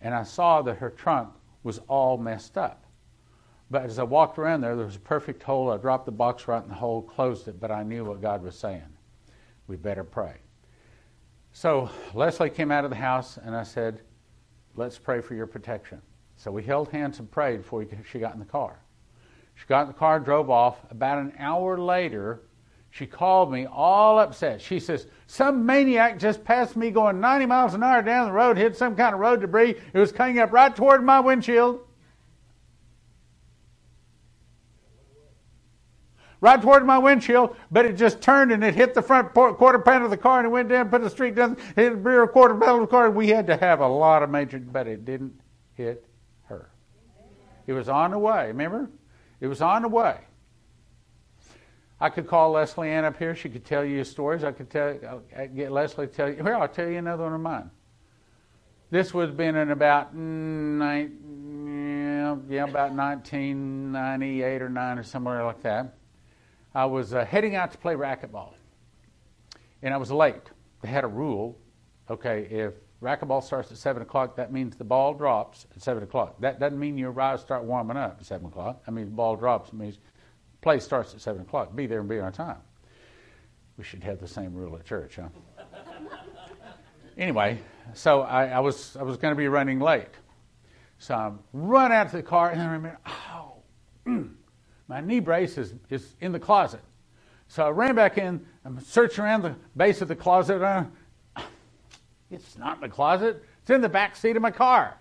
And I saw that her trunk was all messed up. But as I walked around there, there was a perfect hole. I dropped the box right in the hole, closed it, but I knew what God was saying. We better pray. So Leslie came out of the house, and I said, let's pray for your protection. So we held hands and prayed before she got in the car. She got in the car, drove off. About an hour later, she called me all upset. She says, some maniac just passed me going 90 miles an hour down the road, hit some kind of road debris. It was coming up right toward my windshield. Right toward my windshield, but it just turned and it hit the front quarter panel of the car, and it went down, put the street down, hit the rear quarter panel of the car. We had to have a lot of major, but it didn't hit. It was on the way, remember? It was on the way. I could call Leslie Ann up here. She could tell you stories. Get Leslie to tell you. Here, I'll tell you another one of mine. This would have been in about, about 1998 or 9 or somewhere like that. I was heading out to play racquetball, and I was late. They had a rule, okay, if racquetball starts at 7 o'clock. That means the ball drops at 7 o'clock. That doesn't mean your eyes start warming up at 7 o'clock. I mean, the ball drops. It means play starts at 7 o'clock. Be there and be on time. We should have the same rule at church, huh? Anyway, so I was going to be running late. So I run out to the car, and I remember, my knee brace is in the closet. So I ran back in. I'm searching around the base of the closet, and it's not in the closet. It's in the back seat of my car.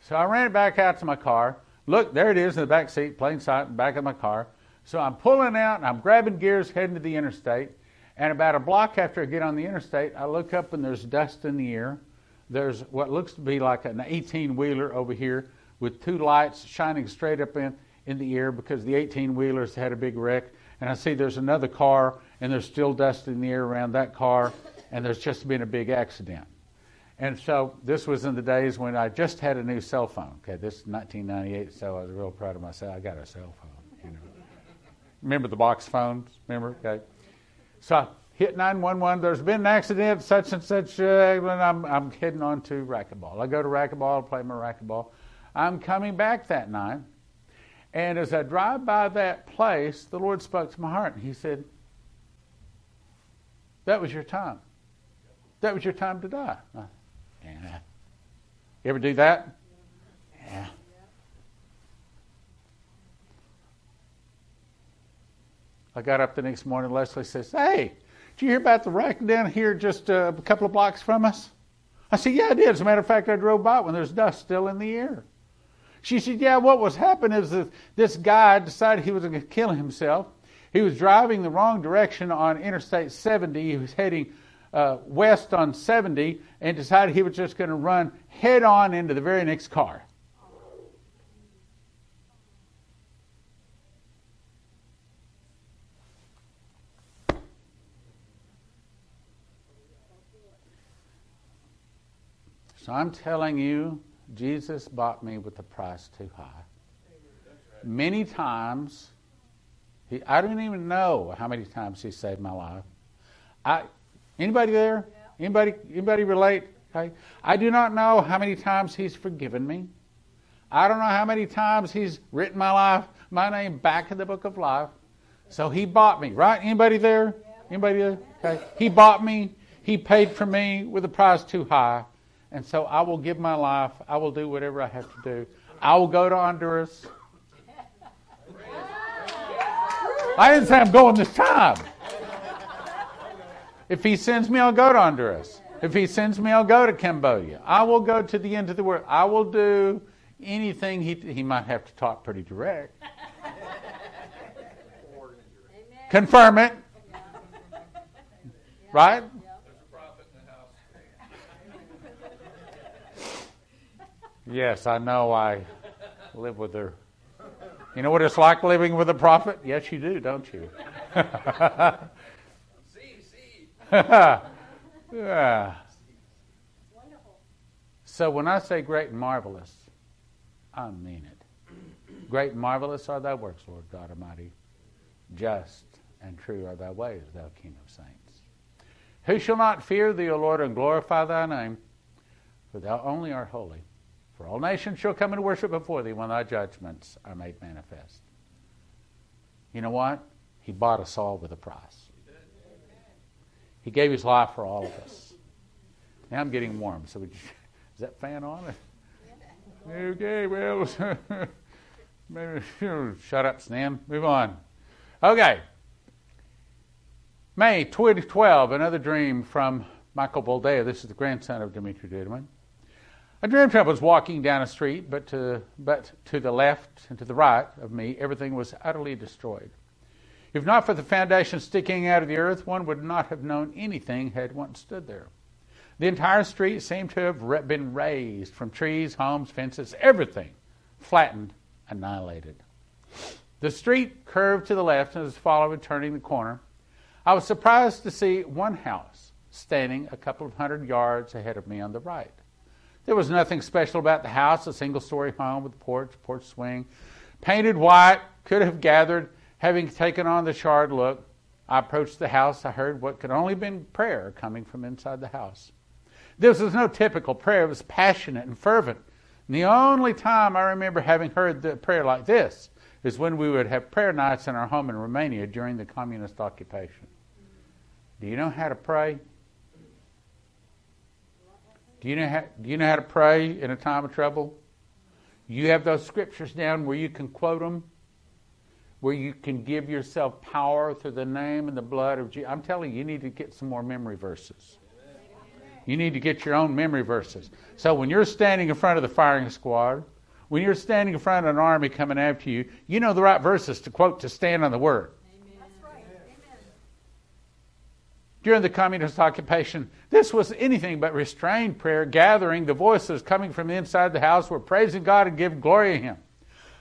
So I ran it back out to my car. Look, there it is in the back seat, plain sight, in the back of my car. So I'm pulling out, and I'm grabbing gears, heading to the interstate. And about a block after I get on the interstate, I look up, and there's dust in the air. There's what looks to be like an 18-wheeler over here with two lights shining straight up in the air, because the 18-wheelers had a big wreck. And I see there's another car, and there's still dust in the air around that car, and there's just been a big accident. And so this was in the days when I just had a new cell phone. Okay, this is 1998, so I was real proud of myself. I got a cell phone. You know. Remember the box phones? Remember? Okay. So I hit 911. There's been an accident, such and such. I'm heading on to racquetball. I go to racquetball. I play my racquetball. I'm coming back that night. And as I drive by that place, the Lord spoke to my heart. And He said, that was your time. That was your time to die. Yeah. You ever do that? Yeah. I got up the next morning. Leslie says, hey, did you hear about the wreck down here just a couple of blocks from us? I said, yeah, I did. As a matter of fact, I drove by when there's dust still in the air. She said, yeah, what was happening is that this guy decided he was going to kill himself. He was driving the wrong direction on Interstate 70. He was heading west on 70, and decided he was just going to run head on into the very next car. So I'm telling you, Jesus bought me with the price too high. Many times, I don't even know how many times He saved my life. Anybody there? Anybody relate? Okay. I do not know how many times He's forgiven me. I don't know how many times he's written my name back in the book of life. So he bought me, right? Anybody there? Anybody there? Okay. He bought me. He paid for me with a price too high. And so I will give my life. I will do whatever I have to do. I will go to Honduras. I didn't say I'm going this time. If he sends me, I'll go to Honduras. If he sends me, I'll go to Cambodia. I will go to the end of the world. I will do anything. He might have to talk pretty direct. Confirm it. Right? Yes, I know I live with her. You know what it's like living with a prophet? Yes, you do, don't you? Yeah. So when I say great and marvelous, I mean it. Great and marvelous are thy works, Lord God Almighty. Just and true are thy ways, thou King of saints. Who shall not fear thee, O Lord, and glorify thy name? For thou only art holy. For all nations shall come and worship before thee when thy judgments are made manifest. You know what? He bought us all with a price. He gave his life for all of us. Now I'm getting warm. So is that fan on? Okay, well, maybe shut up, Stan. Move on. Okay. May 2012, another dream from Michael Boldea. This is the grandson of Demetri Diedermann. I dreamt I was walking down a street, but to the left and to the right of me, everything was utterly destroyed. If not for the foundation sticking out of the earth, one would not have known anything had once stood there. The entire street seemed to have been razed from trees, homes, fences, everything flattened, annihilated. The street curved to the left and as followed, turning the corner. I was surprised to see one house standing a couple of hundred yards ahead of me on the right. There was nothing special about the house, a single-story home with porch swing, painted white, could have gathered, having taken on the charred look. I approached the house. I heard what could only have been prayer coming from inside the house. This was no typical prayer. It was passionate and fervent. And the only time I remember having heard the prayer like this is when we would have prayer nights in our home in Romania during the communist occupation. Do you know how to pray? Do you know how to pray in a time of trouble? You have those scriptures down where you can quote them, where you can give yourself power through the name and the blood of Jesus. I'm telling you, you need to get some more memory verses. You need to get your own memory verses. So when you're standing in front of the firing squad, when you're standing in front of an army coming after you, you know the right verses to quote to stand on the word. During the communist occupation, this was anything but restrained prayer, gathering. The voices coming from inside the house were praising God and giving glory to Him.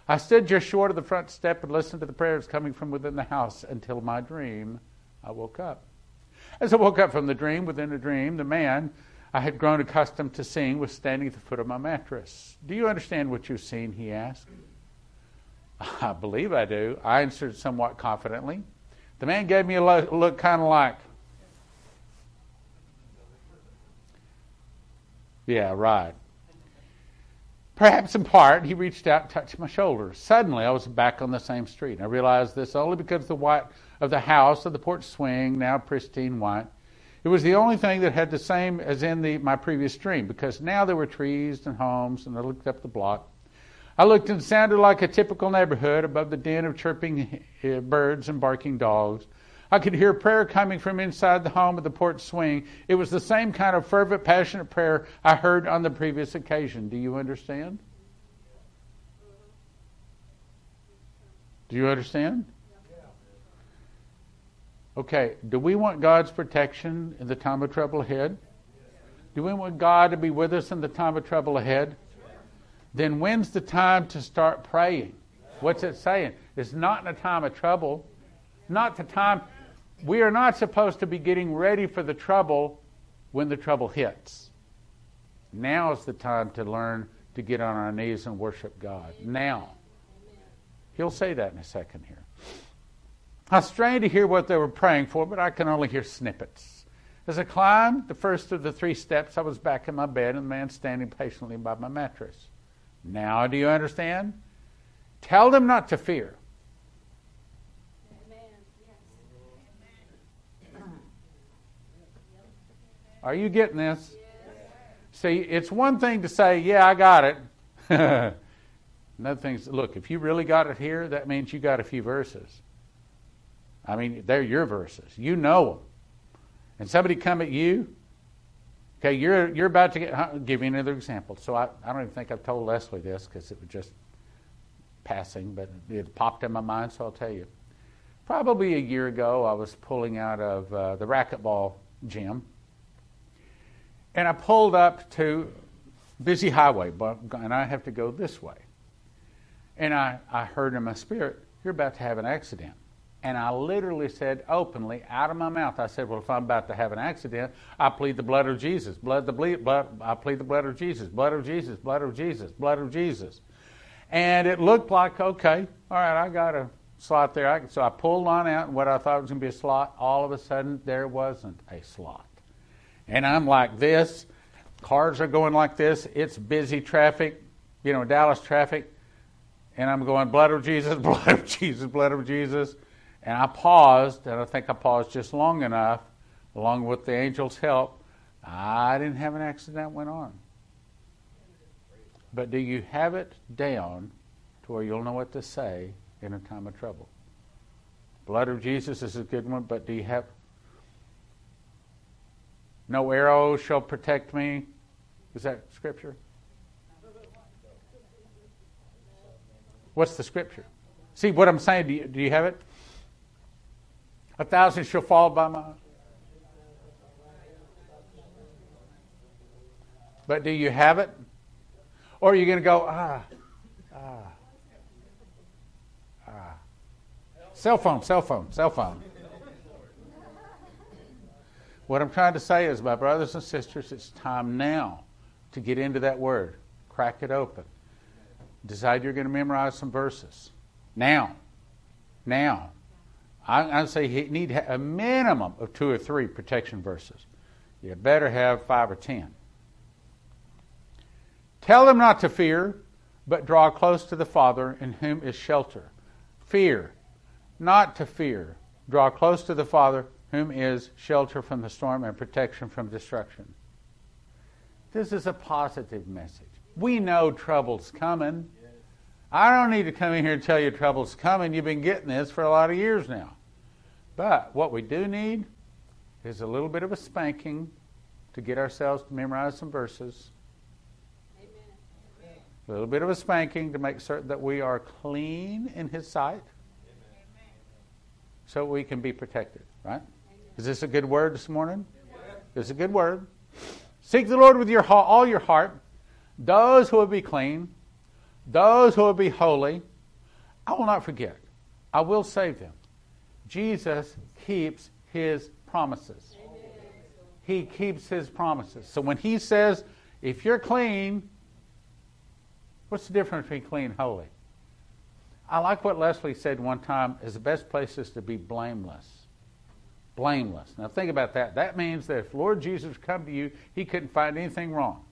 I stood just short of the front step and listened to the prayers coming from within the house until my dream. I woke up. As I woke up from the dream, within the dream, the man I had grown accustomed to seeing was standing at the foot of my mattress. "Do you understand what you've seen?" he asked. "I believe I do," I answered somewhat confidently. The man gave me a look kind of like, "Yeah, right." Perhaps in part, he reached out and touched my shoulder. Suddenly, I was back on the same street. And I realized this only because the white of the house, of the porch swing, now pristine white. It was the only thing that had the same as in my previous dream, because now there were trees and homes, and I looked up the block. I looked and it sounded like a typical neighborhood above the din of chirping birds and barking dogs. I could hear prayer coming from inside the home of the porch swing. It was the same kind of fervent, passionate prayer I heard on the previous occasion. Do you understand? Do you understand? Okay, do we want God's protection in the time of trouble ahead? Do we want God to be with us in the time of trouble ahead? Then when's the time to start praying? What's it saying? It's not in a time of trouble. Not the time. We are not supposed to be getting ready for the trouble when the trouble hits. Now is the time to learn to get on our knees and worship God. Now. He'll say that in a second here. I strained to hear what they were praying for, but I can only hear snippets. As I climbed the first of the 3 steps, I was back in my bed and the man standing patiently by my mattress. Now do you understand? Tell them not to fear. Are you getting this? See, it's one thing to say, yeah, I got it. Another thing is, look, if you really got it here, that means you got a few verses. I mean, they're your verses. You know them. And somebody come at you, okay, you're about to get, I'll give you another example. So I don't even think I've told Leslie this because it was just passing, but it popped in my mind, so I'll tell you. Probably a year ago, I was pulling out of the racquetball gym. And I pulled up to busy highway, and I have to go this way. And I heard in my spirit, you're about to have an accident. And I literally said openly, out of my mouth, I said, well, if I'm about to have an accident, I plead the blood of Jesus. I plead the blood of Jesus, blood of Jesus, blood of Jesus, blood of Jesus. And it looked like, okay, all right, I got a slot there. So I pulled on out, and what I thought was going to be a slot, all of a sudden, there wasn't a slot. And I'm like this, cars are going like this, it's busy traffic, you know, Dallas traffic, and I'm going, blood of Jesus, blood of Jesus, blood of Jesus. And I paused, and I think I paused just long enough, along with the angel's help. I didn't have an accident went on. But do you have it down to where you'll know what to say in a time of trouble? Blood of Jesus is a good one, but do you have... No arrow shall protect me. Is that scripture? What's the scripture? See what I'm saying? Do you have it? 1,000 shall fall by my... But do you have it? Or are you going to go, ah. Cell phone. What I'm trying to say is, my brothers and sisters, it's time now to get into that word. Crack it open. Decide you're going to memorize some verses. Now. I'd say you need a minimum of 2 or 3 protection verses. You better have 5 or 10. Tell them not to fear, but draw close to the Father in whom is shelter. Fear, not to fear. Draw close to the Father whom is shelter from the storm and protection from destruction. This is a positive message. We know trouble's coming. I don't need to come in here and tell you trouble's coming. You've been getting this for a lot of years now. But what we do need is a little bit of a spanking to get ourselves to memorize some verses. Amen. A little bit of a spanking to make certain that we are clean in His sight. Amen. So we can be protected, right? Is this a good word this morning? This is a good word. Seek the Lord with all your heart. Those who will be clean, those who will be holy, I will not forget. I will save them. Jesus keeps His promises. Amen. He keeps His promises. So when He says, if you're clean, what's the difference between clean and holy? I like what Leslie said one time, is the best place is to be blameless. Blameless. Now think about that. That means that if Lord Jesus come to you, He couldn't find anything wrong.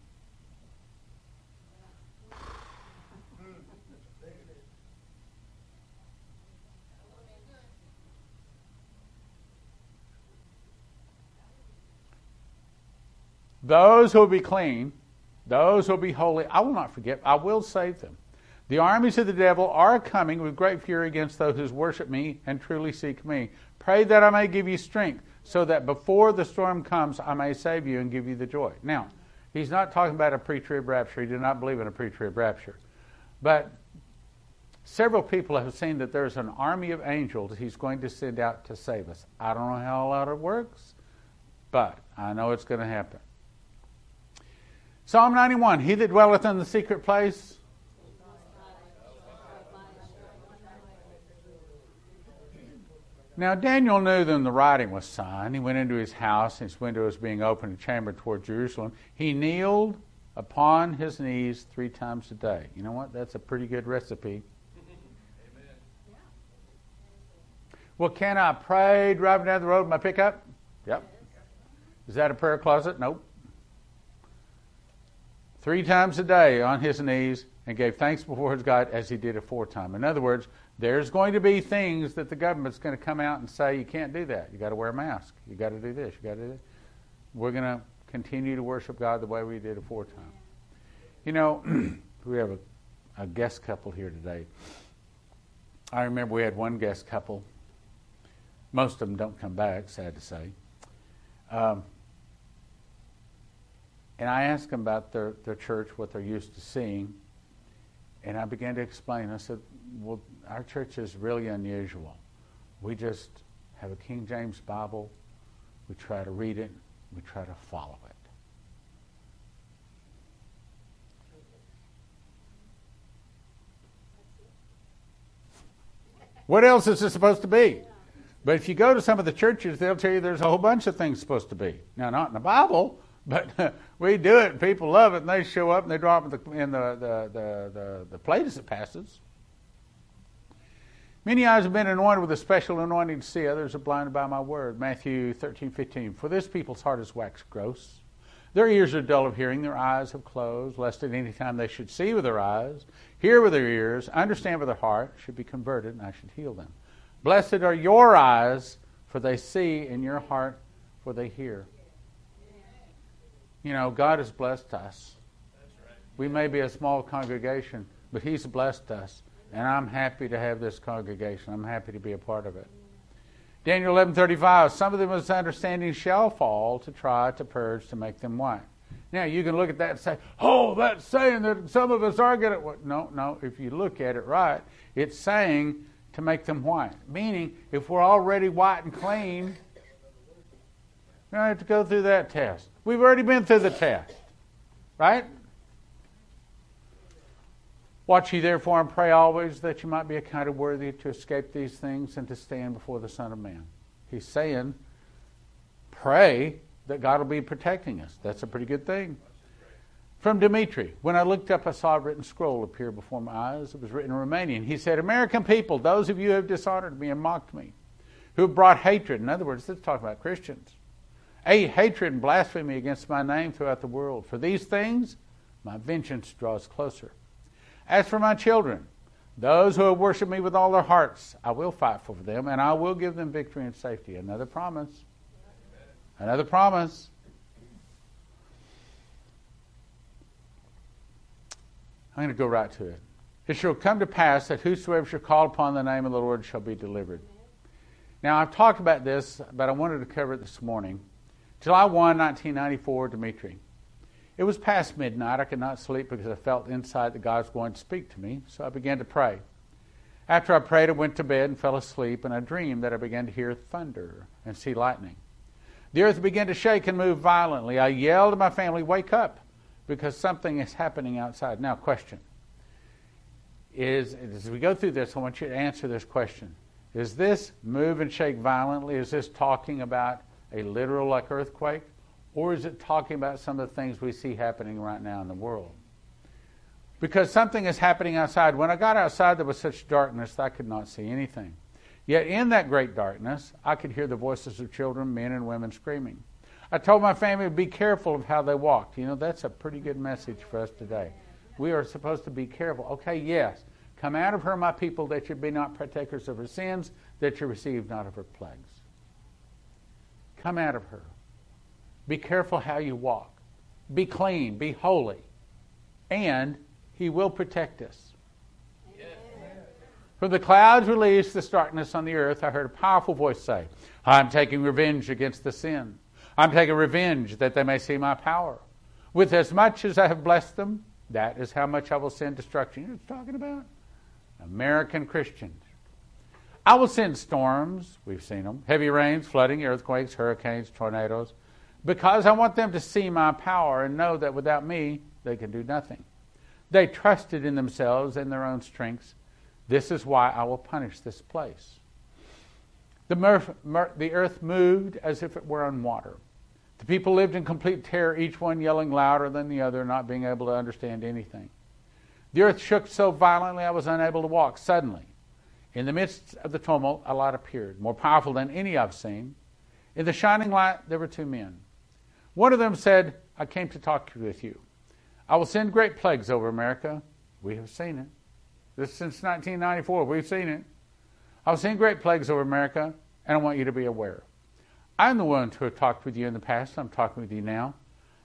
Those who will be clean, those who will be holy, I will not forget, I will save them. The armies of the devil are coming with great fury against those who worship me and truly seek me. Pray that I may give you strength, so that before the storm comes, I may save you and give you the joy. Now, he's not talking about a pre-trib rapture. He did not believe in a pre-trib rapture. But several people have seen that there's an army of angels He's going to send out to save us. I don't know how a lot of it works, but I know it's going to happen. Psalm 91, he that dwelleth in the secret place. Now Daniel knew that the writing was signed. He went into his house, his windows being open, a chamber toward Jerusalem. He kneeled upon his knees 3 times a day. You know what? That's a pretty good recipe. Amen. Well, can I pray driving down the road in my pickup? Yep. Is that a prayer closet? Nope. three times a day on his knees and gave thanks before his God as he did aforetime. In other words, there's going to be things that the government's going to come out and say, you can't do that. You got to wear a mask. You got to do this. You got to do that. We're going to continue to worship God the way we did aforetime. You know, we have a guest couple here today. I remember we had one guest couple. Most of them don't come back, sad to say. And I asked them about their church, what they're used to seeing. And I began to explain. I said, well, our church is really unusual. We just have a King James Bible. We try to read it. We try to follow it. What else is it supposed to be? But if you go to some of the churches, they'll tell you there's a whole bunch of things supposed to be. Now, not in the Bible, but we do it, and people love it, and they show up and they drop in the plate as it passes. Many eyes have been anointed with a special anointing to see. Others are blinded by my word. Matthew 13:15. For this people's heart is waxed gross. Their ears are dull of hearing. Their eyes have closed, lest at any time they should see with their eyes, hear with their ears, understand with their heart, should be converted, and I should heal them. Blessed are your eyes, for they see, and your heart, for they hear. You know, God has blessed us. We may be a small congregation, but He's blessed us. And I'm happy to have this congregation. I'm happy to be a part of it. Daniel 11:35, some of the misunderstanding shall fall to try to purge to make them white. Now, you can look at that and say, oh, that's saying that some of us are good at what? No, if you look at it right, it's saying to make them white. Meaning, if we're already white and clean, we don't have to go through that test. We've already been through the test, right? Watch ye therefore and pray always that you might be accounted worthy to escape these things and to stand before the Son of Man. He's saying, pray that God will be protecting us. That's a pretty good thing. From Demetri, when I looked up, I saw a written scroll appear before my eyes. It was written in Romanian. He said, American people, those of you who have dishonored me and mocked me, who have brought hatred. In other words, let's talk about Christians. A hatred and blasphemy against my name throughout the world. For these things, my vengeance draws closer. As for my children, those who have worshipped me with all their hearts, I will fight for them, and I will give them victory and safety. Another promise. Another promise. I'm going to go right to it. It shall come to pass that whosoever shall call upon the name of the Lord shall be delivered. Now, I've talked about this, but I wanted to cover it this morning. July 1, 1994, Demetri. It was past midnight. I could not sleep because I felt inside that God was going to speak to me, so I began to pray. After I prayed, I went to bed and fell asleep, and I dreamed that I began to hear thunder and see lightning. The earth began to shake and move violently. I yelled to my family, wake up, because something is happening outside. Now, question. As we go through this, I want you to answer this question. Is this move and shake violently? Is this talking about a literal like earthquake? Or is it talking about some of the things we see happening right now in the world? Because something is happening outside. When I got outside, there was such darkness that I could not see anything. Yet in that great darkness, I could hear the voices of children, men and women screaming. I told my family to be careful of how they walked. You know, that's a pretty good message for us today. We are supposed to be careful. Okay, yes. Come out of her, my people, that you be not partakers of her sins, that you receive not of her plagues. Come out of her. Be careful how you walk. Be clean. Be holy. And He will protect us. Yes. From the clouds released this darkness on the earth, I heard a powerful voice say, I'm taking revenge against the sin. I'm taking revenge that they may see my power. With as much as I have blessed them, that is how much I will send destruction. You know what it's talking about? American Christians. I will send storms, we've seen them, heavy rains, flooding, earthquakes, hurricanes, tornadoes, because I want them to see my power and know that without me, they can do nothing. They trusted in themselves and their own strengths. This is why I will punish this place. The earth moved as if it were on water. The people lived in complete terror, each one yelling louder than the other, not being able to understand anything. The earth shook so violently I was unable to walk. Suddenly, in the midst of the tumult, a light appeared, more powerful than any I've seen. In the shining light, there were two men. One of them said, I came to talk with you. I will send great plagues over America. We have seen it. This since 1994, we've seen it. I will send great plagues over America, and I want you to be aware. I'm the one to have talked with you in the past. I'm talking with you now.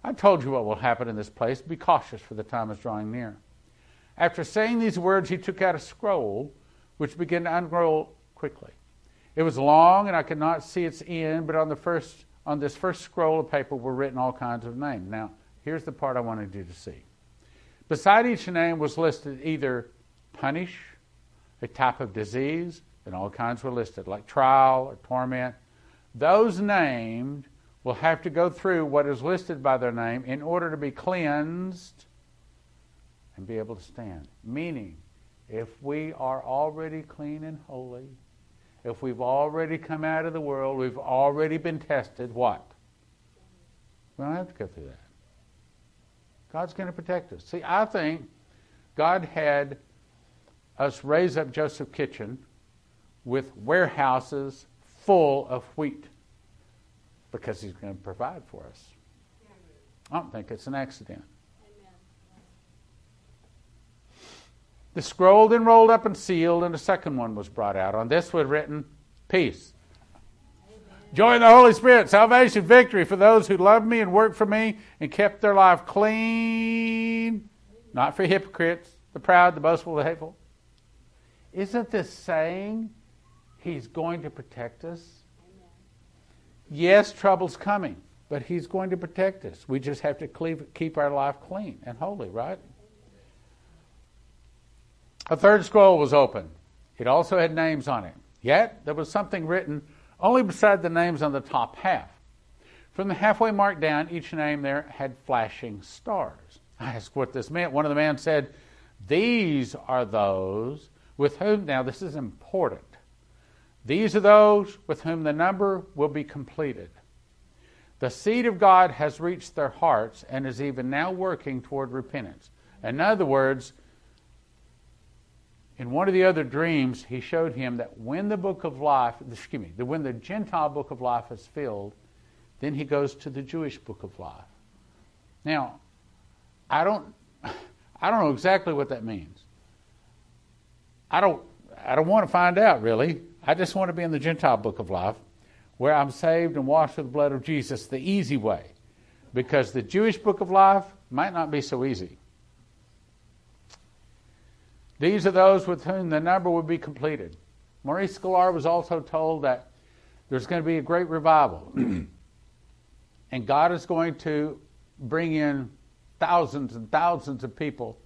I told you what will happen in this place. Be cautious, for the time is drawing near. After saying these words, he took out a scroll, which began to unroll quickly. It was long, and I could not see its end, but on this first scroll of paper were written all kinds of names. Now, here's the part I wanted you to see. Beside each name was listed either punish, a type of disease, and all kinds were listed, like trial or torment. Those named will have to go through what is listed by their name in order to be cleansed and be able to stand. Meaning, if we are already clean and holy, if we've already come out of the world, we've already been tested, what? We don't have to go through that. God's going to protect us. See, I think God had us raise up Joseph Kitchen with warehouses full of wheat because he's going to provide for us. I don't think it's an accident. The scroll then rolled up and sealed, and a second one was brought out. On this was written, peace. Joy in the Holy Spirit, salvation, victory for those who love me and work for me and kept their life clean, not for hypocrites, the proud, the boastful, the hateful. Isn't this saying he's going to protect us? Amen. Yes, trouble's coming, but he's going to protect us. We just have to keep our life clean and holy, right? A third scroll was opened. It also had names on it. Yet there was something written only beside the names on the top half. From the halfway mark down, each name there had flashing stars. I asked what this meant. One of the men said, these are those with whom, now this is important, these are those with whom the number will be completed. The seed of God has reached their hearts and is even now working toward repentance. In other words, in one of the other dreams, he showed him that when the book of life, when the Gentile book of life is filled, then he goes to the Jewish book of life. Now, I don't know exactly what that means. I don't want to find out, really. I just want to be in the Gentile book of life, where I'm saved and washed with the blood of Jesus the easy way, because the Jewish book of life might not be so easy. These are those with whom the number will be completed. Maurice Gaylord was also told that there's going to be a great revival. And God is going to bring in thousands and thousands of people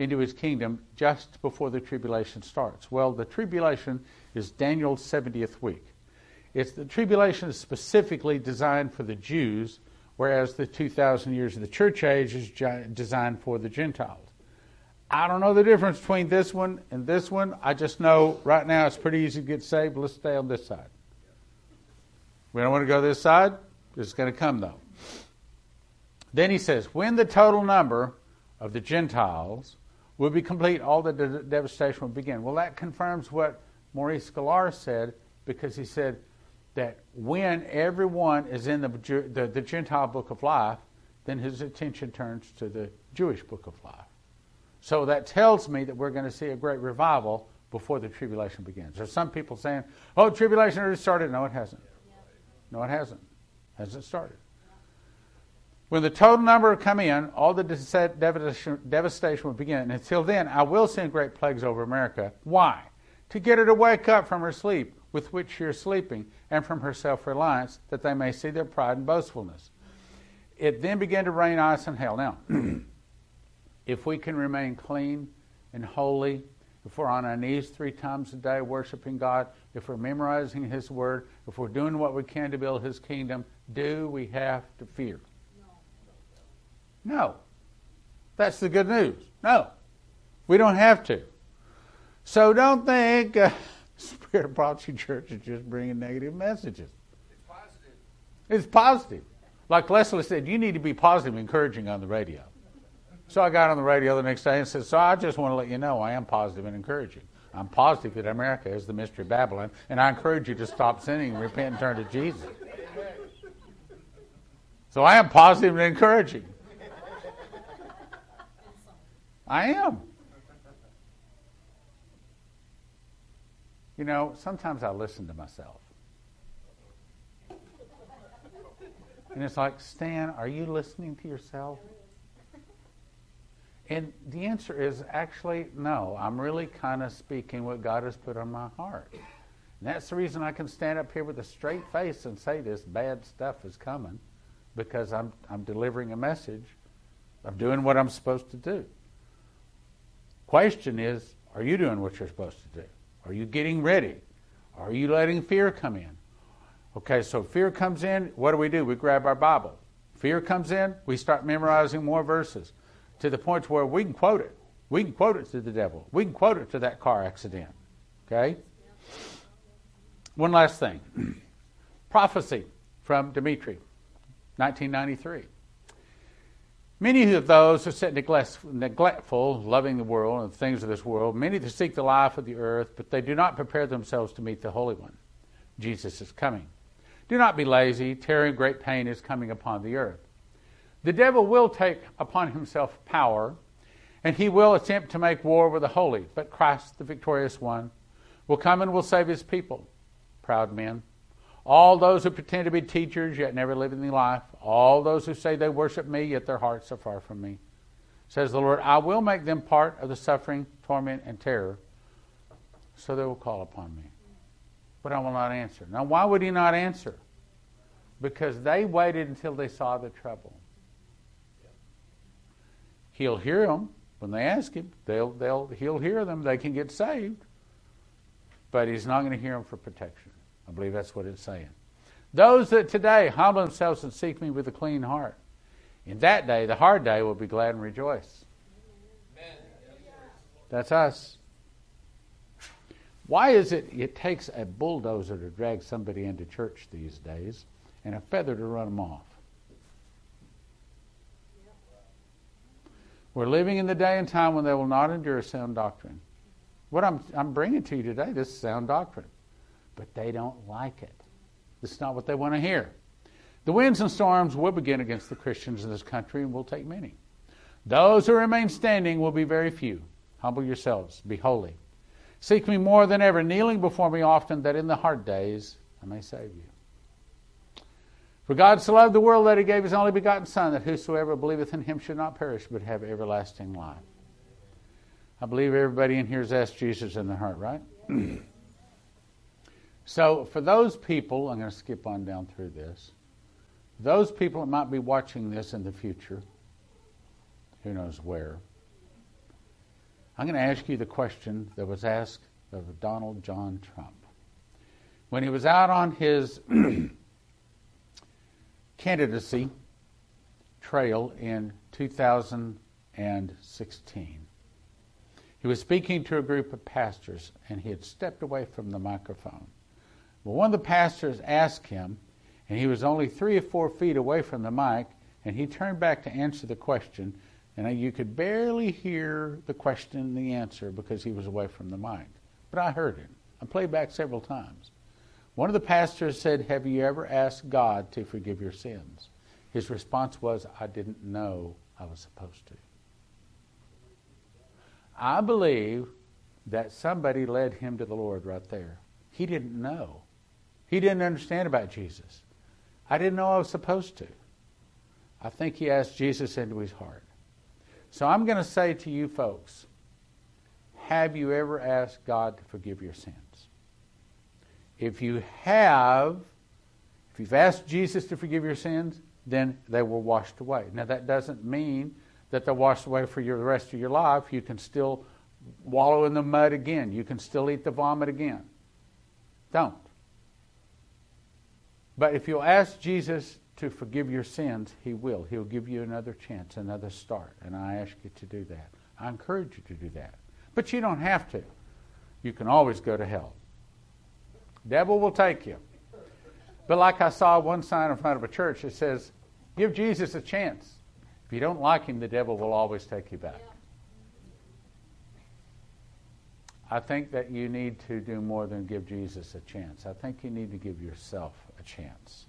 into his kingdom just before the tribulation starts. Well, the tribulation is Daniel's 70th week. The tribulation is specifically designed for the Jews, whereas the 2,000 years of the church age is designed for the Gentiles. I don't know the difference between this one and this one. I just know right now it's pretty easy to get saved. Let's stay on this side. We don't want to go this side. It's going to come, though. Then he says, when the total number of the Gentiles will be complete, all the devastation will begin. Well, that confirms what Maurice Gaylord said, because he said that when everyone is in the Gentile book of life, then his attention turns to the Jewish book of life. So that tells me that we're going to see a great revival before the tribulation begins. There's some people saying, oh, tribulation already started. No, it hasn't. No, it hasn't. It hasn't started. When the total number come in, all the devastation will begin. And until then, I will send great plagues over America. Why? To get her to wake up from her sleep with which she is sleeping, and from her self-reliance, that they may see their pride and boastfulness. It then began to rain ice and hail. Now, if we can remain clean and holy, if we're on our knees 3 times a day worshiping God, if we're memorizing his word, if we're doing what we can to build his kingdom, do we have to fear? No. That's the good news. No. We don't have to. So don't think Spirit of Prophecy Church is just bringing negative messages. It's positive. It's positive. Like Leslie said, you need to be positive and encouraging on the radio. So I got on the radio the next day and said, so I just want to let you know I am positive and encouraging. I'm positive that America is the mystery of Babylon, and I encourage you to stop sinning, repent, and turn to Jesus. So I am positive and encouraging. I am. You know, sometimes I listen to myself. And it's like, Stan, are you listening to yourself? And the answer is actually no. I'm really kind of speaking what God has put on my heart. And that's the reason I can stand up here with a straight face and say this bad stuff is coming, because I'm delivering a message. I'm doing what I'm supposed to do. Question is, are you doing what you're supposed to do? Are you getting ready? Are you letting fear come in? Okay, so fear comes in, what do? We grab our Bible. Fear comes in, we start memorizing more verses to the point where we can quote it. We can quote it to the devil. We can quote it to that car accident. Okay? One last thing. Prophecy from Demetri, 1993. Many of those who sit neglectful, loving the world and the things of this world, many that seek the life of the earth, but they do not prepare themselves to meet the Holy One. Jesus is coming. Do not be lazy. Terror and great pain is coming upon the earth. The devil will take upon himself power, and he will attempt to make war with the holy, but Christ, the victorious one, will come and will save his people. Proud men, all those who pretend to be teachers yet never live in the life, all those who say they worship me yet their hearts are far from me, says the Lord, I will make them part of the suffering, torment, and terror, so they will call upon me. But I will not answer. Now, why would he not answer? Because they waited until they saw the trouble. He'll hear them when they ask him. He'll hear them. They can get saved. But he's not going to hear them for protection. I believe that's what it's saying. Those that today humble themselves and seek me with a clean heart, in that day, the hard day, will be glad and rejoice. Amen. That's us. Why is it it takes a bulldozer to drag somebody into church these days and a feather to run them off? We're living in the day and time when they will not endure sound doctrine. What I'm bringing to you today, this is sound doctrine. But they don't like it. This is not what they want to hear. The winds and storms will begin against the Christians in this country and will take many. Those who remain standing will be very few. Humble yourselves. Be holy. Seek me more than ever, kneeling before me often, that in the hard days I may save you. For God so loved the world that he gave his only begotten Son, that whosoever believeth in him should not perish, but have everlasting life. I believe everybody in here has asked Jesus in their heart, right? So for those people, I'm going to skip on down through this, those people that might be watching this in the future, who knows where, I'm going to ask you the question that was asked of Donald John Trump. When he was out on his candidacy trail in 2016, he was speaking to a group of pastors, and he had stepped away from the microphone. Well, one of the pastors asked him, and he was only 3 or 4 feet away from the mic, and he turned back to answer the question. And you could barely hear the question and the answer because he was away from the mic. But I heard him. I played back several times. One of the pastors said, have you ever asked God to forgive your sins? His response was, I didn't know I was supposed to. I believe that somebody led him to the Lord right there. He didn't know. He didn't understand about Jesus. I didn't know I was supposed to. I think he asked Jesus into his heart. So I'm going to say to you folks, have you ever asked God to forgive your sins? If you have, if you've asked Jesus to forgive your sins, then they were washed away. Now that doesn't mean that they're washed away for the rest of your life. You can still wallow in the mud again. You can still eat the vomit again. Don't. But if you'll ask Jesus to forgive your sins, he will. He'll give you another chance, another start. And I ask you to do that. I encourage you to do that. But you don't have to. You can always go to hell. Devil will take you. But like I saw one sign in front of a church that says, give Jesus a chance. If you don't like him, the devil will always take you back. I think that you need to do more than give Jesus a chance. I think you need to give yourself a chance.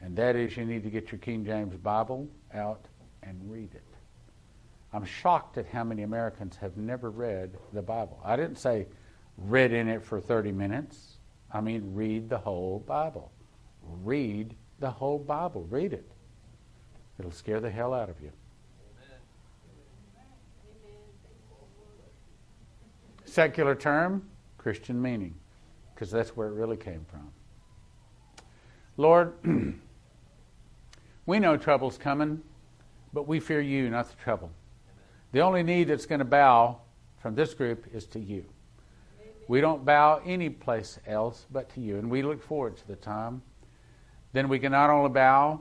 And that is, you need to get your King James Bible out and read it. I'm shocked at how many Americans have never read the Bible. I didn't say read in it for 30 minutes. I mean, read the whole Bible. Read the whole Bible. Read it. It'll scare the hell out of you. Secular term, Christian meaning, because that's where it really came from. Lord, we know trouble's coming, but we fear you, not the trouble. The only knee that's going to bow from this group is to you. We don't bow any place else but to you, and we look forward to the time. Then we can not only bow,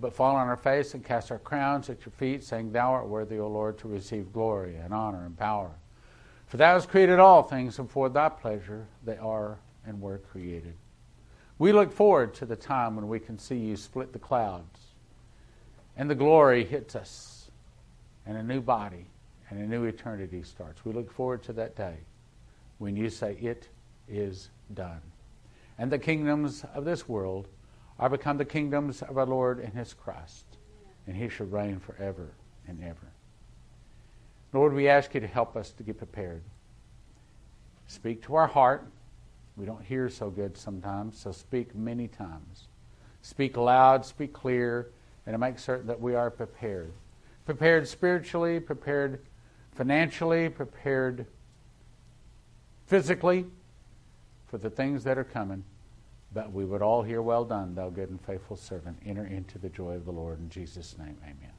but fall on our face and cast our crowns at your feet, saying, Thou art worthy, O Lord, to receive glory and honor and power. For thou hast created all things, and for thy pleasure they are and were created. We look forward to the time when we can see you split the clouds, and the glory hits us, and a new body and a new eternity starts. We look forward to that day when you say, It is done. And the kingdoms of this world are become the kingdoms of our Lord and his Christ, and he shall reign forever and ever. Lord, we ask you to help us to get prepared. Speak to our heart. We don't hear so good sometimes, so speak many times. Speak loud, speak clear, and to make certain that we are prepared. Prepared spiritually, prepared financially, prepared physically for the things that are coming. But we would all hear, Well done, thou good and faithful servant. Enter into the joy of the Lord. In Jesus' name, amen.